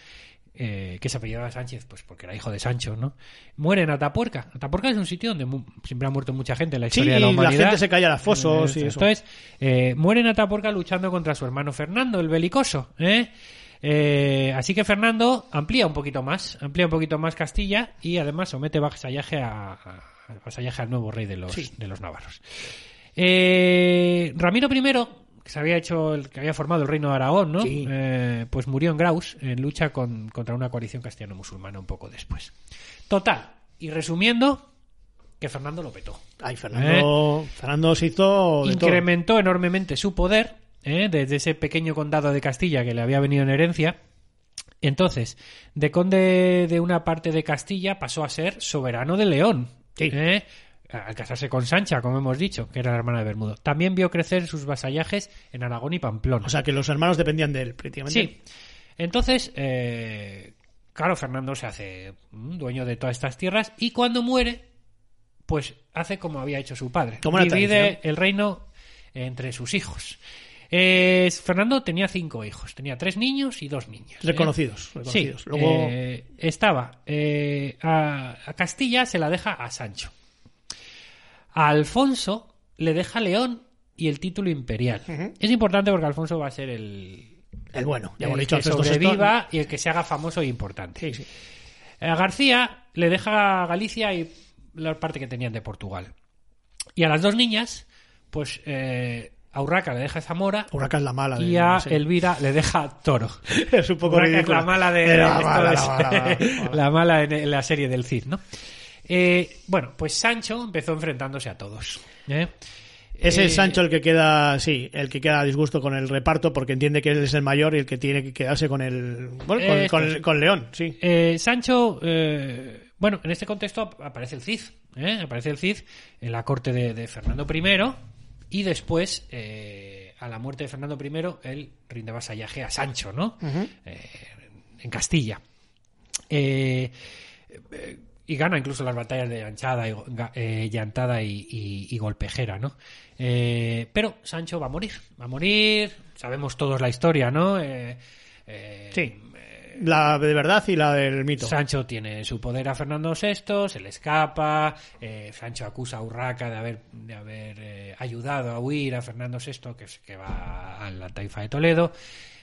Eh, que se apellidaba Sánchez, pues porque era hijo de Sancho, ¿no? Muere en Atapuerca. Atapuerca es un sitio donde mu- siempre ha muerto mucha gente en la historia sí, de la humanidad. Sí, la gente se calla a las fosos eh, y eso. Entonces, eh, muere en Atapuerca luchando contra su hermano Fernando, el belicoso, ¿eh? Eh, así que Fernando amplía un poquito más, amplía un poquito más Castilla y además somete vasallaje, a, a, vasallaje al nuevo rey de los, sí. de los navarros. Eh, Ramiro I... que se había hecho el que había formado el reino de Aragón, ¿no? Sí. Eh, pues murió en Graus en lucha con, contra una coalición castellano-musulmana un poco después. Total, y resumiendo, que Fernando lo petó. Ay, Fernando, eh, Fernando se hizo de incrementó todo. Enormemente su poder eh, desde ese pequeño condado de Castilla que le había venido en herencia. Entonces, de conde de una parte de Castilla pasó a ser soberano de León. Sí. Eh, al casarse con Sancha, como hemos dicho, que era la hermana de Bermudo. También vio crecer sus vasallajes en Aragón y Pamplona. O sea, que los hermanos dependían de él, prácticamente. Sí. Entonces, eh, claro, Fernando se hace dueño de todas estas tierras y cuando muere, pues hace como había hecho su padre. Divide el reino entre sus hijos. Eh, Fernando tenía cinco hijos. Tenía tres niños y dos niñas. Reconocidos. Eh. reconocidos. Sí. Luego... Eh, estaba. Eh, a, a Castilla se la deja a Sancho. A Alfonso le deja León y el título imperial. Uh-huh. Es importante porque Alfonso va a ser el... El bueno. Ya el dicho, que sobreviva esto... y el que se haga famoso e importante. Sí, sí. A García le deja Galicia y la parte que tenían de Portugal. Y a las dos niñas, pues... Eh... A Urraca le deja Zamora. Urraca es la mala. De, y a no sé. Elvira le deja Toro. Es un poco Urraca ridícula. Es la mala de... de la, mala, es... la, mala, la, mala. La mala en la serie del Cid, ¿no? Eh, bueno, pues Sancho empezó enfrentándose a todos. ¿eh? Es el eh, Sancho el que queda, sí, el que queda a disgusto con el reparto porque entiende que él es el mayor y el que tiene que quedarse con el, bueno, con, eh, con, con, con León, sí. Eh, Sancho, eh, bueno, en este contexto aparece el Cid, ¿eh? aparece el Cid en la corte de, de Fernando I y después. Eh, a la muerte de Fernando I, él rinde vasallaje a Sancho, ¿no? Uh-huh. Eh, en Castilla. Eh, eh, Y gana incluso las batallas de Llanchada, y, eh, Llantada y, y, y Golpejera, ¿no? Eh, pero Sancho va a morir. Va a morir. Sabemos todos la historia, ¿no? Eh, eh, sí. Eh, La de verdad y la del mito. Sancho tiene en su poder a Fernando sexto, se le escapa, eh, Sancho acusa a Urraca de haber, de haber eh, ayudado a huir a Fernando sexto, que, que va a la taifa de Toledo.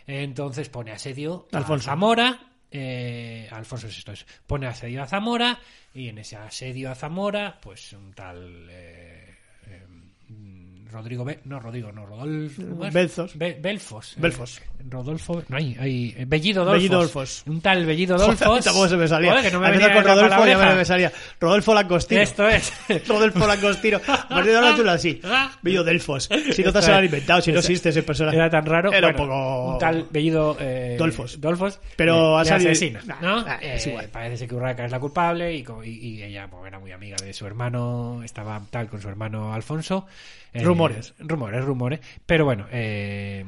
Entonces pone asedio a Alfonso. Zamora. Eh, Alfonso sexto es, pone asedio a Zamora, y en ese asedio a Zamora, pues un tal eh, eh, Rodrigo Be- no Rodrigo no Rodolfo Belfos Be- Belfos Belfos eh, Rodolfo no hay, hay Bellido Dolfos, Bellido Dolfos un tal Bellido Dolfos tampoco se me salía. Joder, que no me venía con Rodolfo ya me, me salía Rodolfo Langostino, esto es Rodolfo Langostino a partir de ahora tú lo así Bellido Delfos, si no te se lo han inventado, si no existe ese personaje, era tan raro, era bueno, un poco un tal Bellido eh, Dolfos Dolfos pero le, le salido... asesina, ¿no? Nah, eh, es igual. Parece que Urraca es la culpable y, y, y ella pues, era muy amiga de su hermano, estaba tal con su hermano Alfonso. Eh, rumores, rumores, rumores. Pero bueno, eh,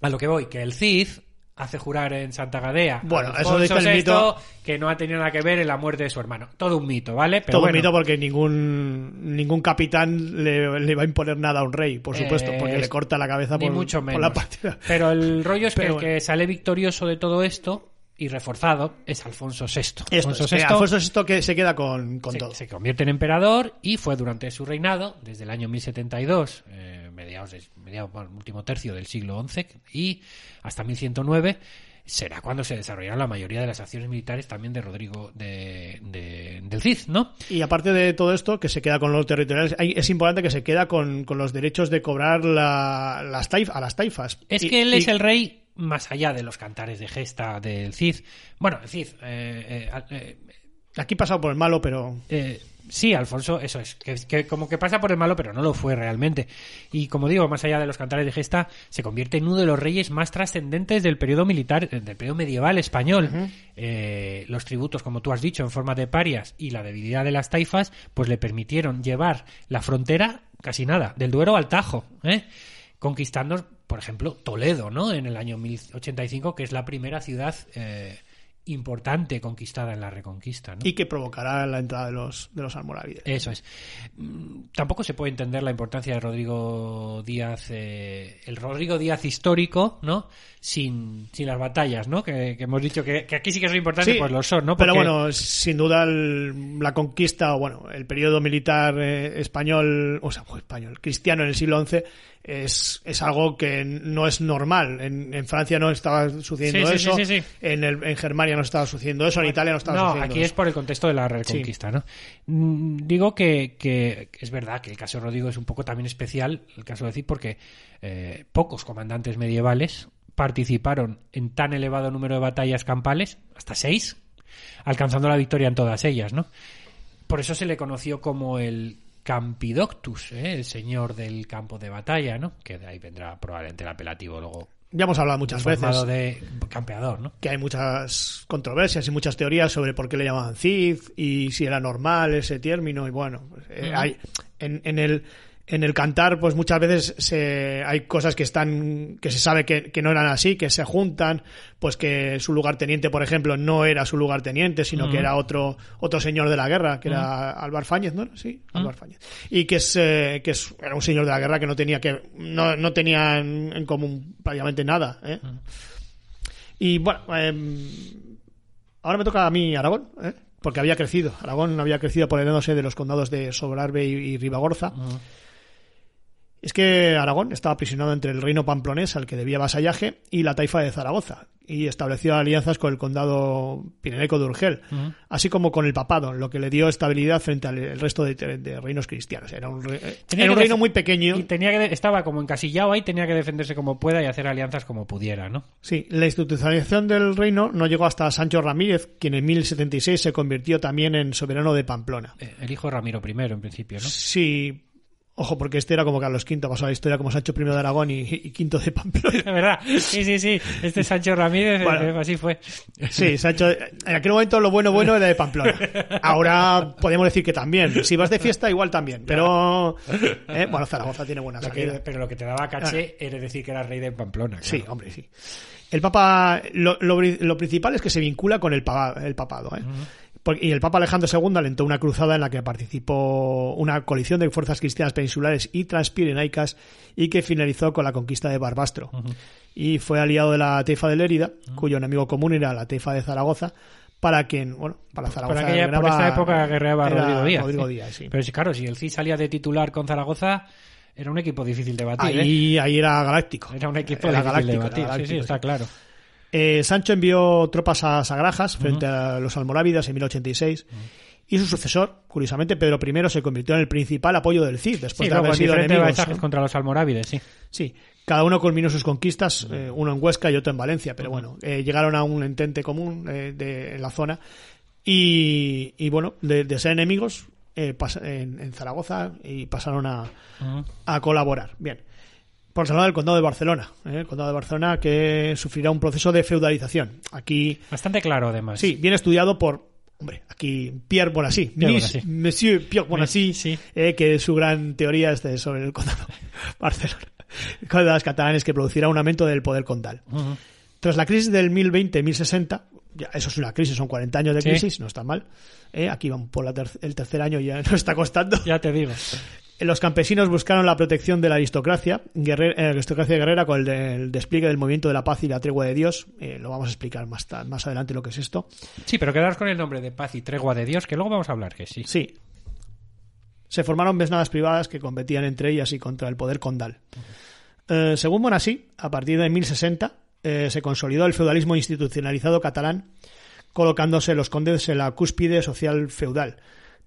a lo que voy, que el Cid hace jurar en Santa Gadea, bueno, eso dice el mito, que no ha tenido nada que ver en la muerte de su hermano. Todo un mito, ¿vale? Pero todo bueno, un mito porque ningún ningún capitán le, le va a imponer nada a un rey, por supuesto, eh, porque le corta la cabeza por, mucho menos. Por la partida. Pero el rollo es que bueno. El que sale victorioso de todo esto y reforzado es Alfonso sexto. Alfonso sexto, Alfonso sexto que se queda con, con se, todo. Se convierte en emperador y fue durante su reinado, desde el año mil setenta y dos, eh, mediados del mediados, bueno, último tercio del siglo once, y hasta mil ciento nueve será cuando se desarrollaron la mayoría de las acciones militares también de Rodrigo de, de del Cid, ¿no? Y aparte de todo esto, que se queda con los territoriales, es importante que se queda con, con los derechos de cobrar la, las taif, a las taifas. Es y, que él y... es el rey... Más allá de los cantares de gesta del Cid. Bueno, el Cid... Eh, eh, eh, Aquí pasado por el malo, pero... Eh, sí, Alfonso, eso es. Que, que como que pasa por el malo, pero no lo fue realmente. Y como digo, más allá de los cantares de gesta, se convierte en uno de los reyes más trascendentes del periodo militar, del periodo medieval español. Uh-huh. Eh, los tributos, como tú has dicho, en forma de parias y la debilidad de las taifas, pues le permitieron llevar la frontera, casi nada, del Duero al Tajo, ¿eh? Conquistando... Por ejemplo, Toledo, ¿no? En el año mil ochenta y cinco, que es la primera ciudad eh, importante conquistada en la Reconquista, ¿no? Y que provocará la entrada de los, de los almorávides. Eso es. Tampoco se puede entender la importancia de Rodrigo Díaz, eh, el Rodrigo Díaz histórico, ¿no? Sin, sin las batallas, ¿no? Que, que hemos dicho que, que aquí sí que son importantes, sí, pues lo son, ¿no? Porque... Pero bueno, sin duda el, la conquista, o bueno, el periodo militar eh, español, o sea, pues, español, cristiano en el siglo once... Es, es algo que no es normal. En, en Francia no estaba sucediendo sí, sí, eso. Sí, sí, sí. En, el, en Germania no estaba sucediendo eso. En Italia no estaba no, sucediendo eso. No, aquí es por el contexto de la Reconquista, sí. ¿No? Digo que, que es verdad que el caso de Rodrigo es un poco también especial, el caso de decir, porque eh, pocos comandantes medievales participaron en tan elevado número de batallas campales, hasta seis, alcanzando la victoria en todas ellas, ¿no? Por eso se le conoció como el... Campidoctus, ¿eh? El señor del campo de batalla, ¿no? Que de ahí vendrá probablemente el apelativo luego. Ya hemos hablado muchas veces de campeador, ¿no? Que hay muchas controversias y muchas teorías sobre por qué le llamaban Cid y si era normal ese término y bueno, pues, eh, uh-huh. hay en, en el en el cantar pues muchas veces se, hay cosas que están que se sabe que, que no eran así, que se juntan, pues que su lugarteniente, por ejemplo, no era su lugarteniente, sino uh-huh. que era otro otro señor de la guerra, que uh-huh. era Álvar Fáñez, ¿no? Sí, Álvar uh-huh. Fáñez. Y que es eh, que es, era un señor de la guerra que no tenía que no no tenía en, en común prácticamente nada, ¿eh? Uh-huh. Y bueno, eh, ahora me toca a mí Aragón, ¿eh? Porque había crecido, Aragón había crecido apoderándose de los condados de Sobrarbe y, y Ribagorza. Uh-huh. Es que Aragón estaba aprisionado entre el reino pamplonés, al que debía vasallaje, y la taifa de Zaragoza, y estableció alianzas con el condado pireneco de Urgel, uh-huh. así como con el papado, lo que le dio estabilidad frente al resto de, de reinos cristianos. Era un, era un reino def- muy pequeño. Y tenía que de- estaba como encasillado ahí, tenía que defenderse como pueda y hacer alianzas como pudiera, ¿no? Sí, la institucionalización del reino no llegó hasta Sancho Ramírez, quien en mil setenta y seis se convirtió también en soberano de Pamplona. El hijo Ramiro primero, en principio, ¿no? Sí. Ojo, porque este era como Carlos quinto, pasó a la historia como Sancho primero de Aragón y, y quinto de Pamplona. Es verdad, sí, sí, sí. Este Sancho Ramírez, bueno, así fue. Sí, Sancho. En aquel momento lo bueno, bueno era de Pamplona. Ahora podemos decir que también. Si vas de fiesta, igual también. Pero, eh, bueno, Zaragoza tiene buena salida. Pero lo que te daba caché era decir que era rey de Pamplona. Claro. Sí, hombre, sí. El Papa, lo, lo, lo principal es que se vincula con el, papa, el papado, ¿eh? Uh-huh. Porque, y el Papa Alejandro segundo alentó una cruzada en la que participó una coalición de fuerzas cristianas peninsulares y transpirenaicas y que finalizó con la conquista de Barbastro. Uh-huh. Y fue aliado de la taifa de Lérida, uh-huh. cuyo enemigo común era la taifa de Zaragoza, para quien, bueno, para Zaragoza para aquella, guerraba, por esa época guerreaba Rodrigo Díaz. Rodrigo Díaz sí. Sí. Pero claro, si el C I S salía de titular con Zaragoza... Era un equipo difícil de batir. Ahí, ¿eh? Ahí era galáctico. Era un equipo era difícil de batir, sí, sí, está claro. Eh, Sancho envió tropas a Sagrajas frente uh-huh. a los almorávidas en mil ochocientos ochenta y seis uh-huh. y su sucesor, curiosamente, Pedro I, se convirtió en el principal apoyo del Cid después sí, de haber sido enemigos. Sí, ¿no? Contra los almorávides, sí. Sí, cada uno culminó sus conquistas, uh-huh. eh, uno en Huesca y otro en Valencia, pero uh-huh. bueno, eh, llegaron a un entente común eh, de, en la zona y, y bueno, de, de ser enemigos... Eh, pas- en, en Zaragoza y pasaron a, uh-huh. a colaborar. Bien. Por otro lado, el Condado de Barcelona. ¿eh? El Condado de Barcelona que sufrirá un proceso de feudalización. Aquí. Bastante claro, además. Sí, bien estudiado por. Hombre, aquí Pierre Bonnassie. Pierre Bonnassie. Monsieur Pierre Bonnassie, sí. eh, que su gran teoría es de, sobre el Condado de Barcelona. El Condado de los catalanes que producirá un aumento del poder condal. Uh-huh. Tras la crisis del mil veinte mil sesenta. Ya, eso es una crisis, son cuarenta años de crisis, sí. No está mal. Eh, aquí van por la ter- el tercer año y ya nos está costando. Ya te digo. Los campesinos buscaron la protección de la aristocracia guerrera, eh, aristocracia guerrera con el, de, el despliegue del movimiento de la paz y la tregua de Dios. Eh, lo vamos a explicar más, ta- más adelante lo que es esto. Sí, pero quedaros con el nombre de paz y tregua de Dios, que luego vamos a hablar que sí. Sí. Se formaron mesnadas privadas que competían entre ellas y contra el poder condal. Uh-huh. Eh, según Bonnassie, a partir de mil sesenta... Eh, se consolidó el feudalismo institucionalizado catalán, colocándose los condes en la cúspide social feudal,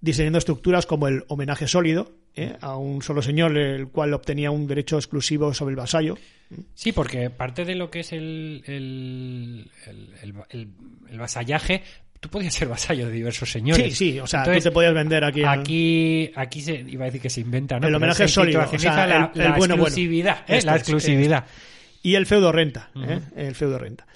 diseñando estructuras como el homenaje sólido ¿eh? a un solo señor, el cual obtenía un derecho exclusivo sobre el vasallo. Sí, porque parte de lo que es el, el, el, el, el, el vasallaje... Tú podías ser vasallo de diversos señores. Sí, sí, o sea, entonces, tú te podías vender aquí. ¿No? Aquí, aquí se, iba a decir que se inventa, ¿no? El homenaje es sólido, o sea, la, el, el la bueno, exclusividad. Bueno. ¿eh? Esto, la exclusividad. Es, Y el feudo renta, ¿eh? uh-huh. el feudo renta.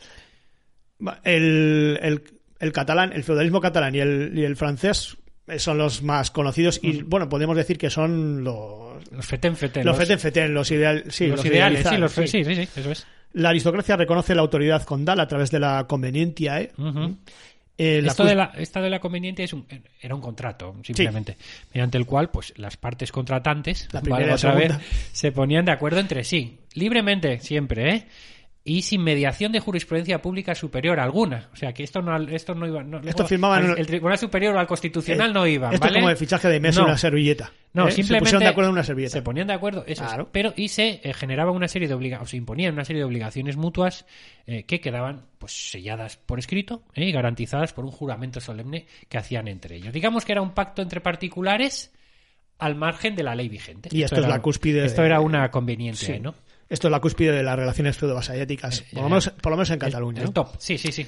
El, el, el catalán, el feudalismo catalán y el, y el francés son los más conocidos uh-huh. y, bueno, podemos decir que son los... Los feten-feten. Los feten-feten, los, los, ideal, sí, los, los ideales. Sí, los ideales, sí, sí, sí, eso es. La aristocracia reconoce la autoridad condal a través de la convenientia, ¿eh? Uh-huh. Eh, la esto, cus- de la, esto de la conveniente es un, era un contrato, simplemente, sí. mediante el cual pues las partes contratantes la primera, vale, otra vez, se ponían de acuerdo entre sí, libremente, siempre, ¿eh? Y sin mediación de jurisprudencia pública superior alguna. O sea, que esto no, esto no iba... No, esto firmaban... El, el Tribunal Superior o al Constitucional eh, no iba, ¿vale? Esto es como el fichaje de mesa en no, una servilleta. No, ¿eh? Simplemente... Se pusieron de acuerdo en una servilleta. Se ponían de acuerdo, eso claro. es, pero y se eh, generaba una serie de obligaciones... O se imponían una serie de obligaciones mutuas eh, que quedaban pues selladas por escrito eh, y garantizadas por un juramento solemne que hacían entre ellos. Digamos que era un pacto entre particulares al margen de la ley vigente. Y esto, esto es era, la cúspide... Esto de... era una conveniente, sí. ¿no? Esto es la cúspide de las relaciones feudo-vasalléticas, por, por lo menos en Cataluña. El, el top, ¿no? sí, sí, sí.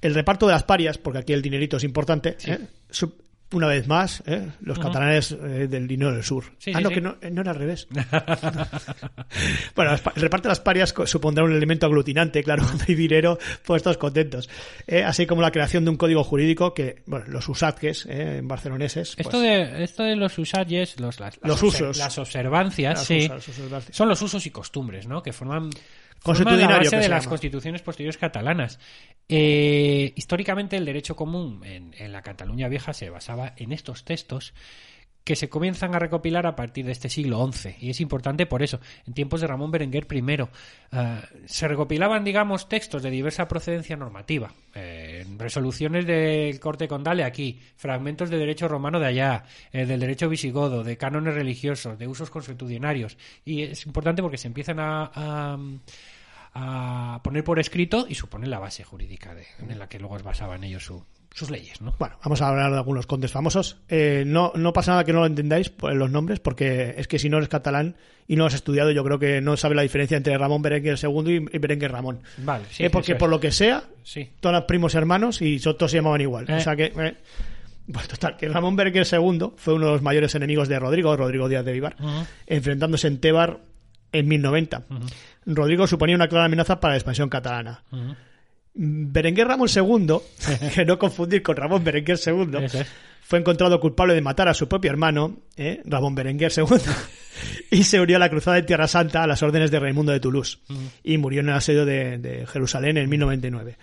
El reparto de las parias, porque aquí el dinerito es importante, sí. ¿eh? Sub, una vez más, ¿eh? los uh-huh. catalanes eh, del dinero del sur. Sí, ah, sí, no, sí. que no, no era al revés. Bueno, el reparto de las parias supondrá un elemento aglutinante, claro, cuando hay dinero, pues estos contentos. ¿eh? Así como la creación de un código jurídico que, bueno, los usatges, ¿eh? en barceloneses... Pues, esto, de, esto de los usatges, los, las, los las, usos, las observancias, las sí, usas, observancias, son los usos y costumbres, ¿no? Que forman... Constitucionario, forma la base de las llama. Constituciones posteriores catalanas. Eh, históricamente el derecho común en, en la Cataluña vieja se basaba en estos textos que se comienzan a recopilar a partir de este siglo once. Y es importante por eso. En tiempos de Ramón Berenguer I uh, se recopilaban, digamos, textos de diversa procedencia normativa. Eh, resoluciones del corte condal de aquí, fragmentos de derecho romano de allá, eh, del derecho visigodo, de cánones religiosos, de usos consuetudinarios. Y es importante porque se empiezan a... a a poner por escrito y suponer la base jurídica de, en la que luego basaban ellos su, sus leyes, ¿no? Bueno, vamos a hablar de algunos condes famosos. Eh, no, no pasa nada que no lo entendáis por los nombres, porque es que si no eres catalán y no has estudiado, yo creo que no sabes la diferencia entre Ramón Berenguer segundo y Berenguer Ramón. Vale, sí. Eh, porque es. Por lo que sea, sí. todos los primos hermanos y todos se llamaban igual. Eh. O sea que... Eh, Pues total, que Ramón Berenguer segundo fue uno de los mayores enemigos de Rodrigo, Rodrigo Díaz de Vivar, uh-huh. enfrentándose en Tébar en mil noventa. Uh-huh. Rodrigo suponía una clara amenaza para la expansión catalana. Uh-huh. Berenguer Ramón segundo, que no confundir con Ramón Berenguer segundo, es. fue encontrado culpable de matar a su propio hermano, ¿eh? Ramón Berenguer segundo, y se unió a la cruzada de Tierra Santa a las órdenes de Raimundo de Toulouse, uh-huh. y murió en el asedio de, de Jerusalén en mil noventa y nueve.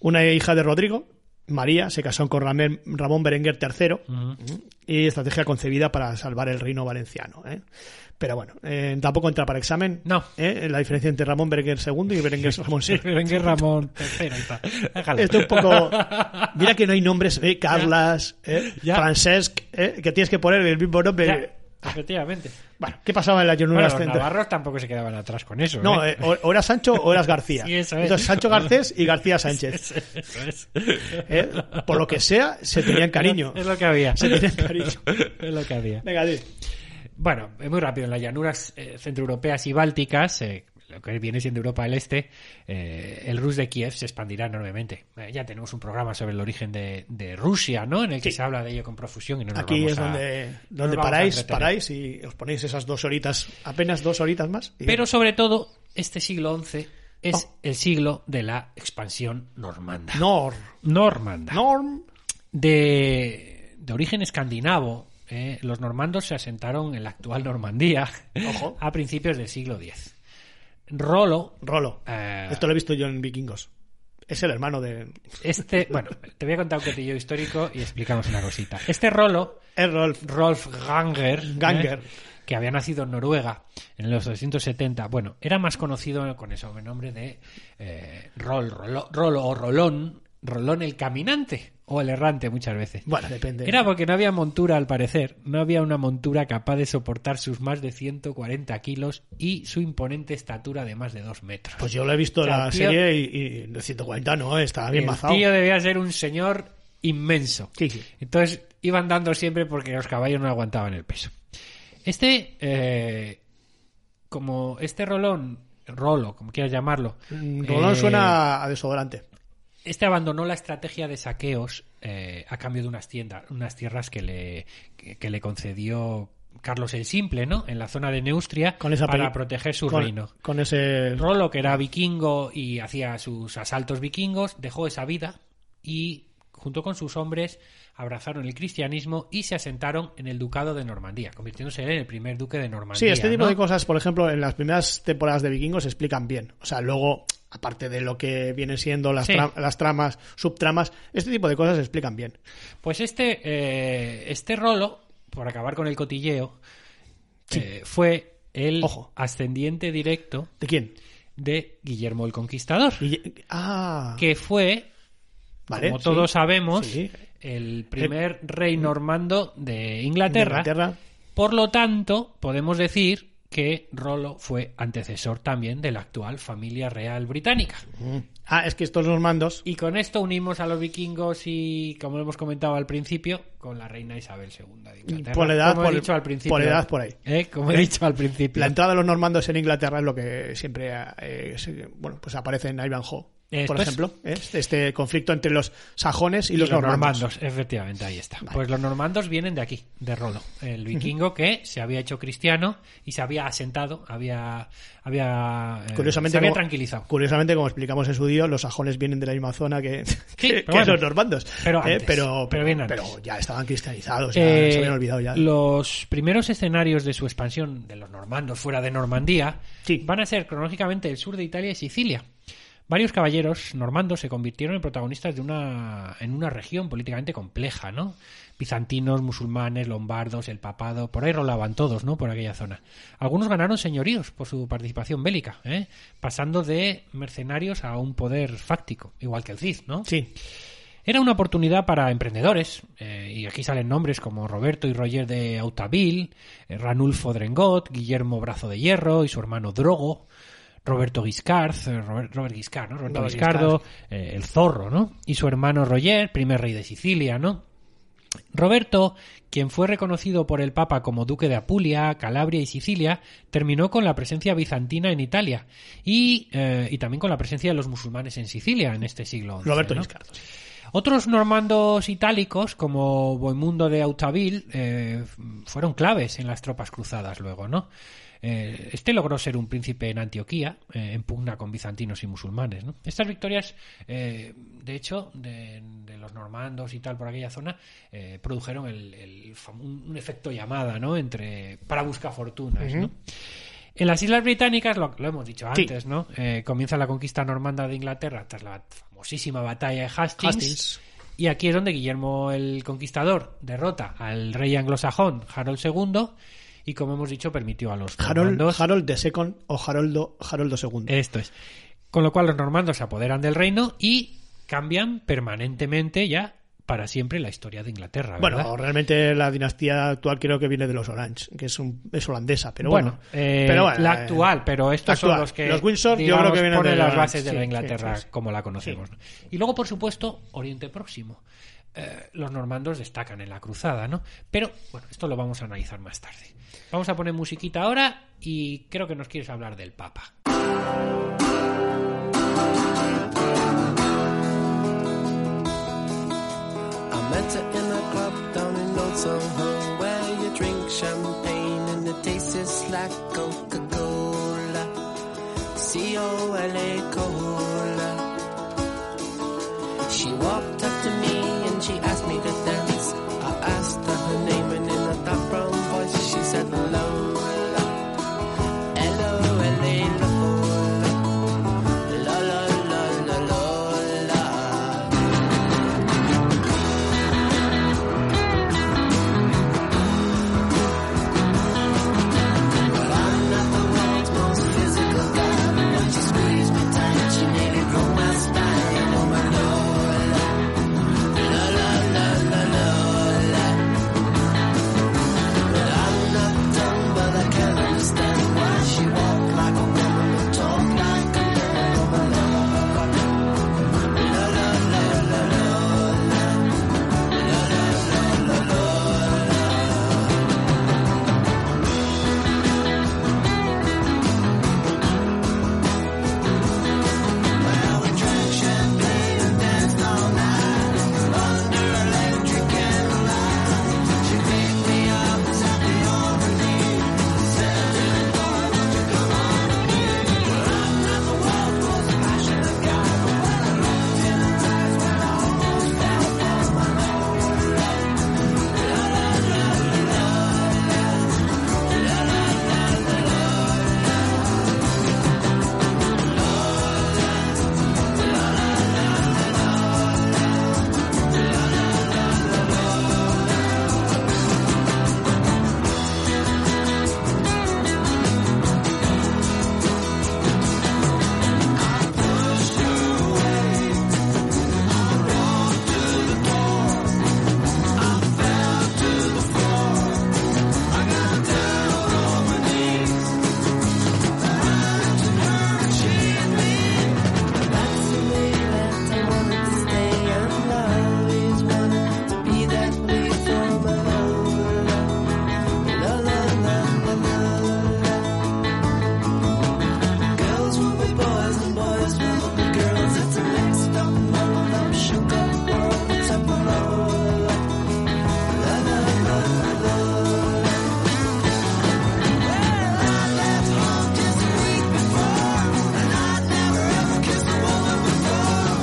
Una hija de Rodrigo, María se casó con Ramón Berenguer tercero, uh-huh. y estrategia concebida para salvar el reino valenciano, ¿eh? Pero bueno, eh, tampoco entra para examen. No. ¿Eh? La diferencia entre Ramón Berenguer segundo y Berenguer Ramón segundo. Berenguer Ramón tercero. Esto un poco... Mira que no hay nombres, ¿eh? Carlas, ¿eh? Francesc, ¿eh? Que tienes que poner el mismo nombre... Ya. Efectivamente. Bueno, ¿qué pasaba en la llanura? Bueno, los central? Navarros tampoco se quedaban atrás con eso. No, ¿eh? o, o eras Sancho o eras García. Sí, eso es. Entonces Sancho Garcés y García Sánchez. Eso es, eso es. ¿Eh? Por lo que sea, se tenían cariño. Es lo que había. Se tenían cariño. Es lo que había. Venga, di. Bueno, muy rápido. En las llanuras eh, centroeuropeas y bálticas, eh, lo que viene siendo Europa del Este, eh, el Rus de Kiev se expandirá enormemente. Eh, ya tenemos un programa sobre el origen de, de Rusia, ¿no? En el que sí. se habla de ello con profusión. Y no nos Aquí vamos es donde, a, donde no paráis, paráis y os ponéis esas dos horitas, apenas dos horitas más. Y... Pero sobre todo, este siglo once es oh. el siglo de la expansión normanda. Nor. Normanda. Norm. De, de origen escandinavo. Eh, los normandos se asentaron en la actual Normandía. Ojo. A principios del siglo diez. Rolo. Rolo. Eh, Esto lo he visto yo en Vikingos. Es el hermano de... Este, bueno, te voy a contar un cotillo histórico y explicamos una cosita. Este Rolo es Rolf, Rolf Ganger, Ganger. Eh, que había nacido en Noruega en los doscientos setenta. Bueno, era más conocido con el sobrenombre de eh, Rol, Rolo, Rolo o Rolón. Rolón el caminante o el errante muchas veces. Bueno, depende. Era porque no había montura, al parecer. No había una montura capaz de soportar sus más de ciento cuarenta kilos y su imponente estatura de más de dos metros. Pues yo lo he visto en la tío, serie y, y de ciento cuarenta no, estaba bien mazado. El tío debía ser un señor inmenso. Sí, sí. Entonces iban dando siempre porque los caballos no aguantaban el peso. Este, eh, como este Rolón, Rolo, como quieras llamarlo. Rolón eh, suena a desodorante. Este abandonó la estrategia de saqueos eh, a cambio de unas tiendas, unas tierras que le, que, que le concedió Carlos el Simple, ¿no? En la zona de Neustria con esa para peli... proteger su con, reino. Con ese Rolo, que era vikingo y hacía sus asaltos vikingos, dejó esa vida y junto con sus hombres abrazaron el cristianismo y se asentaron en el ducado de Normandía, convirtiéndose en el primer duque de Normandía. Sí, este tipo, ¿no?, de cosas, por ejemplo, en las primeras temporadas de Vikingos se explican bien. O sea, luego... aparte de lo que vienen siendo las, sí. tra- las tramas, subtramas, este tipo de cosas se explican bien. Pues este, eh, este Rolo, por acabar con el cotilleo, sí. eh, fue el Ojo. ascendiente directo... ¿De quién? De Guillermo el Conquistador. Guille- ah. Que fue, vale, como sí. todos sabemos, sí. el primer el... rey normando de Inglaterra. de Inglaterra. Por lo tanto, podemos decir... que Rolo fue antecesor también de la actual familia real británica. Ah, es que estos normandos... Y con esto unimos a los vikingos y, como hemos comentado al principio, con la reina Isabel segundo de Inglaterra. Por edad, como he por, dicho al principio, por edad, por ahí. ¿Eh? Como he dicho al principio. La entrada de los normandos en Inglaterra es lo que siempre eh, bueno, pues aparece en Ivanhoe, esto por ejemplo. Es... ¿eh? Este conflicto entre los sajones y, y los, los normandos. normandos. Efectivamente, ahí está. Vale. Pues los normandos vienen de aquí, de Rolo. El vikingo uh-huh. que se había hecho cristiano y se había asentado, había, había, curiosamente, se había como, tranquilizado. Curiosamente, como explicamos en su día, los sajones vienen de la misma zona que, sí, que, que bueno, los normandos. Pero, antes, eh, pero, pero, pero, pero ya estaban cristianizados, ya eh, se habían olvidado ya. Los primeros escenarios de su expansión de los normandos fuera de Normandía sí. van a ser cronológicamente el sur de Italia y Sicilia. Varios caballeros normandos se convirtieron en protagonistas de una en una región políticamente compleja, ¿no? Bizantinos, musulmanes, lombardos, el papado... Por ahí rolaban todos, ¿no? Por aquella zona. Algunos ganaron señoríos por su participación bélica, ¿eh? Pasando de mercenarios a un poder fáctico, igual que el Cid, ¿no? Sí. Era una oportunidad para emprendedores, eh, y aquí salen nombres como Roberto y Roger de Hauteville, eh, Ranulfo Drengot, Guillermo Brazo de Hierro y su hermano Drogo... Roberto Guiscard, Robert, Robert Guiscard, ¿no? Roberto Guiscardo, eh, el Zorro, ¿no? Y su hermano Roger, primer rey de Sicilia, ¿no? Roberto, quien fue reconocido por el Papa como duque de Apulia, Calabria y Sicilia, terminó con la presencia bizantina en Italia y, eh, y también con la presencia de los musulmanes en Sicilia en este siglo once. Roberto, ¿no?, Guiscardo. Otros normandos itálicos, como Bohemundo de Hauteville, eh, fueron claves en las tropas cruzadas luego, ¿no? Este logró ser un príncipe en Antioquía, en pugna con bizantinos y musulmanes, ¿no? Estas victorias, eh, de hecho, de, de los normandos y tal por aquella zona, eh, produjeron el, el, un efecto llamada, ¿no?, entre para buscar fortunas, uh-huh. ¿no? En las Islas Británicas, lo, lo hemos dicho antes, sí. ¿no? Eh, comienza la conquista normanda de Inglaterra tras la famosísima batalla de Hastings. Hastings. Y aquí es donde Guillermo el Conquistador derrota al rey anglosajón Harold segundo y, como hemos dicho, permitió a los normandos... Harold segundo o Haroldo, Haroldo segundo. Esto es. Con lo cual los normandos se apoderan del reino y cambian permanentemente ya para siempre la historia de Inglaterra, ¿verdad? Bueno, realmente la dinastía actual creo que viene de los Orange, que es, un, es holandesa, pero bueno. bueno, eh, pero bueno la actual, eh, pero estos actual. son los que los Windsor, digamos, yo creo que vienen ponen de las bases de sí, la Inglaterra sí, sí, sí. como la conocemos. Sí. ¿no? Y luego, por supuesto, Oriente Próximo. Eh, los normandos destacan en la cruzada, ¿no? Pero, bueno, esto lo vamos a analizar más tarde. Vamos a poner musiquita ahora y creo que nos quieres hablar del Papa. Met her in a club down in Old Soho, where you drink champagne and it tastes like Coca-Cola, C O L A cola. She walked up to me and she asked me to dance. I asked her her name and in a dark brown voice she said Lola, L O L A, Lola, Lola, Lola, Lola.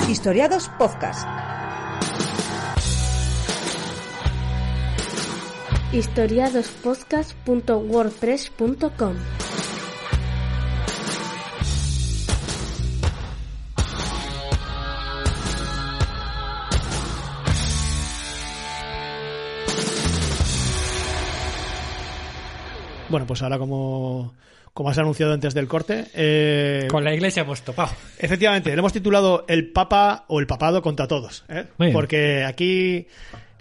Historiados Podcast. historiados podcast punto wordpress punto com. Bueno, pues ahora como... Como has anunciado antes del corte... Eh... Con la Iglesia hemos topado. Efectivamente, lo hemos titulado El Papa o el Papado contra todos. ¿eh? Porque aquí,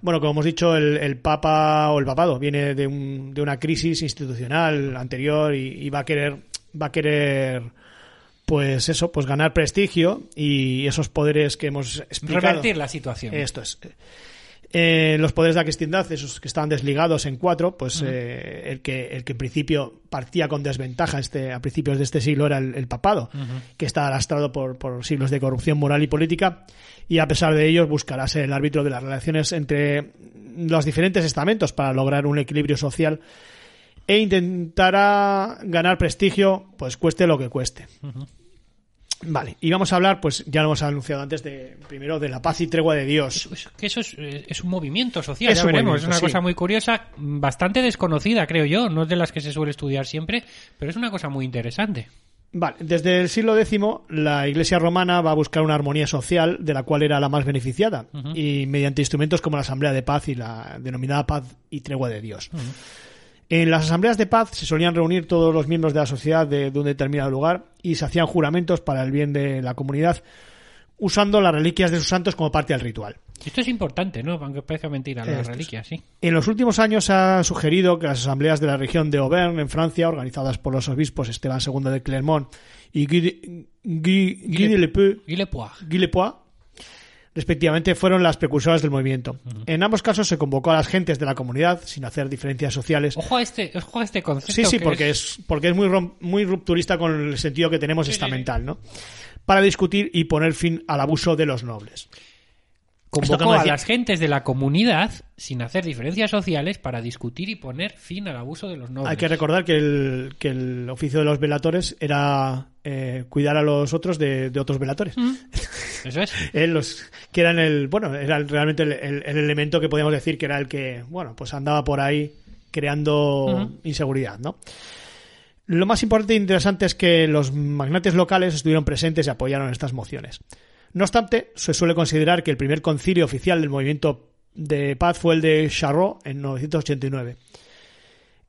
bueno, como hemos dicho, el, el Papa o el Papado viene de, un, de una crisis institucional anterior y, y va a querer, va a querer, pues eso, pues ganar prestigio y esos poderes que hemos explicado. Revertir la situación. Esto es... Eh, los poderes de la cristiandad, esos que estaban desligados en cuatro, pues uh-huh. eh, el que el que en principio partía con desventaja este, a principios de este siglo era el, el papado, uh-huh. que está lastrado por, por siglos de corrupción moral y política, y a pesar de ello buscará ser el árbitro de las relaciones entre los diferentes estamentos para lograr un equilibrio social e intentará ganar prestigio, pues cueste lo que cueste. Uh-huh. Vale, y vamos a hablar, pues ya lo hemos anunciado antes, de primero de la paz y tregua de Dios. Eso, eso es, es un movimiento social, es ya veremos, es una sí. cosa muy curiosa, bastante desconocida, creo yo, no es de las que se suele estudiar siempre, pero es una cosa muy interesante. Vale, desde el siglo décimo la Iglesia romana va a buscar una armonía social de la cual era la más beneficiada, uh-huh. y mediante instrumentos como la Asamblea de Paz y la denominada Paz y Tregua de Dios. Uh-huh. En las asambleas de paz se solían reunir todos los miembros de la sociedad de, de un determinado lugar y se hacían juramentos para el bien de la comunidad, usando las reliquias de sus santos como parte del ritual. Esto es importante, ¿no? Aunque parezca mentira, las Estos. reliquias, sí. En los últimos años se ha sugerido que las asambleas de la región de Auvergne, en Francia, organizadas por los obispos Esteban segundo de Clermont y Guy, Guy, Guy de Lepoix, Guy Lepoix. Guy Lepoix, respectivamente, fueron las precursoras del movimiento. Uh-huh. En ambos casos se convocó a las gentes de la comunidad sin hacer diferencias sociales. Ojo a este, ojo a este concepto. Sí, sí, que porque es, es porque es muy rom, muy rupturista con el sentido que tenemos sí, estamental, sí. ¿no? Para discutir y poner fin al abuso de los nobles. Convocó a las gentes de la comunidad sin hacer diferencias sociales para discutir y poner fin al abuso de los nobles. Hay que recordar que el, que el oficio de los velatores era eh, cuidar a los otros de, de otros velatores. Mm. Eso es. eh, los, que eran el, bueno, era realmente el, el, el elemento que podíamos decir que era el que, bueno, pues andaba por ahí creando uh-huh. inseguridad, ¿no? Lo más importante e interesante es que los magnates locales estuvieron presentes y apoyaron estas mociones. No obstante, se suele considerar que el primer concilio oficial del movimiento de paz fue el de Charroux en novecientos ochenta y nueve.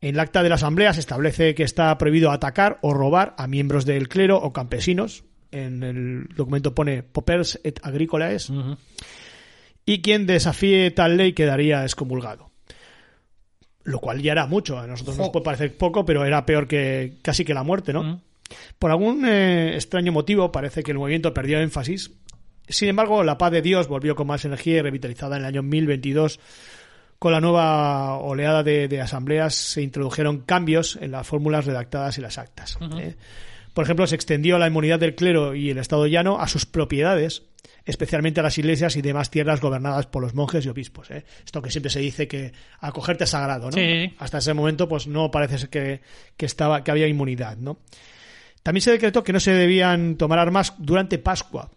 En el acta de la asamblea se establece que está prohibido atacar o robar a miembros del clero o campesinos. En el documento pone paupers et agrícolas. Uh-huh. Y quien desafíe tal ley quedaría excomulgado. Lo cual ya era mucho. A nosotros nos puede parecer poco, pero era peor que casi que la muerte, ¿no? Uh-huh. Por algún eh, extraño motivo parece que el movimiento perdió énfasis. Sin embargo, la paz de Dios volvió con más energía y revitalizada en el año mil veintidós. Con la nueva oleada de, de asambleas se introdujeron cambios en las fórmulas redactadas y las actas. Uh-huh. ¿eh? Por ejemplo, se extendió la inmunidad del clero y el Estado llano a sus propiedades, especialmente a las iglesias y demás tierras gobernadas por los monjes y obispos. ¿eh? Esto que siempre se dice que acogerte es sagrado, ¿no? Sí. Hasta ese momento, pues no parece que, que estaba, que había inmunidad, ¿no? También se decretó que no se debían tomar armas durante Pascua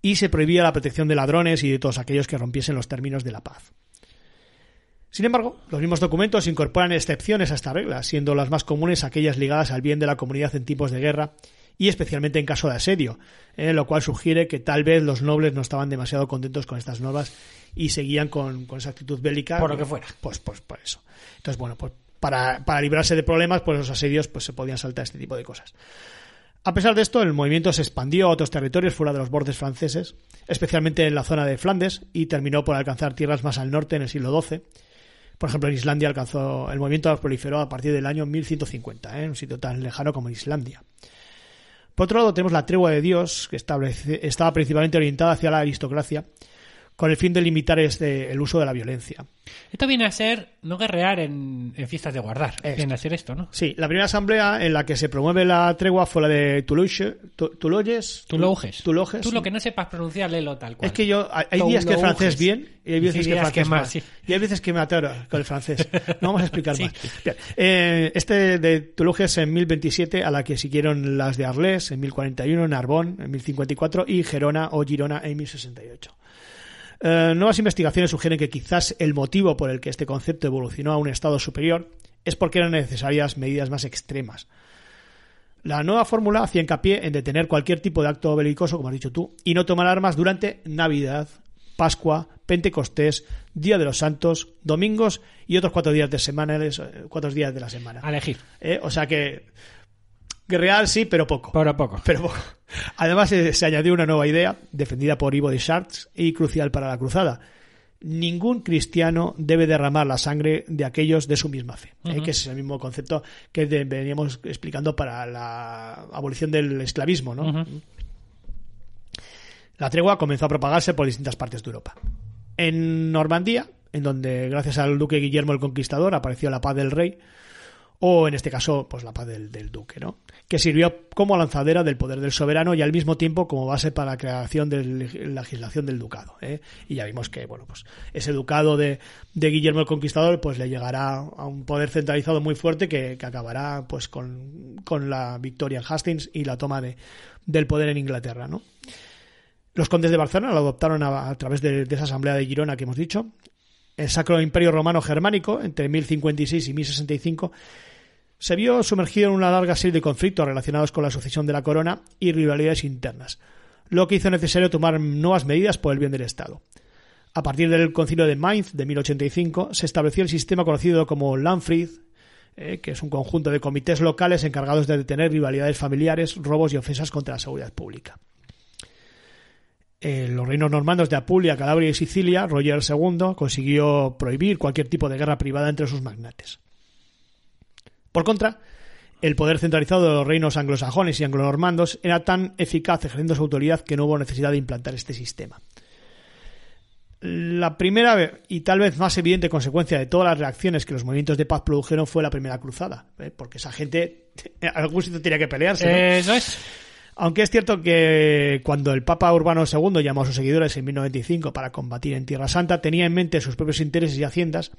y se prohibía la protección de ladrones y de todos aquellos que rompiesen los términos de la paz. Sin embargo, los mismos documentos incorporan excepciones a esta regla, siendo las más comunes aquellas ligadas al bien de la comunidad en tiempos de guerra y especialmente en caso de asedio, eh, lo cual sugiere que tal vez los nobles no estaban demasiado contentos con estas normas y seguían con, con esa actitud bélica. Por lo que fuera. Pues, pues por eso. Entonces, bueno, pues Para, para librarse de problemas, pues los asedios pues se podían saltar este tipo de cosas. A pesar de esto, el movimiento se expandió a otros territorios fuera de los bordes franceses, especialmente en la zona de Flandes, y terminó por alcanzar tierras más al norte en el siglo doce. Por ejemplo, en Islandia alcanzó el movimiento proliferó a partir del año mil ciento cincuenta, ¿eh? Un sitio tan lejano como Islandia. Por otro lado, tenemos la Tregua de Dios, que establece, estaba principalmente orientada hacia la aristocracia, con el fin de limitar este, el uso de la violencia. Esto viene a ser no guerrear en, en fiestas de guardar, esto. viene a ser esto, ¿no? Sí, la primera asamblea en la que se promueve la tregua fue la de Toulouse, Toulouse, Toulouse, Toulouse. Tú lo que no sepas pronunciar, léelo tal cual. Es que yo, hay días que el francés bien y hay veces que el francés mal. Y hay veces que me atoro con el francés. No vamos a explicar más. Este de Toulouse en mil veintisiete, a la que siguieron las de Arles en mil cuarenta y uno, Narbonne en mil cincuenta y cuatro y Gerona o Girona en mil sesenta y ocho. Eh, nuevas investigaciones sugieren que quizás el motivo por el que este concepto evolucionó a un estado superior es porque eran necesarias medidas más extremas. La nueva fórmula hacía hincapié en detener cualquier tipo de acto belicoso, como has dicho tú, y no tomar armas durante Navidad, Pascua, Pentecostés, Día de los Santos, domingos y otros cuatro días de semana, cuatro días de la semana. A elegir. Eh, o sea que guerrear sí, pero poco. Pero poco. Pero poco. Además, se, se añadió una nueva idea, defendida por Ivo de Chartres y crucial para la cruzada. Ningún cristiano debe derramar la sangre de aquellos de su misma fe. Uh-huh. ¿eh? Que es el mismo concepto que de, veníamos explicando para la abolición del esclavismo, ¿no? Uh-huh. La tregua comenzó a propagarse por distintas partes de Europa. En Normandía, en donde gracias al duque Guillermo el Conquistador apareció la paz del rey, o en este caso, pues la paz del, del duque, ¿no? Que sirvió como lanzadera del poder del soberano y al mismo tiempo como base para la creación de la legislación del ducado, ¿eh? Y ya vimos que, bueno, pues ese ducado de, de Guillermo el Conquistador, pues le llegará a un poder centralizado muy fuerte que, que acabará, pues, con, con la victoria en Hastings y la toma de, del poder en Inglaterra, ¿no? Los condes de Barcelona lo adoptaron a, a través de, de esa asamblea de Girona que hemos dicho. El Sacro Imperio Romano Germánico, entre mil cincuenta y seis y mil sesenta y cinco, Se vio sumergido en una larga serie de conflictos relacionados con la sucesión de la corona y rivalidades internas, lo que hizo necesario tomar nuevas medidas por el bien del Estado. A partir del concilio de Mainz de mil ochocientos cinco se estableció el sistema conocido como Landfried, eh, que es un conjunto de comités locales encargados de detener rivalidades familiares, robos y ofensas contra la seguridad pública. En los reinos normandos de Apulia, Calabria y Sicilia, Roger segundo consiguió prohibir cualquier tipo de guerra privada entre sus magnates. Por contra, el poder centralizado de los reinos anglosajones y anglonormandos era tan eficaz ejerciendo su autoridad que no hubo necesidad de implantar este sistema. La primera y tal vez más evidente consecuencia de todas las reacciones que los movimientos de paz produjeron fue la Primera Cruzada, ¿eh? Porque esa gente a algún sitio tenía que pelearse, ¿no? Eh, no es. Aunque es cierto que cuando el Papa Urbano segundo llamó a sus seguidores en mil novecientos noventa y cinco para combatir en Tierra Santa, tenía en mente sus propios intereses y haciendas.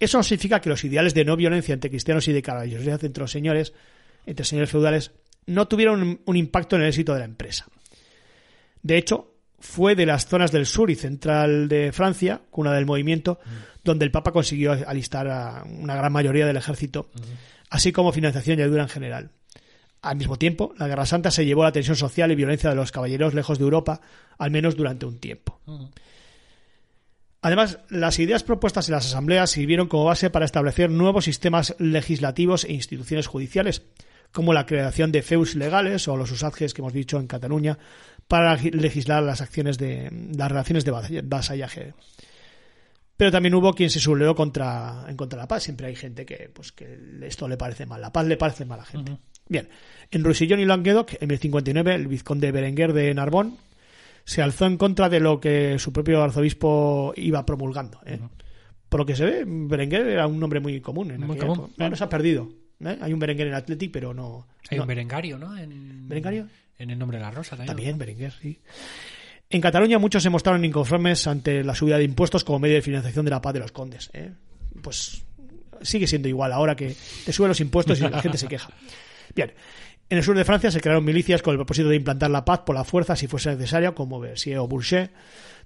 Eso significa que los ideales de no violencia entre cristianos y de caballerosidad entre los señores, entre señores feudales, no tuvieron un, un impacto en el éxito de la empresa. De hecho, fue de las zonas del sur y central de Francia, cuna del movimiento, uh-huh. donde el Papa consiguió alistar a una gran mayoría del ejército, uh-huh. así como financiación y ayuda en general. Al mismo tiempo, la Guerra Santa se llevó a la tensión social y violencia de los caballeros lejos de Europa, al menos durante un tiempo. Uh-huh. Además, las ideas propuestas en las asambleas sirvieron como base para establecer nuevos sistemas legislativos e instituciones judiciales, como la creación de feus legales o los usages que hemos dicho en Cataluña para legislar las acciones de las relaciones de vasallaje. Pero también hubo quien se sublevó contra en contra la paz. Siempre hay gente que pues que esto le parece mal, la paz le parece mal a la gente. Uh-huh. Bien, en Roussillon y Languedoc, en mil cincuenta y nueve, el vizconde Berenguer de Narbonne se alzó en contra de lo que su propio arzobispo iba promulgando, ¿eh? Uh-huh. Por lo que se ve, Berenguer era un nombre muy común. En muy común. Bueno, claro. Se ha perdido, ¿eh? Hay un Berenguer en Athletic, pero no... Hay no. un Berengario, ¿no? En... ¿Berengario? En el nombre de la rosa también. También, ¿no? Berenguer, sí. En Cataluña muchos se mostraron inconformes ante la subida de impuestos como medio de financiación de la paz de los condes, ¿eh? Pues sigue siendo igual ahora que te suben los impuestos y la gente se queja. Bien. En el sur de Francia se crearon milicias con el propósito de implantar la paz por la fuerza si fuese necesario, como Bercy o Bourget,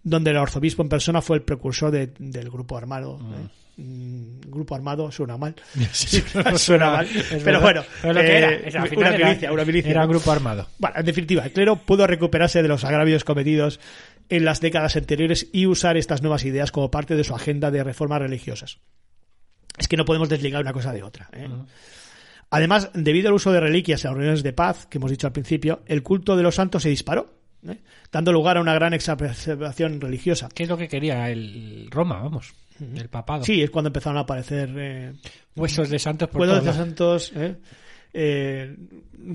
donde el arzobispo en persona fue el precursor de, del grupo armado. Mm. ¿eh? Mm, grupo armado suena mal. Sí, suena, suena mal. Pero verdad, bueno, pero lo eh, que era, era, una, final, milicia, era, una milicia. Era un grupo armado. Bueno, en definitiva, el clero pudo recuperarse de los agravios cometidos en las décadas anteriores y usar estas nuevas ideas como parte de su agenda de reformas religiosas. Es que no podemos desligar una cosa de otra, ¿eh? Mm. Además, debido al uso de reliquias en las reuniones de paz, que hemos dicho al principio, el culto de los santos se disparó, ¿eh? Dando lugar a una gran exacerbación religiosa. ¿Qué es lo que quería el Roma, vamos? Uh-huh. El papado. Sí, es cuando empezaron a aparecer... Eh, huesos de santos por todos lados. Huesos de santos, ¿eh? Eh,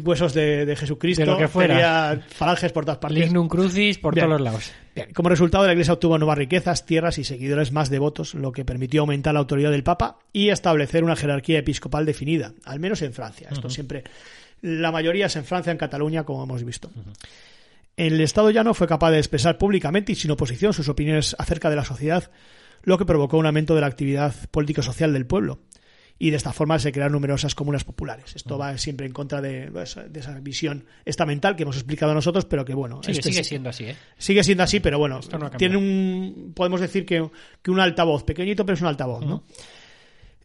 huesos de, de Jesucristo. De lo que fuera. Falanges por todas partes. Lignum crucis por Bien. todos los lados. Bien. Como resultado, la Iglesia obtuvo nuevas riquezas, tierras y seguidores más devotos, lo que permitió aumentar la autoridad del Papa y establecer una jerarquía episcopal definida, al menos en Francia. Esto uh-huh. siempre... La mayoría es en Francia, en Cataluña, como hemos visto. Uh-huh. El Estado llano fue capaz de expresar públicamente y sin oposición sus opiniones acerca de la sociedad, lo que provocó un aumento de la actividad político-social del pueblo. Y de esta forma se crearon numerosas comunas populares. Esto uh-huh. va siempre en contra de, de esa visión estamental que hemos explicado nosotros, pero que bueno... Sí, este sigue siendo así, ¿eh? Sigue siendo así, pero bueno, no tiene un... Podemos decir que, que un altavoz, pequeñito, pero es un altavoz, uh-huh. ¿no?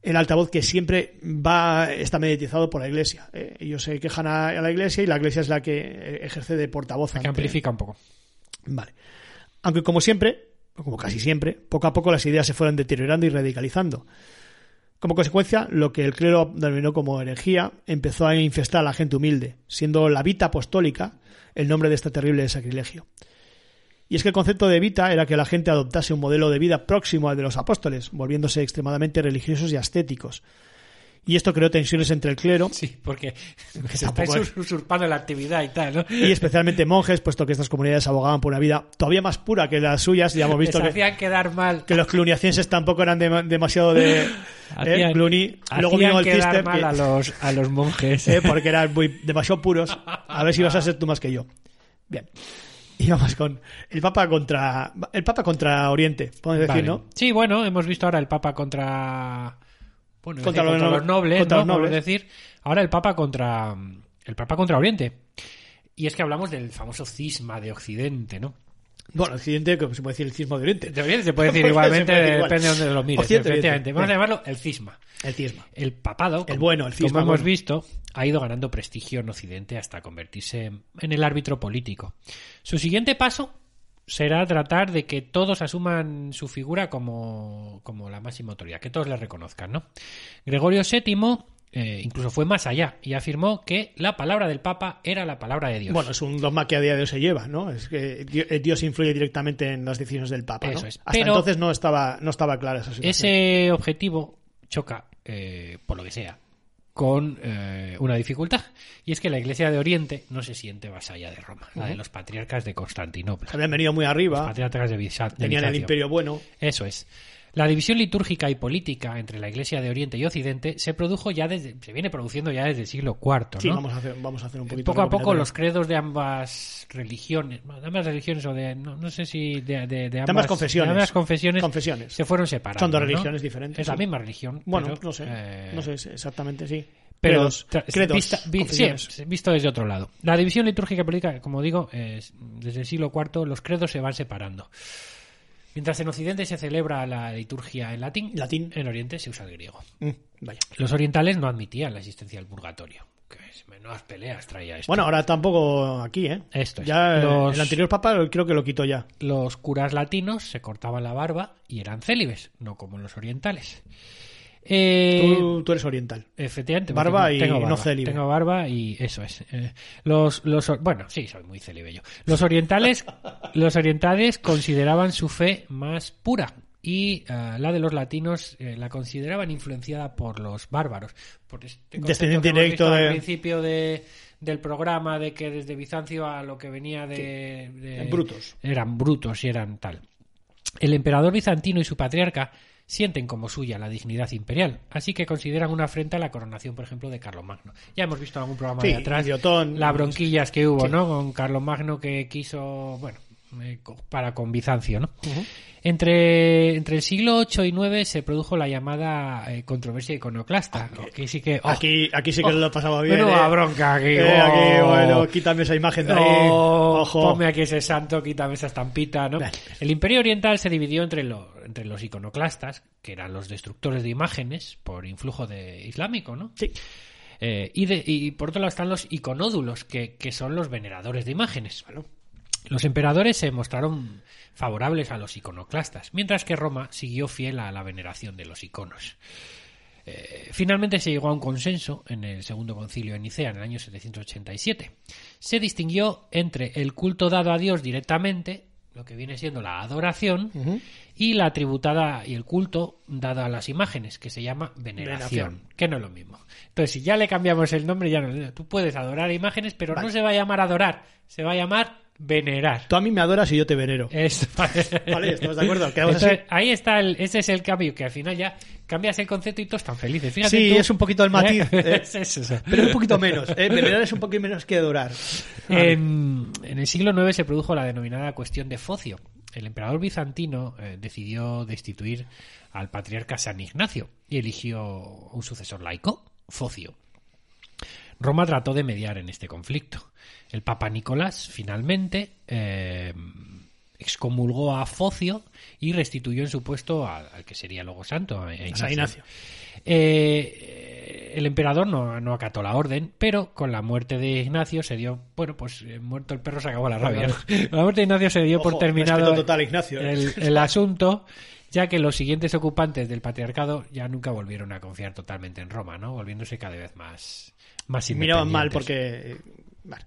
El altavoz que siempre va está mediatizado por la Iglesia, ¿eh? Ellos se quejan a, a la Iglesia y la Iglesia es la que ejerce de portavoz. La que ante... amplifica un poco. Vale. Aunque como siempre, como casi siempre, poco a poco las ideas se fueron deteriorando y radicalizando. Como consecuencia, lo que el clero denominó como herejía empezó a infestar a la gente humilde, siendo la vita apostólica el nombre de este terrible sacrilegio. Y es que el concepto de vita era que la gente adoptase un modelo de vida próximo al de los apóstoles, volviéndose extremadamente religiosos y ascéticos. Y esto creó tensiones entre el clero. Sí, porque se está usurpando la actividad y tal, ¿no? Y especialmente monjes, puesto que estas comunidades abogaban por una vida todavía más pura que las suyas. Ya hemos visto Les que, hacían quedar mal. Que los cluniacenses tampoco eran de, demasiado de hacían, eh, cluny. Luego vino el Cister, mal que, a, los, a los monjes. Eh, porque eran muy, demasiado puros. A ver si vas a ser tú más que yo. Bien. Y vamos con el Papa contra... El Papa contra Oriente, podemos decir, vale. ¿no? Sí, bueno, hemos visto ahora el Papa contra... Bueno, contra, decir, los, contra los nobles, contra ¿no? los nobles. Decir, ahora el Papa contra el Papa contra Oriente. Y es que hablamos del famoso cisma de Occidente, ¿no? Bueno, Occidente, como se puede decir, el cisma de Oriente. También se puede decir igualmente, puede decir igual. Depende de donde lo mires. Occidente, efectivamente. Vamos a llamarlo el cisma. El cisma. El papado, el bueno, el cisma, como hemos bueno. visto, ha ido ganando prestigio en Occidente hasta convertirse en el árbitro político. Su siguiente paso será tratar de que todos asuman su figura como, como la máxima autoridad, que todos la reconozcan, ¿no? Gregorio séptimo eh, incluso fue más allá y afirmó que la palabra del Papa era la palabra de Dios. Bueno, es un dogma que a día de hoy se lleva, ¿no? Es que Dios influye directamente en las decisiones del Papa, ¿no? Eso es. Hasta Pero entonces no estaba, no estaba clara esa situación. Ese objetivo choca, eh, por lo que sea, con eh, una dificultad, y es que la Iglesia de Oriente no se siente vasalla de Roma, uh-huh. la de los patriarcas de Constantinopla. Habían venido muy arriba, los patriarcas de Bizan- tenían de el Imperio bueno. Eso es. La división litúrgica y política entre la Iglesia de Oriente y Occidente se produjo ya desde, se viene produciendo ya desde el siglo cuarto, ¿no? Sí, vamos a hacer, vamos a hacer un poquito. Poco a poco los credos de ambas religiones, de ambas religiones o de, no, no sé si de, de, de, ambas, de ambas confesiones, de ambas confesiones, confesiones, se fueron separando. Son dos religiones, ¿no? diferentes. Es sí. la misma religión. Bueno, pero, no sé, eh... no sé exactamente, sí. Pero tra- credos, vista, vi- sí, visto desde otro lado. La división litúrgica y política, como digo, es, desde el siglo cuarto los credos se van separando. Mientras en Occidente se celebra la liturgia en latín, latín. en Oriente se usa el griego. Mm, vaya. Los orientales no admitían la existencia del purgatorio. Que es menos peleas traía esto. Bueno, ahora tampoco aquí, ¿eh? Esto es. Ya los, el anterior papa creo que lo quitó ya. Los curas latinos se cortaban la barba y eran célibes, no como los orientales. Eh, tú, tú eres oriental. Efectivamente. Barba tengo, y tengo barba, no célibe. Tengo barba y eso es. Eh, los, los, bueno, sí, soy muy célibe yo. Los orientales, los orientales consideraban su fe más pura y uh, la de los latinos eh, la consideraban influenciada por los bárbaros. Por este descendiente directo de... al principio de... del programa de que desde Bizancio a lo que venía de... Sí, de brutos. Eran brutos y eran tal. El emperador bizantino y su patriarca sienten como suya la dignidad imperial, así que consideran una afrenta a la coronación, por ejemplo, de Carlomagno. Ya hemos visto en algún programa sí, de atrás de Otón, las bronquillas que hubo, sí. ¿no? Con Carlomagno que quiso, bueno, eh, para con Bizancio, ¿no? Uh-huh. Entre, entre el siglo ocho y nueve se produjo la llamada eh, controversia iconoclasta. Aquí, aquí sí que... Oh, aquí, aquí sí que oh, lo pasaba bien. Menuda eh. bronca aquí. Eh, oh, aquí. Bueno, quítame esa imagen de ahí. Oh, Ojo. Ponme aquí ese santo, quítame esa estampita, ¿no? Vale. El Imperio Oriental se dividió entre los, entre los iconoclastas, que eran los destructores de imágenes por influjo de islámico, ¿no? Sí. Eh, y, de, y por otro lado están los iconódulos, que, que son los veneradores de imágenes, ¿vale? Los emperadores se mostraron favorables a los iconoclastas, mientras que Roma siguió fiel a la veneración de los iconos. Eh, finalmente se llegó a un consenso en el Segundo Concilio de Nicea, en el año setecientos ochenta y siete. Se distinguió entre el culto dado a Dios directamente, lo que viene siendo la adoración, uh-huh. y la tributada y el culto dado a las imágenes, que se llama veneración, veneración, que no es lo mismo. Entonces, si ya le cambiamos el nombre, ya no. Tú puedes adorar imágenes, pero vale. no se va a llamar adorar, se va a llamar venerar. Tú a mí me adoras y yo te venero. Eso, vale. Vale, estamos de acuerdo. Entonces, ahí está, el, ese es el cambio, que al final ya cambias el concepto y todos están felices. Fíjate sí, tú, es un poquito el matiz, ¿eh? Eh, es eso. Pero un poquito menos. Eh, venerar es un poquito menos que adorar. En, en el siglo nueve se produjo la denominada cuestión de Focio. El emperador bizantino eh, decidió destituir al patriarca San Ignacio y eligió un sucesor laico, Focio. Roma trató de mediar en este conflicto. El Papa Nicolás finalmente eh, excomulgó a Focio y restituyó en su puesto al, al que sería luego santo, a Ignacio. A Ignacio. Eh, el emperador no, no acató la orden, pero con la muerte de Ignacio se dio, bueno, pues muerto el perro se acabó la rabia, ¿no? Con la muerte de Ignacio se dio Ojo, por terminado total, Ignacio, ¿eh? el, el asunto, ya que los siguientes ocupantes del patriarcado ya nunca volvieron a confiar totalmente en Roma, ¿no? Volviéndose cada vez más, más independientes. Miraban mal porque... Vale.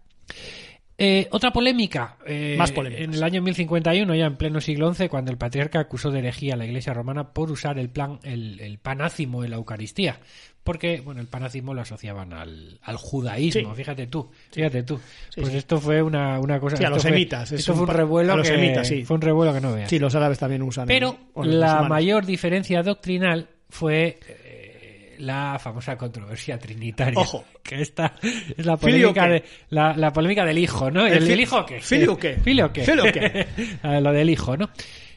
Eh, otra polémica. Eh, Más polémica. En el año mil cincuenta y uno, ya en pleno siglo once, cuando el patriarca acusó de herejía a la Iglesia romana por usar el, plan, el, el pan ácimo en la Eucaristía. Porque, bueno, el pan ácimo lo asociaban al, al judaísmo. Sí. Fíjate tú, fíjate tú. Sí, pues sí. Esto fue una, una cosa... Sí, a los semitas. Esto fue un revuelo que... Semitas, sí. Fue un revuelo que no veas. Sí, los árabes también usan... Pero el, la mayor diferencia doctrinal fue... la famosa controversia trinitaria. Ojo. Que esta es la polémica, de, la, la polémica del hijo, ¿no? ¿El, el, fi- ¿El hijo qué? ¿Filio qué? ¿Filio qué? ¿Filio qué? Lo del hijo, ¿no?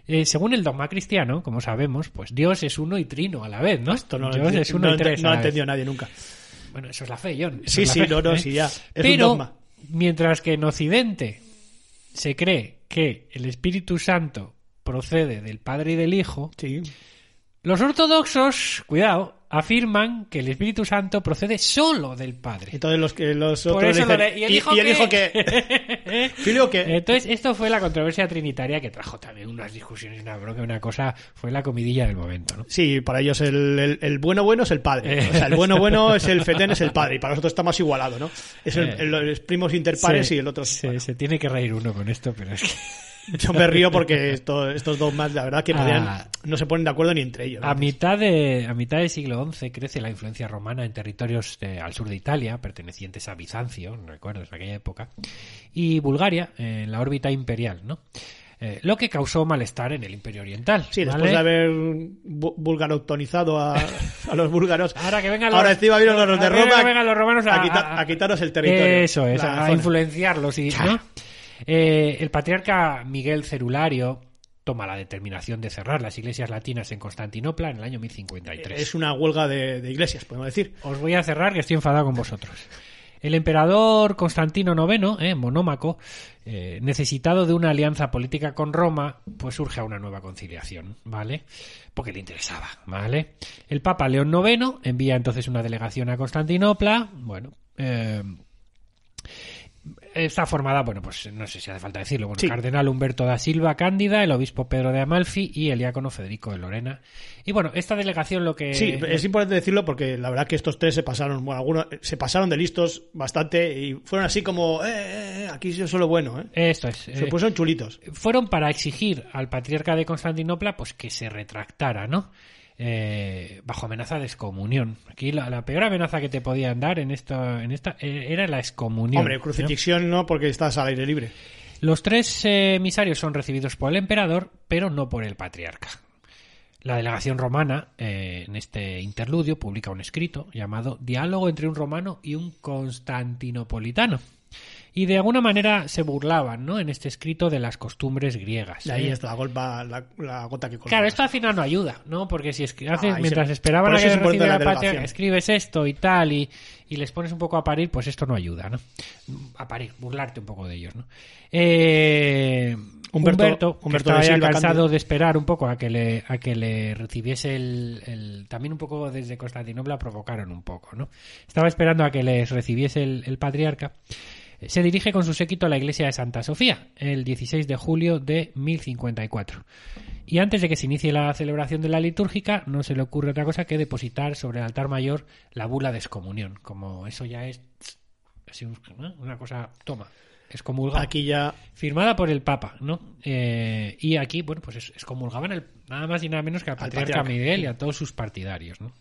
Eh, según el dogma cristiano, como sabemos, pues Dios es uno y trino a la vez, ¿no? Esto no Dios lo es uno no, y tres no, no ha entendido nadie nunca. Bueno, eso es la fe, John. Sí, sí, fe, no, no, ¿eh? sí, ya. Es Pero, un dogma. Mientras que en Occidente se cree que el Espíritu Santo procede del Padre y del Hijo. Sí. Los ortodoxos, cuidado, afirman que el Espíritu Santo procede solo del Padre. Entonces los que los otros dicen, lo y él dijo y, que, y él dijo que... Filio que... Entonces esto fue la controversia trinitaria que trajo también unas discusiones, una bronca, una cosa, fue la comidilla del momento, ¿no? Sí, para ellos el, el, el bueno bueno es el Padre, ¿no? O sea, el bueno bueno es el fetén, es el Padre, y para nosotros está más igualado, ¿no? Es el, el, los primos interpares se, y el otro... Se, bueno. se tiene que reír uno con esto, pero es que... Yo me río porque esto, estos dogmas, la verdad, que ah, podrían, no se ponen de acuerdo ni entre ellos. ¿No? A mitad de a mitad del siglo once crece la influencia romana en territorios de, al sur de Italia, pertenecientes a Bizancio, no recuerdo, en aquella época, y Bulgaria, en la órbita imperial, ¿no? Eh, lo que causó malestar en el Imperio Oriental. Sí, después ¿vale? de haber bu- bulgaroctonizado a, a los búlgaros. Ahora que vengan los, Ahora encima vinieron los, los de Roma que vengan los romanos a, a, quita, a quitaros el territorio. Eso es, a, a influenciarlos y... ¿no? Eh, el patriarca Miguel Cerulario toma la determinación de cerrar las iglesias latinas en Constantinopla en el año mil cincuenta y tres. Es una huelga de, de iglesias, podemos decir. Os voy a cerrar, que estoy enfadado con vosotros. El emperador Constantino noveno, eh, monómaco, eh, necesitado de una alianza política con Roma, pues surge una nueva conciliación, ¿vale? Porque le interesaba, ¿vale? El Papa León noveno envía entonces una delegación a Constantinopla, bueno... Eh, está formada, bueno, pues no sé si hace falta decirlo, bueno, sí. Cardenal Humberto da Silva Cándida, el obispo Pedro de Amalfi y el diácono Federico de Lorena. Y bueno, esta delegación lo que... Sí, es importante decirlo porque la verdad que estos tres se pasaron, bueno, algunos se pasaron de listos bastante y fueron así como, eh, eh aquí yo solo bueno, ¿eh? Esto es. Se eh, pusieron chulitos. Fueron para exigir al patriarca de Constantinopla pues que se retractara, ¿no? Eh, bajo amenaza de excomunión. Aquí la, la peor amenaza que te podían dar en esta, en esta era la excomunión. Hombre, crucifixión no, no porque estás al aire libre. Los tres eh, emisarios son recibidos por el emperador, pero no por el patriarca. La delegación romana, eh, en este interludio, publica un escrito llamado Diálogo entre un romano y un constantinopolitano. Y de alguna manera se burlaban, ¿no? En este escrito de las costumbres griegas. De ahí ¿eh? está la, golpa, la, la gota que colma. Claro, esto al final no ayuda, ¿no? Porque si escri- ah, haces, mientras se... esperaban a que recibiera la patria, escribes esto y tal y, y les pones un poco a parir, pues esto no ayuda, ¿no? A parir, burlarte un poco de ellos, ¿no? Eh... Humberto, Humberto, Humberto que estaba ya cansado Cándido. de esperar un poco a que le, a que le recibiese el, el... También un poco desde Constantinopla provocaron un poco, ¿no? Estaba esperando a que les recibiese el, el patriarca. Se dirige con su séquito a la iglesia de Santa Sofía el dieciséis de julio de mil cincuenta y cuatro. Y antes de que se inicie la celebración de la litúrgica, no se le ocurre otra cosa que depositar sobre el altar mayor la bula de excomunión. Como eso ya es así una cosa... Toma, excomulgada. Aquí ya... Firmada por el Papa, ¿no? Eh, y aquí, bueno, pues excomulgaban el, nada más y nada menos que al patriarca Miguel y a todos sus partidarios, ¿no?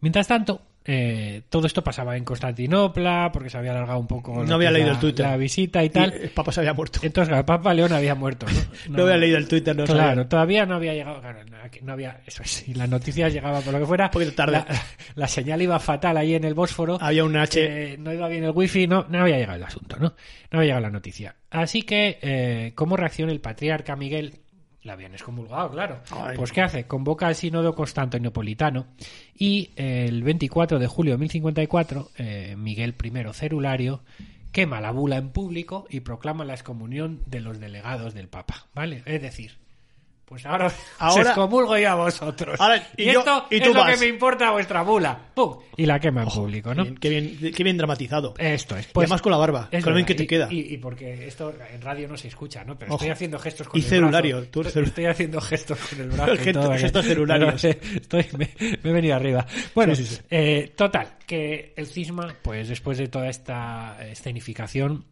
Mientras tanto... Eh, todo esto pasaba en Constantinopla porque se había alargado un poco no había leído la, el Twitter. la visita y tal. Y el Papa se había muerto. Entonces, el Papa León había muerto. No, no, no había leído el Twitter. No claro, sabía. todavía no había llegado. Claro, no había, eso es, y las noticias llegaban por lo que fuera. Un poquito tarde. La, la señal iba fatal ahí en el Bósforo. Había un H. Eh, no iba bien el wifi. No, no había llegado el asunto, ¿no? No había llegado la noticia. Así que, eh, ¿cómo reacciona el patriarca Miguel? La habían excomulgado, claro. Ay, pues ¿qué hace? Convoca al sínodo constantinopolitano y el veinticuatro de julio de mil cincuenta y cuatro eh, Miguel I Cerulario quema la bula en público y proclama la excomunión de los delegados del Papa, ¿vale? Es decir, pues ahora, ahora os excomulgo yo a vosotros. Ahora, y, y yo, esto y tú es vas. Lo que me importa vuestra bula. ¡Pum! Y la quema en Ojo, público, ¿no? Qué bien, qué bien dramatizado. Esto es. Pues, y además con la barba, con lo bien que te y, queda. Y, y porque esto en radio no se escucha, ¿no? Pero Ojo. estoy haciendo gestos con y el celulario, brazo. Y celulario. Estoy, estoy haciendo gestos con el brazo. Gesto, todo, gestos eh. celulares. Estoy, me, me he venido arriba. Bueno, sí, sí, sí. Eh, total, que el cisma, pues después de toda esta escenificación...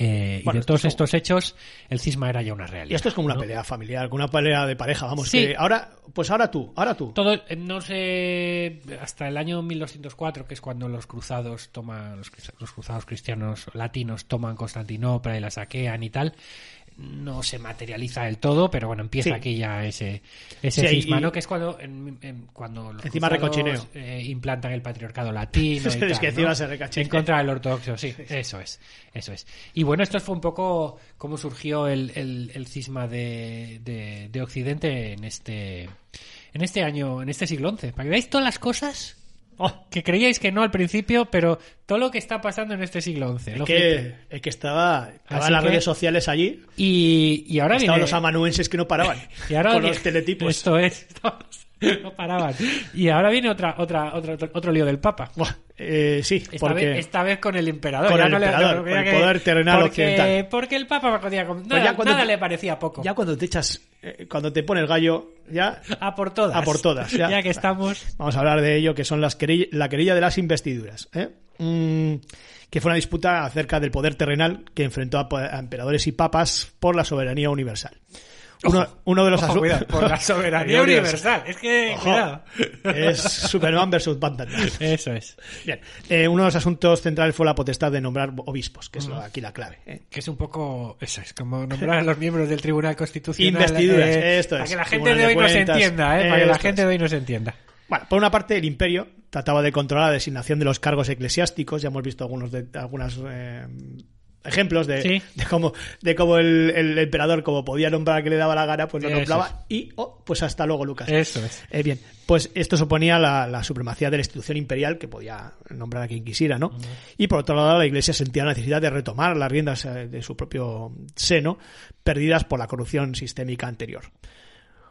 Eh, bueno, y de todos esto es como... estos hechos, el cisma era ya una realidad. Y esto es como una ¿no? pelea familiar, como una pelea de pareja, vamos, sí. que ahora, pues ahora tú, ahora tú. Todo, no sé, hasta el año mil doscientos cuatro, que es cuando los cruzados toman, los, los cruzados cristianos latinos toman Constantinopla y la saquean y tal, no se materializa del todo, pero bueno, empieza sí. aquí ya ese, ese sí, cisma, y... ¿no? Que es cuando, en, en, cuando los encima cruzados eh, implantan el patriarcado latino y es que tal, ¿no? se en contra del ortodoxo, sí, sí, sí, eso es, eso es. Y bueno, esto fue un poco cómo surgió el, el, el cisma de, de, de Occidente en este, en este año, en este siglo once. Para que veáis todas las cosas Oh, que creíais que no al principio, pero todo lo que está pasando en este siglo once. Es, lo que, es que estaba, estaban las que... redes sociales allí. Y, y ahora estaban viene... los amanuenses que no paraban y ahora con viene... los teletipos. Esto es, no paraban. Y ahora viene otra, otra, otro, otro, otro lío del Papa. Buah, eh, sí, esta, porque... vez, esta vez con el emperador. Con el emperador, no le... con el poder terrenal porque... occidental. Porque el Papa podía... nada, pues ya nada te... le parecía poco. Ya cuando te echas... Cuando te pone el gallo, ya... A por todas. A por todas. Ya, ya que estamos... Vamos a hablar de ello, que son las querilla, la querella de las investiduras, ¿eh? Mm, que fue una disputa acerca del poder terrenal que enfrentó a, a emperadores y papas por la soberanía universal. Uno, ojo, uno de los asuntos... Por la soberanía universal. Es que... Ojo, cuidado. Es Superman versus Batman. Eso es. Bien. Eh, uno de los asuntos centrales fue la potestad de nombrar obispos, que es uh-huh. lo, aquí la clave, ¿eh? Que es un poco... Eso es, como nombrar a los miembros del Tribunal Constitucional. Investiduras, eh, esto es. Para que la gente de hoy no se entienda, ¿eh? Para que la gente de hoy no se entienda. Bueno, por una parte, el imperio trataba de controlar la designación de los cargos eclesiásticos. Ya hemos visto algunos de, algunas... Eh, ejemplos de, sí. de cómo, de cómo el, el emperador, como podía nombrar que le daba la gana, pues lo Eso nombraba es. y, oh, pues hasta luego, Lucas. Eso es. Eh, bien, pues esto suponía la, la supremacía de la institución imperial, que podía nombrar a quien quisiera, ¿no? Uh-huh. Y por otro lado, la Iglesia sentía la necesidad de retomar las riendas de su propio seno, perdidas por la corrupción sistémica anterior.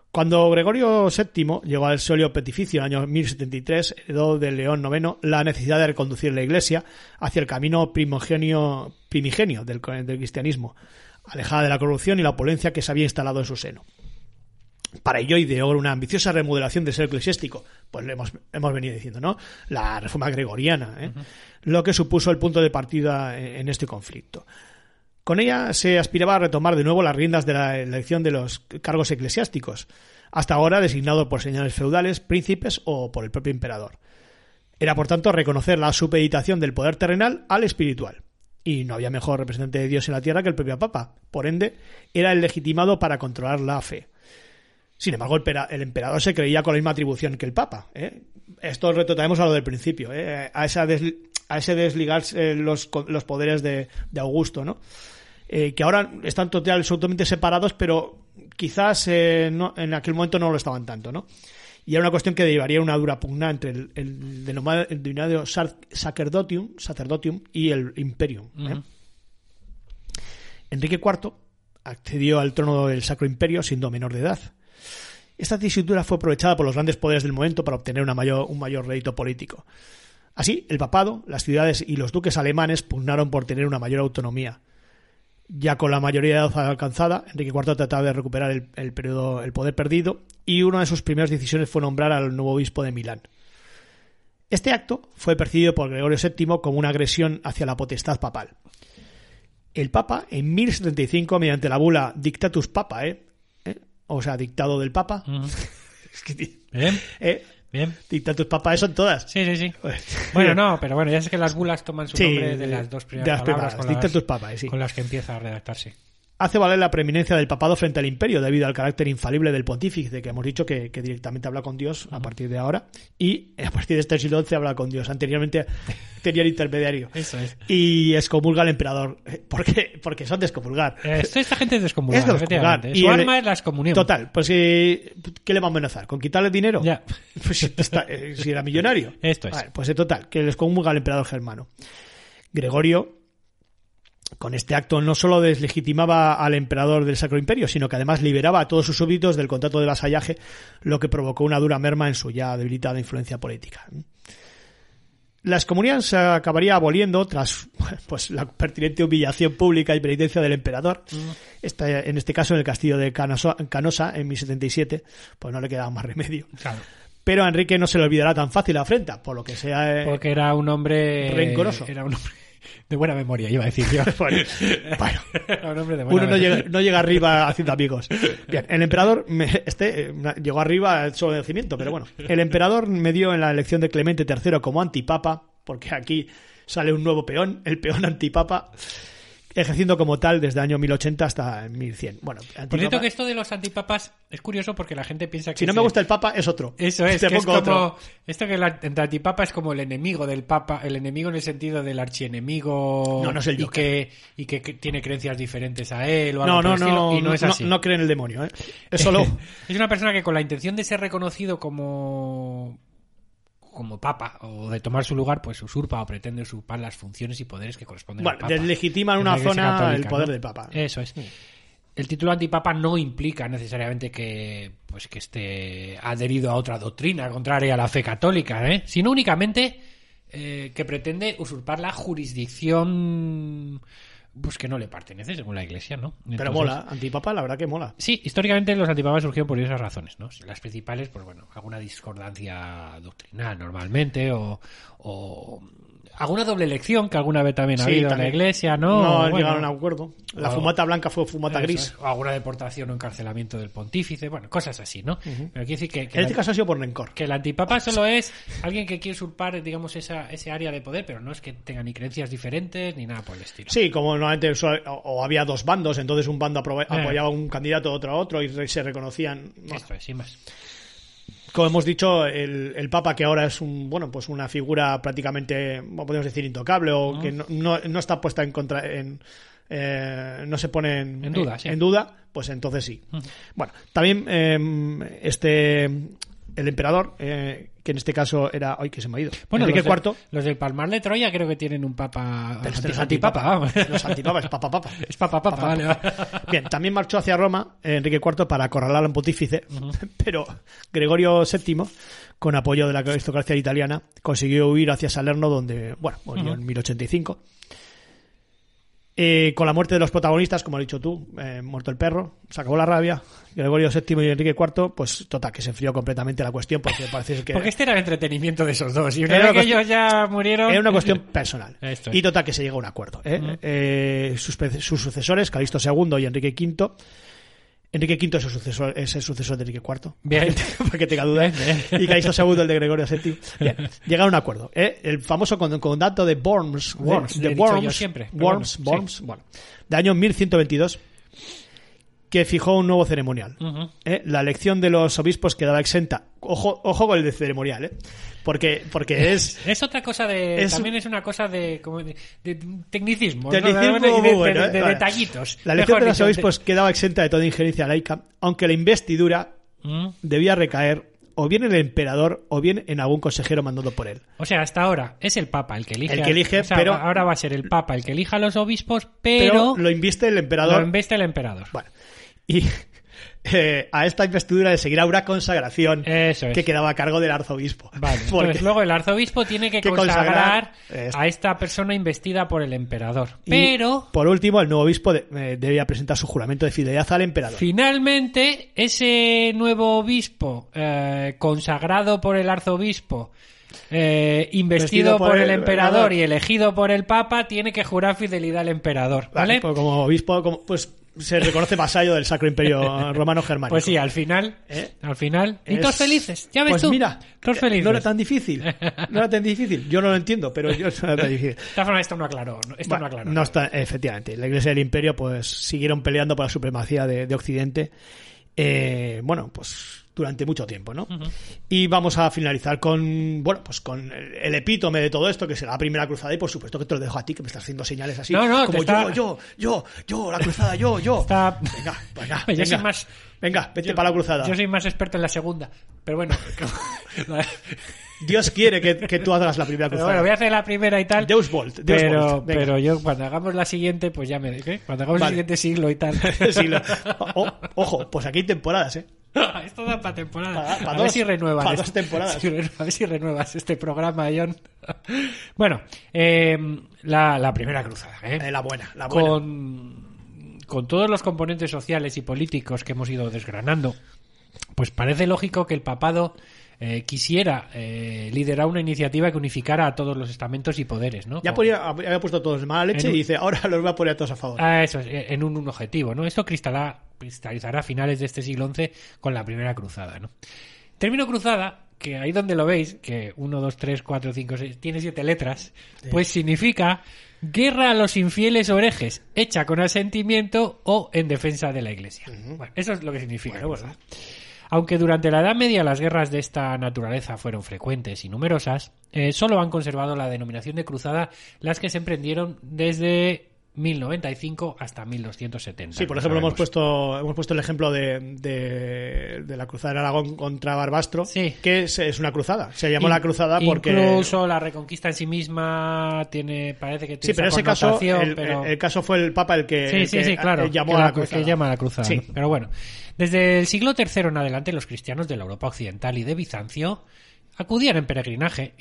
Cuando Gregorio séptimo llegó al solio pontificio en el año mil setenta y tres, heredó del León noveno la necesidad de reconducir la Iglesia hacia el camino primigenio, primigenio del, del cristianismo, alejada de la corrupción y la opulencia que se había instalado en su seno. Para ello ideó una ambiciosa remodelación del ser eclesiástico, pues le hemos, hemos venido diciendo, ¿no? La reforma gregoriana, ¿eh? Uh-huh. Lo que supuso el punto de partida en, en este conflicto. Con ella se aspiraba a retomar de nuevo las riendas de la elección de los cargos eclesiásticos, hasta ahora designados por señores feudales, príncipes o por el propio emperador. Era, por tanto, reconocer la supeditación del poder terrenal al espiritual. Y no había mejor representante de Dios en la tierra que el propio Papa. Por ende, era el legitimado para controlar la fe. Sin embargo, el emperador se creía con la misma atribución que el Papa, ¿eh? Esto retrotraemos a lo del principio, ¿eh? A, esa desli- a ese desligarse los, los poderes de, de Augusto, ¿no? Eh, que ahora están total, absolutamente separados, pero quizás eh, no, en aquel momento no lo estaban tanto, ¿no? Y era una cuestión que derivaría una dura pugna entre el, el denominado sacerdotium, sacerdotium y el imperium, ¿eh? Uh-huh. Enrique cuarto accedió al trono del Sacro Imperio siendo menor de edad. Esta tesitura fue aprovechada por los grandes poderes del momento para obtener una mayor, un mayor rédito político. Así, el papado, las ciudades y los duques alemanes pugnaron por tener una mayor autonomía. Ya con la mayoría de edad alcanzada, Enrique cuarto trataba de recuperar el, el, periodo, el poder perdido, y una de sus primeras decisiones fue nombrar al nuevo obispo de Milán. Este acto fue percibido por Gregorio séptimo como una agresión hacia la potestad papal. El Papa, en mil setenta y cinco, mediante la bula Dictatus Papa, ¿eh? ¿Eh? O sea, dictado del Papa. Uh-huh. Es que, ¿eh? ¿Eh? Bien. Dictatus Papa, eso en todas. Sí, sí, sí. Bueno, no, pero bueno, ya sé que las bulas toman su sí, nombre de las dos primeras, de las primeras palabras. Dictatus Papa, sí. Con las que empieza a redactarse. Hace valer la preeminencia del papado frente al imperio debido al carácter infalible del pontífice, que hemos dicho que, que directamente habla con Dios. Uh-huh. A partir de ahora, y a partir de este siglo once habla con Dios. Anteriormente tenía el intermediario. Eso es. Y excomulga al emperador. ¿Por qué? Porque son de excomulgar. Esto, esta gente es de excomulgar. Es de excomulgar. Su y arma el, es la excomunión. Total, pues ¿qué le va a amenazar? ¿Con quitarle dinero? Ya. Pues está, si era millonario. Esto es. Vale, pues total, que le excomulga al emperador germano. Gregorio, con este acto, no solo deslegitimaba al emperador del Sacro Imperio, sino que además liberaba a todos sus súbditos del contrato de vasallaje, lo que provocó una dura merma en su ya debilitada influencia política. La excomunión se acabaría aboliendo tras, pues, la pertinente humillación pública y penitencia del emperador. Mm. Esta, en este caso, en el castillo de Canosa, Canosa en mil setenta y siete, pues no le quedaba más remedio. Claro. Pero a Enrique no se le olvidará tan fácil la afrenta, por lo que sea... Eh, Porque era un hombre... Rencoroso. Era un hombre... De buena memoria, iba a decir yo. Bueno, bueno, un de uno no llega, no llega arriba haciendo amigos. Bien, el emperador, me, este, llegó arriba solo de nacimiento, pero bueno. El emperador medió en la elección de Clemente tercero como antipapa, porque aquí sale un nuevo peón, el peón antipapa, ejerciendo como tal desde el año mil ochenta hasta mil cien. Bueno, antipapa... Por cierto, que esto de los antipapas es curioso porque la gente piensa que... Si no se... me gusta el papa, es otro. Eso es, que es como... Otro. Esto que el antipapa es como el enemigo del papa, el enemigo en el sentido del archienemigo... No, no es el Joker. Que, y que, que tiene creencias diferentes a él o algo no, no, por el no, estilo, y no, no es así. No, no cree en el demonio, ¿eh? Es solo... Es una persona que con la intención de ser reconocido como... como papa o de tomar su lugar, pues usurpa o pretende usurpar las funciones y poderes que corresponden bueno, al papa. Deslegitima en una zona católica, el poder ¿no? del papa. Eso es. Sí. El título antipapa no implica necesariamente que pues que esté adherido a otra doctrina contraria a la fe católica, ¿eh? Sino únicamente eh, que pretende usurpar la jurisdicción pues que no le pertenece según la Iglesia, ¿no? Entonces, pero mola, antipapa, la verdad que mola. Sí, históricamente los antipapas surgieron por diversas razones, ¿no? Las principales, pues bueno, alguna discordancia doctrinal normalmente o, o alguna doble elección que alguna vez también ha sí, habido también. En la Iglesia, ¿no? No bueno, llegaron a un acuerdo. La o, fumata blanca fue fumata gris. Es, o alguna deportación o encarcelamiento del pontífice, bueno, cosas así, ¿no? Uh-huh. Pero quiere decir que... que en este caso ha sido por rencor. Que el antipapa solo es alguien que quiere usurpar, digamos, esa ese área de poder, pero no es que tenga ni creencias diferentes ni nada por el estilo. Sí, como normalmente o había dos bandos, entonces un bando apoyaba a un candidato, otro a otro y se reconocían. Bueno. Esto es, sin más. Como hemos dicho, el, el Papa, que ahora es un bueno pues una figura prácticamente, podemos decir, intocable o no. que no, no, no está puesta en contra en eh, no se pone en, en, duda, eh, sí. en duda, pues entonces sí. Uh-huh. Bueno, también eh, este el emperador, eh, que en este caso era... ¡Ay, que se me ha ido! Bueno, Enrique los, de, cuarto, los del Palmar de Troya creo que tienen un papa... Los anti, antipapa, vamos. Los antipapas, es papa-papa. Es papa-papa, papa, vale, vale. Bien, también marchó hacia Roma, Enrique cuarto, para acorralar al pontífice, uh-huh. pero Gregorio séptimo, con apoyo de la aristocracia italiana, consiguió huir hacia Salerno, donde, bueno, murió uh-huh. en mil ochenta y cinco. Eh, con la muerte de los protagonistas, como has dicho tú, eh, muerto el perro, se acabó la rabia, Gregorio séptimo y Enrique cuarto, pues total, que se enfrió completamente la cuestión porque parece que... Porque este era el entretenimiento de esos dos, y una vez que ellos ya murieron... Era una cuestión personal, Esto es. Y total, que se llegó a un acuerdo. ¿eh? Uh-huh. Eh, sus, sus sucesores, Calixto segundo y Enrique V... Enrique V es el sucesor, es el sucesor de Enrique cuarto. Bien. Para que tenga dudas. Y Calixto segundo, el de Gregorio séptimo. Bien. Llegaron a un acuerdo. ¿eh? El famoso condado de Worms. Worms. De, de Worms. Siempre, Worms. Bueno, Worms sí. Bueno. De año mil ciento veintidós. Que fijó un nuevo ceremonial. Uh-huh. ¿eh? La elección de los obispos quedaba exenta. Ojo, ojo con el de ceremonial, ¿eh? Porque, porque es... Es otra cosa de... Es, también es una cosa de... Como de, de tecnicismo. Tecnicismo ¿no? de, de, bueno, de, de, de vale. detallitos. La elección de los obispos de... quedaba exenta de toda injerencia laica, aunque la investidura uh-huh. debía recaer o bien en el emperador o bien en algún consejero mandado por él. O sea, hasta ahora es el Papa el que elige. El que elige, o sea, pero... Ahora va a ser el Papa el que elija a los obispos, pero... pero lo inviste el emperador. Lo inviste el emperador. Bueno. Y eh, a esta investidura le seguirá una consagración Eso es. Que quedaba a cargo del arzobispo. Vale, entonces luego el arzobispo tiene que, que consagrar, consagrar a esta persona investida por el emperador. Y, pero por último, el nuevo obispo de, eh, debía presentar su juramento de fidelidad al emperador. Finalmente, ese nuevo obispo eh, consagrado por el arzobispo, Eh, investido por, por el, el emperador, emperador y elegido por el papa, tiene que jurar fidelidad al emperador, ¿vale? Vale, como obispo, como, pues se reconoce vasallo del Sacro Imperio Romano Germánico. Pues sí, al final, ¿Eh? al final, es... y todos felices, ya ves pues tú. Mira, todos felices. No era tan difícil, no era tan difícil. Yo no lo entiendo, pero yo no era tan difícil. De todas formas, esto no aclaró, esto bueno, no aclaró. No está, efectivamente, la Iglesia del Imperio, pues siguieron peleando por la supremacía de, de Occidente. Eh, bueno, pues durante mucho tiempo, ¿no? Uh-huh. Y vamos a finalizar con, bueno, pues con el, el epítome de todo esto, que será la primera cruzada, y por supuesto que te lo dejo a ti, que me estás haciendo señales así. No, no, como yo, está... yo, yo, yo, la cruzada, yo, yo. Está... Venga, venga, yo venga. Soy más... Venga, vete yo, para la cruzada. Yo soy más experto en la segunda, pero bueno. Dios quiere que, que tú hagas la primera cruzada. Pero bueno, voy a hacer la primera y tal. Deus Volt. Deus pero, Volt. Pero yo, cuando hagamos la siguiente, pues ya me dejé. Cuando hagamos vale. el siguiente siglo y tal. Siglo. O, ojo, pues aquí hay temporadas, ¿eh? Esto da para temporadas. Pa, pa a, dos, ver si renuevas pa este, dos temporadas. Si, a ver si renuevas este programa, John. Bueno, eh, la, la primera cruzada, ¿eh? Eh, la buena, la buena. Con, con todos los componentes sociales y políticos que hemos ido desgranando, pues parece lógico que el papado... Eh, quisiera eh, liderar una iniciativa que unificara a todos los estamentos y poderes, ¿no? Ya ponía, había puesto a todos en mala leche en un, y dice, ahora los voy a poner a todos a favor. Ah, eso es, en un, un objetivo, ¿no? Esto cristala, cristalizará a finales de este siglo once con la primera cruzada, ¿no? Término cruzada, que ahí donde lo veis, que uno, dos, tres, cuatro, cinco, seis, tiene siete letras, sí. Pues significa guerra a los infieles o herejes, hecha con asentimiento o en defensa de la Iglesia. Uh-huh. Bueno, eso es lo que significa, bueno, ¿verdad? Aunque durante la Edad Media las guerras de esta naturaleza fueron frecuentes y numerosas, eh, solo han conservado la denominación de cruzada las que se emprendieron desde mil noventa y cinco hasta mil doscientos setenta. Sí, por ejemplo, hemos puesto, hemos puesto el ejemplo de, de, de la cruzada de Aragón contra Barbastro, sí, que es, es una cruzada. Se llamó In, la cruzada porque... Incluso la reconquista en sí misma tiene, parece que tiene, sí, pero esa connotación, ese caso, pero... el, el caso fue el Papa el que, sí, el sí, que sí, claro, llamó que a la cruzada. Que llama a la cruzada, sí. Pero bueno, desde el siglo tercero en adelante los cristianos de la Europa Occidental y de Bizancio acudían en peregrinaje,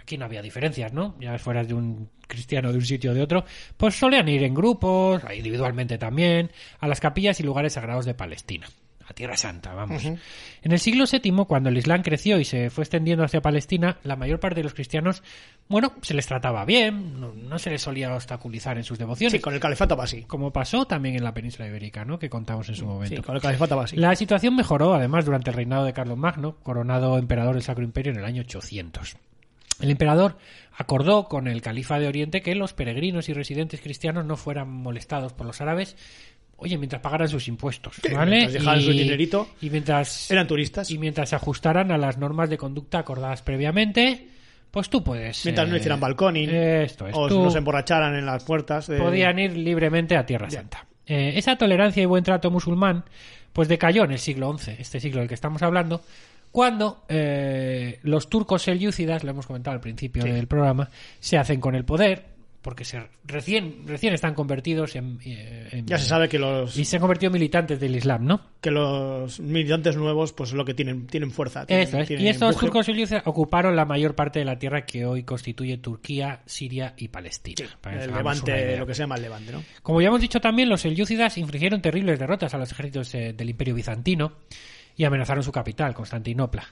aquí no había diferencias, ¿no? Ya fueras de un cristiano de un sitio o de otro, pues solían ir en grupos, individualmente también, a las capillas y lugares sagrados de Palestina, a Tierra Santa, vamos. Uh-huh. En el siglo séptimo, cuando el Islam creció y se fue extendiendo hacia Palestina, la mayor parte de los cristianos, bueno, se les trataba bien, no, no se les solía obstaculizar en sus devociones. Sí, con el califato Abbasí. Como pasó también en la península ibérica, ¿no? Que contamos en su momento. Sí, con el califato Abbasí. La situación mejoró, además, durante el reinado de Carlomagno, coronado emperador del Sacro Imperio en el año ochocientos. El emperador acordó con el califa de Oriente que los peregrinos y residentes cristianos no fueran molestados por los árabes. Oye, mientras pagaran sus impuestos, ¿vale? Mientras dejaran y, su dinerito, y mientras eran turistas. Y mientras se ajustaran a las normas de conducta acordadas previamente, pues tú puedes... Mientras eh, no hicieran balconing, esto es, o no se emborracharan en las puertas... De... Podían ir libremente a Tierra ya. Santa. Eh, esa tolerancia y buen trato musulmán, pues decayó en el siglo once, este siglo del que estamos hablando, cuando eh, los turcos selyúcidas, lo hemos comentado al principio sí. del programa, se hacen con el poder... porque se recién recién están convertidos en, en... Ya se sabe que los... Y se han convertido en militantes del Islam, ¿no? Que los militantes nuevos, pues lo que tienen, tienen fuerza. Tienen, Eso es. Tienen y estos turcos ocuparon la mayor parte de la tierra que hoy constituye Turquía, Siria y Palestina. Sí, para el Levante, lo que se llama el Levante, ¿no? Como ya hemos dicho también, los selyúcidas infligieron terribles derrotas a los ejércitos del Imperio Bizantino y amenazaron su capital, Constantinopla.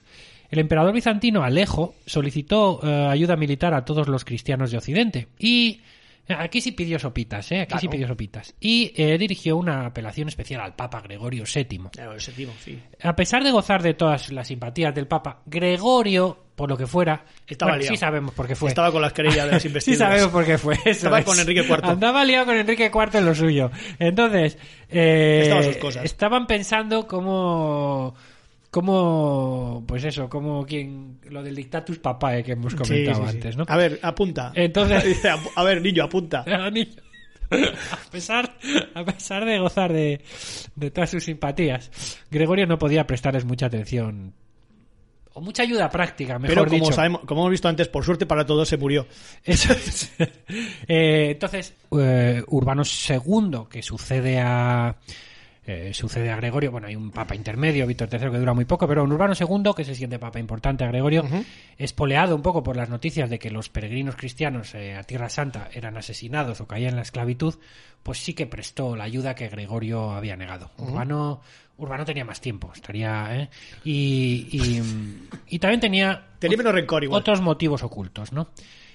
El emperador bizantino Alejo solicitó eh, ayuda militar a todos los cristianos de Occidente. Y aquí sí pidió sopitas, ¿eh? Aquí claro. sí pidió sopitas. Y eh, dirigió una apelación especial al Papa Gregorio séptimo. Claro, el séptimo, sí. A pesar de gozar de todas las simpatías del Papa, Gregorio, por lo que fuera... Estaba bueno, liado. Sí sabemos por qué fue. Estaba con las querellas de las investiduras. Sí sabemos por qué fue. Eso Estaba es. con Enrique cuarto. Andaba liado con Enrique cuarto en lo suyo. Entonces, eh, Estaban sus cosas. Estaban pensando cómo... Como, pues eso, como quien lo del dictatus papae que hemos comentado sí, sí, sí. antes, ¿no? A ver, apunta. Entonces, a ver, niño, apunta. A, niño, a pesar, a pesar de gozar de, de todas sus simpatías, Gregorio no podía prestarles mucha atención o mucha ayuda práctica, mejor Pero como dicho. Sabemos, como hemos visto antes, por suerte para todos se murió. Entonces, eh, entonces eh, Urbano segundo, que sucede a Eh, sucede a Gregorio, bueno, hay un papa intermedio, Víctor tercero, que dura muy poco, pero un Urbano segundo, que se siente papa importante a Gregorio, uh-huh. espoleado un poco por las noticias de que los peregrinos cristianos eh, a Tierra Santa eran asesinados o caían en la esclavitud, pues sí que prestó la ayuda que Gregorio había negado. Uh-huh. Urbano, Urbano tenía más tiempo, estaría, ¿eh? y, y, y también tenía, tenía menos rencor igual. Otros motivos ocultos, ¿no?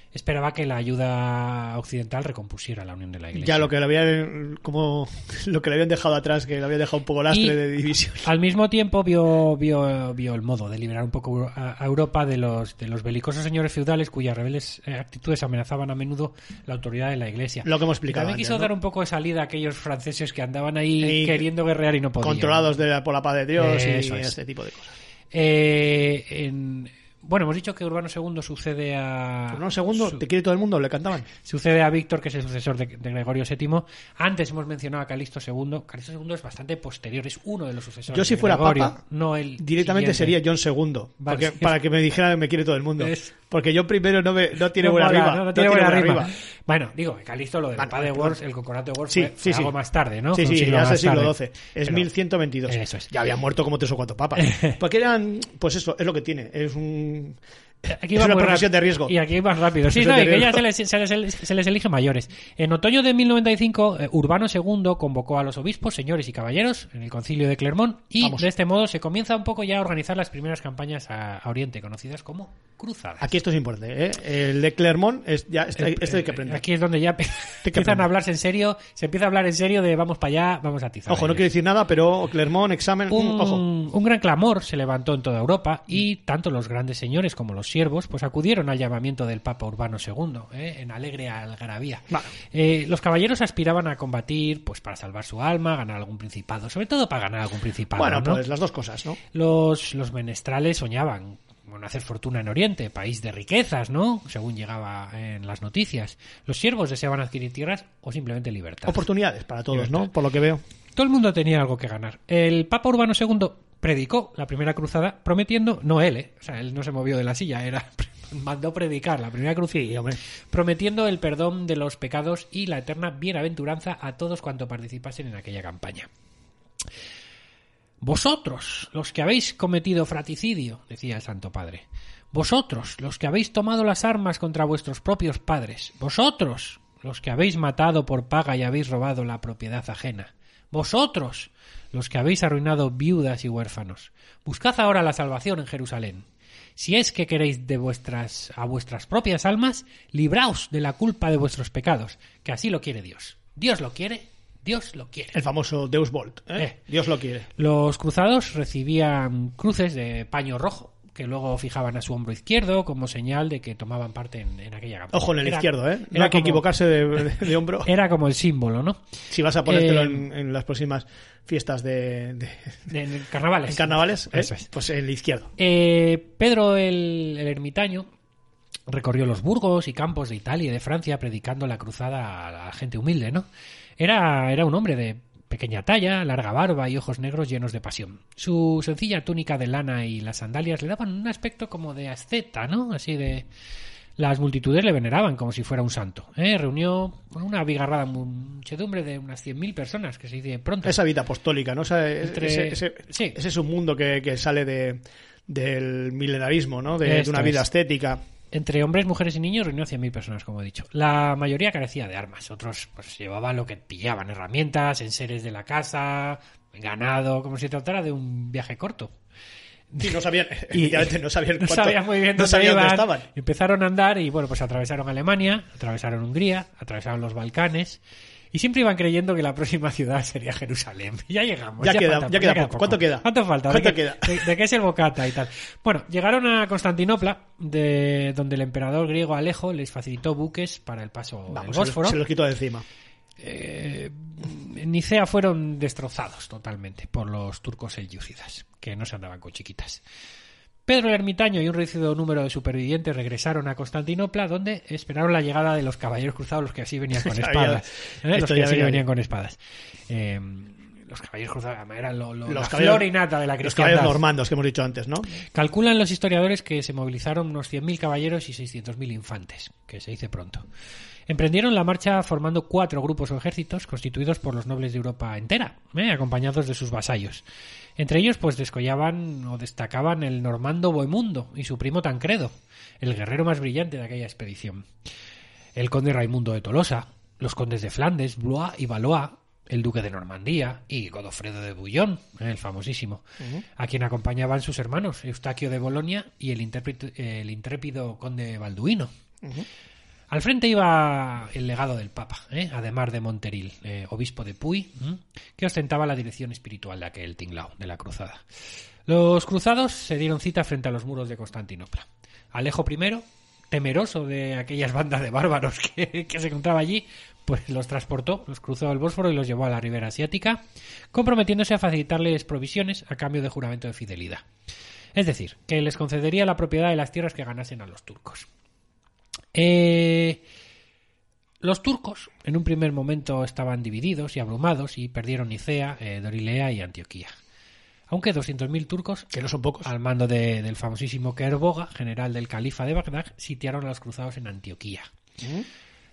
Esperaba que la ayuda occidental recompusiera la unión de la Iglesia. Ya lo que le habían, como, lo que le habían dejado atrás, que le habían dejado un poco lastre y, de división. Al mismo tiempo vio, vio, vio el modo de liberar un poco a Europa de los, de los belicosos señores feudales cuyas rebeldes actitudes amenazaban a menudo la autoridad de la Iglesia. Lo que hemos explicado. También quiso antes, ¿no? dar un poco de salida a aquellos franceses que andaban ahí y queriendo guerrear y no podían. Controlados de la, por la paz de Dios eh, y eso es. Este tipo de cosas. Eh, en... Bueno, hemos dicho que Urbano segundo sucede a... Urbano segundo, su... ¿te quiere todo el mundo? Le cantaban. Sucede a Víctor, que es el sucesor de, de Gregorio séptimo. Antes hemos mencionado a Calixto segundo. Calixto segundo es bastante posterior, es uno de los sucesores. Yo si de fuera Gregorio, papa, no el directamente siguiente. Sería John segundo. Vale. Porque, para que me dijera que me quiere todo el mundo. Es... Porque John primero no, me, no tiene no, buena arriba. No, no tiene no buena arriba. Bueno, digo, Calixto, lo del bueno, papá de Worms, el concordato de Worms sí, fue, fue sí, algo sí. más tarde, ¿no? Sí, sí, ya es el siglo doce. Es mil ciento veintidós. Eso es. Ya habían muerto como tres o cuatro papas. Porque eran... Pues eso, es lo que tiene. Es un... Aquí es una profesión de riesgo. Y aquí más rápido. Sí, no, y que ya se les, se, les, se les elige mayores. En otoño de mil noventa y cinco, Urbano segundo convocó a los obispos, señores y caballeros en el concilio de Clermont y Vamos. de este modo se comienza un poco ya a organizar las primeras campañas a, a Oriente, conocidas como cruzadas. Aquí esto es importante, ¿eh? El de Clermont es ya este, este hay que aprender. Aquí es donde ya empiezan a hablarse en serio, se empieza a hablar en serio de vamos para allá, vamos a atizar. Ojo, no quiero decir nada, pero Clermont, examen, un, ojo. Un gran clamor se levantó en toda Europa y tanto los grandes señores como los siervos pues acudieron al llamamiento del Papa Urbano segundo, ¿eh? En alegre algarabía. Vale. Eh, los caballeros aspiraban a combatir pues para salvar su alma, ganar algún principado, sobre todo para ganar algún principado. Bueno, ¿no? Pues las dos cosas, ¿no? Los, los menestrales soñaban bueno, hacer fortuna en Oriente, país de riquezas, ¿no?, según llegaba en las noticias. Los siervos deseaban adquirir tierras o simplemente libertad. Oportunidades para todos, libertad, ¿no?, por lo que veo. Todo el mundo tenía algo que ganar. El Papa Urbano segundo predicó la primera cruzada prometiendo, no él, ¿eh? O sea, él no se movió de la silla, era... mandó predicar la primera cruz, sí, hombre, prometiendo el perdón de los pecados y la eterna bienaventuranza a todos cuantos participasen en aquella campaña. Vosotros, los que habéis cometido fratricidio, decía el Santo Padre, vosotros, los que habéis tomado las armas contra vuestros propios padres, vosotros, los que habéis matado por paga y habéis robado la propiedad ajena, vosotros, los que habéis arruinado viudas y huérfanos, buscad ahora la salvación en Jerusalén. Si es que queréis de vuestras a vuestras propias almas, libraos de la culpa de vuestros pecados, que así lo quiere Dios. Dios lo quiere, Dios lo quiere. El famoso Deus Volt, ¿eh? Eh. Dios lo quiere. Los cruzados recibían cruces de paño rojo, que luego fijaban a su hombro izquierdo como señal de que tomaban parte en, en aquella campaña. Ojo en el era, izquierdo, ¿eh? No era hay que como, equivocarse de, de, de hombro. Era como el símbolo, ¿no? Si vas a ponértelo eh, en, en las próximas fiestas de... de, de, de carnavales. En carnavales, ¿eh? Eso es. Pues el izquierdo. Eh, Pedro el, el ermitaño recorrió los burgos y campos de Italia y de Francia predicando la cruzada a la gente humilde, ¿no? Era, era un hombre de... pequeña talla, larga barba y ojos negros llenos de pasión. Su sencilla túnica de lana y las sandalias le daban un aspecto como de asceta, ¿no? Así de... Las multitudes le veneraban como si fuera un santo, ¿eh? Reunió una abigarrada muchedumbre de unas cien mil personas, que se dice pronto. Esa vida apostólica, ¿no? O sea, Entre... ese, ese, sí. ese es un mundo que, que sale de, del milenarismo, ¿no? De, de una vida es. ascética. Entre hombres, mujeres y niños reunió cien mil personas, como he dicho. La mayoría carecía de armas. Otros pues llevaban lo que pillaban, herramientas, enseres de la casa, ganado, como si tratara de un viaje corto. Sí, no sabían, y no sabían, cuánto, no sabían muy bien dónde, no sabían dónde estaban. Empezaron a andar y bueno, pues atravesaron Alemania, atravesaron Hungría, atravesaron los Balcanes. Y siempre iban creyendo que la próxima ciudad sería Jerusalén. Ya llegamos. Ya, ya, queda, falta, ya, queda, ya queda poco. ¿Cuánto queda? ¿Cuánto falta? ¿Cuánto ¿De, queda? Qué, de, ¿De qué es el bocata y tal? Bueno, llegaron a Constantinopla, de, donde el emperador griego Alejo les facilitó buques para el paso Vamos, del Bósforo. Se los, se los quitó de encima. Eh, en Nicea fueron destrozados totalmente por los turcos selyúcidas, que no se andaban con chiquitas. Pedro el ermitaño y un reducido número de supervivientes regresaron a Constantinopla, donde esperaron la llegada de los caballeros cruzados, los que así venían con espadas. ¿eh? Los que así venían con espadas. Eh, los caballeros cruzados eran lo, lo, la flor y nata de la cristiandad. Los caballeros normandos que hemos dicho antes, ¿no? Calculan los historiadores que se movilizaron unos cien mil caballeros y seiscientos mil infantes, que se dice pronto. Emprendieron la marcha formando cuatro grupos o ejércitos constituidos por los nobles de Europa entera, ¿eh? acompañados de sus vasallos. Entre ellos pues descollaban o destacaban el normando Bohemundo y su primo Tancredo, el guerrero más brillante de aquella expedición. El conde Raimundo de Tolosa, los condes de Flandes, Blois y Valois, el duque de Normandía y Godofredo de Bouillon, ¿eh? el famosísimo, uh-huh. a quien acompañaban sus hermanos Eustaquio de Bolonia y el intrépido, el intrépido conde Balduino. Uh-huh. Al frente iba el legado del Papa, ¿eh? además de Monteril, eh, obispo de Puy, ¿eh? que ostentaba la dirección espiritual de aquel tinglao de la cruzada. Los cruzados se dieron cita frente a los muros de Constantinopla. Alejo primero, temeroso de aquellas bandas de bárbaros que, que se encontraba allí, pues los transportó, los cruzó el Bósforo y los llevó a la ribera asiática, comprometiéndose a facilitarles provisiones a cambio de juramento de fidelidad. Es decir, que les concedería la propiedad de las tierras que ganasen a los turcos. Eh, los turcos en un primer momento estaban divididos y abrumados y perdieron Nicea, eh, Dorilea y Antioquía. Aunque doscientos mil turcos, que no son pocos, al mando de, del famosísimo Kerboga, general del califa de Bagdad, sitiaron a los cruzados en Antioquía. ¿Mm?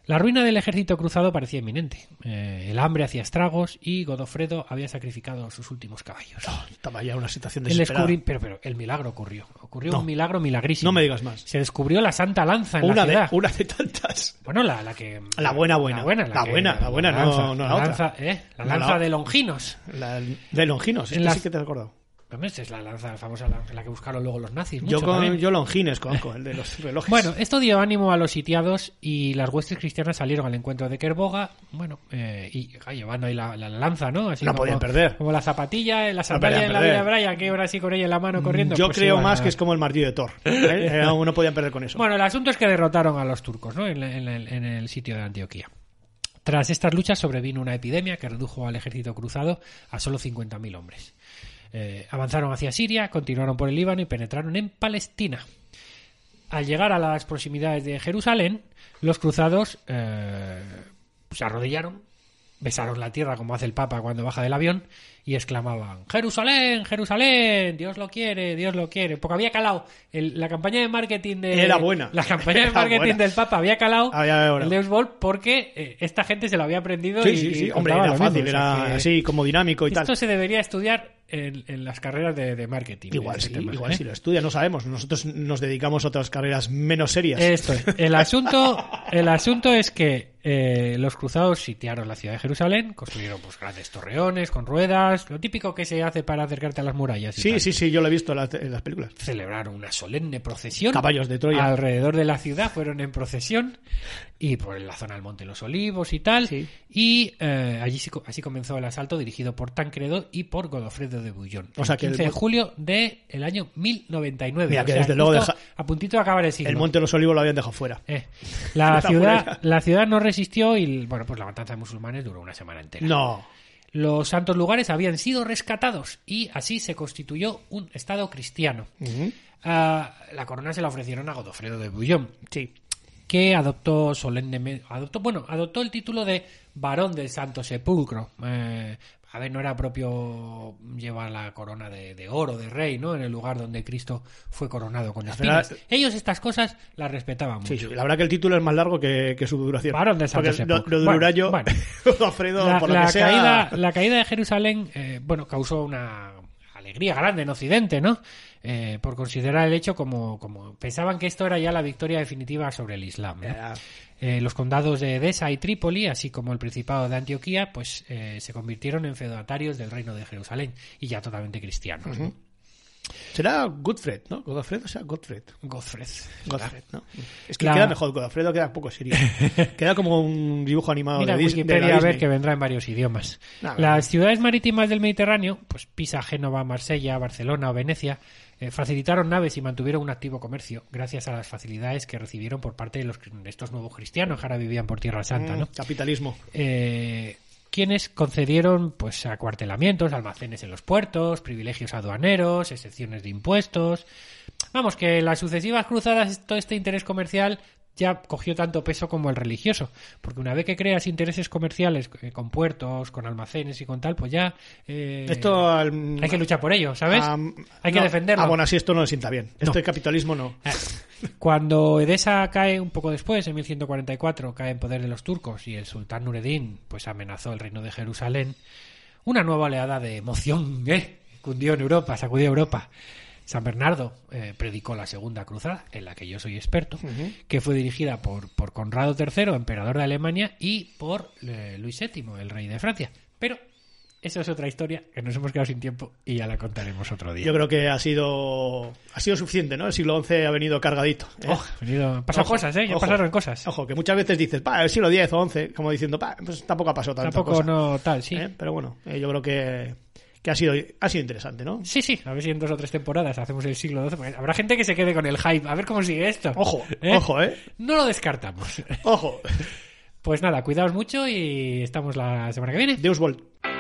La ruina del ejército cruzado parecía inminente. Eh, el hambre hacía estragos y Godofredo había sacrificado sus últimos caballos. Oh, estaba ya una situación desesperada. El pero, pero el milagro ocurrió. Ocurrió no, un milagro milagrísimo. No me digas más. Se descubrió la Santa Lanza en una la ciudad. De, una de tantas. Bueno, la, la que... La buena, buena. La buena, la, la, que, buena, la, la buena, lanza, no, no la, la lanza, otra. ¿eh? La lanza no, la, de Longinos. La, de Longinos, esto la, sí que te recuerdo. Es la lanza, la famosa lanza, la que buscaron luego los nazis. Mucho, yo, con, yo Longines conozco, el de los relojes. Bueno, esto dio ánimo a los sitiados y las huestes cristianas salieron al encuentro de Kerboga, bueno, eh, y ah, llevando ahí la, la lanza, ¿no? Así no como, podían perder. Como la zapatilla, la sandalia no en la vida de Brian, que ahora sí con ella en la mano corriendo. Yo pues creo más a... que es como el martillo de Thor, ¿eh? No, no podían perder con eso. Bueno, el asunto es que derrotaron a los turcos, ¿no? En, en, en el sitio de Antioquía. Tras estas luchas sobrevino una epidemia que redujo al ejército cruzado a solo cincuenta mil hombres. Eh, avanzaron hacia Siria, continuaron por el Líbano y penetraron en Palestina. Al llegar a las proximidades de Jerusalén, los cruzados eh, se arrodillaron, besaron la tierra como hace el Papa cuando baja del avión y exclamaban: ¡Jerusalén, Jerusalén! ¡Dios lo quiere, Dios lo quiere! Porque había calado el, la campaña de marketing de... Era buena. La campaña de Era marketing buena. Del Papa había calado había el Deus Volt porque eh, esta gente se lo había aprendido. Sí, y, sí, sí. Y hombre, era fácil, era o sea, así como dinámico y esto tal. Esto se debería estudiar en, en las carreras de, de marketing. Igual sí, tema, igual ¿eh? Si lo estudia, no sabemos. Nosotros nos dedicamos a otras carreras menos serias. Esto es. El asunto, el asunto es que eh, los cruzados sitiaron la ciudad de Jerusalén, construyeron pues grandes torreones con ruedas, lo típico que se hace para acercarte a las murallas. Sí, tal. sí, sí, yo lo he visto en las, en las películas. Celebraron una solemne procesión. Caballos de Troya. Alrededor de la ciudad fueron en procesión y por la zona del Monte de los Olivos y tal. Sí. Y eh, allí así comenzó el asalto dirigido por Tancredo y por Godofredo de Bouillon. O sea, el quince que el... de julio del año mil novecientos noventa y nueve. Mira, que o sea, desde luego deja... a puntito de acabar el siglo. El Monte de los Olivos lo habían dejado fuera. Eh, la, ciudad, la ciudad no resistió y bueno, pues la matanza de musulmanes duró una semana entera. No. Los santos lugares habían sido rescatados y así se constituyó un estado cristiano. Uh-huh. Uh, la corona se la ofrecieron a Godofredo de Bouillon, sí, que adoptó solemnemente, adoptó, bueno, adoptó el título de Barón del Santo Sepulcro. Eh, a ver, no era propio llevar la corona de, de oro de rey, ¿no? En el lugar donde Cristo fue coronado con espinas. Verdad... Ellos estas cosas las respetaban mucho. Sí, la verdad que el título es más largo que, que su duración. Barón del Santo Sepulcro. Lo, lo durará yo. Bueno, Alfredo, la, por lo la que sea... caída, la caída de Jerusalén, eh, bueno, causó una alegría grande en Occidente, ¿no? Eh, por considerar el hecho como, como... Pensaban que esto era ya la victoria definitiva sobre el Islam, ¿no? Era... Eh, los condados de Edesa y Trípoli, así como el Principado de Antioquía, pues eh, se convirtieron en feudatarios del Reino de Jerusalén y ya totalmente cristianos. Uh-huh. Será Godfred, ¿no? Godofredo será Godfred. Godfred. Godfred, ¿no? Es que la... queda mejor Godofredo, queda poco serio. Queda como un dibujo animado. Mira, de Wikipedia, de la a ver, que vendrá en varios idiomas. Nada, Las no. ciudades marítimas del Mediterráneo, pues Pisa, Génova, Marsella, Barcelona o Venecia, eh, facilitaron naves y mantuvieron un activo comercio gracias a las facilidades que recibieron por parte de, los, de estos nuevos cristianos que ahora vivían por Tierra Santa, mm, ¿no? Capitalismo. Eh... quienes concedieron pues acuartelamientos, almacenes en los puertos, privilegios aduaneros, excepciones de impuestos. Vamos, que las sucesivas cruzadas, todo este interés comercial ya cogió tanto peso como el religioso, porque una vez que creas intereses comerciales con puertos, con almacenes y con tal, pues ya eh, esto al, hay que luchar por ello, ¿sabes? Um, hay que no, defenderlo. Ah, bueno, así esto no le sienta bien. No. Esto el capitalismo no. Cuando Edesa cae un poco después, en mil ciento cuarenta y cuatro, cae en poder de los turcos y el sultán Nureddin pues amenazó el reino de Jerusalén, una nueva oleada de emoción ¿eh? cundió en Europa, sacudió Europa. San Bernardo eh, predicó la Segunda Cruzada, en la que yo soy experto, uh-huh, que fue dirigida por, por Conrado tercero, emperador de Alemania, y por eh, Luis séptimo, el rey de Francia. Pero eso es otra historia que nos hemos quedado sin tiempo y ya la contaremos otro día. Yo creo que ha sido ha sido suficiente, ¿no? El siglo once ha venido cargadito. ¿eh? Oh, ha venido, pasan cosas, ¿eh? Ya ojo, pasaron cosas. Ojo, que muchas veces dices, pa, el siglo diez o once, como diciendo, pa, pues tampoco ha pasado tanta tampoco cosa. Tampoco no tal, sí. ¿Eh? Pero bueno, eh, yo creo que... Que ha sido, ha sido interesante, ¿no? Sí, sí. A ver si en dos o tres temporadas hacemos el siglo doce. Habrá gente que se quede con el hype. A ver cómo sigue esto. Ojo, ¿eh? ojo, ¿eh? No lo descartamos. Ojo. Pues nada, cuidaos mucho y estamos la semana que viene. Deus Volt.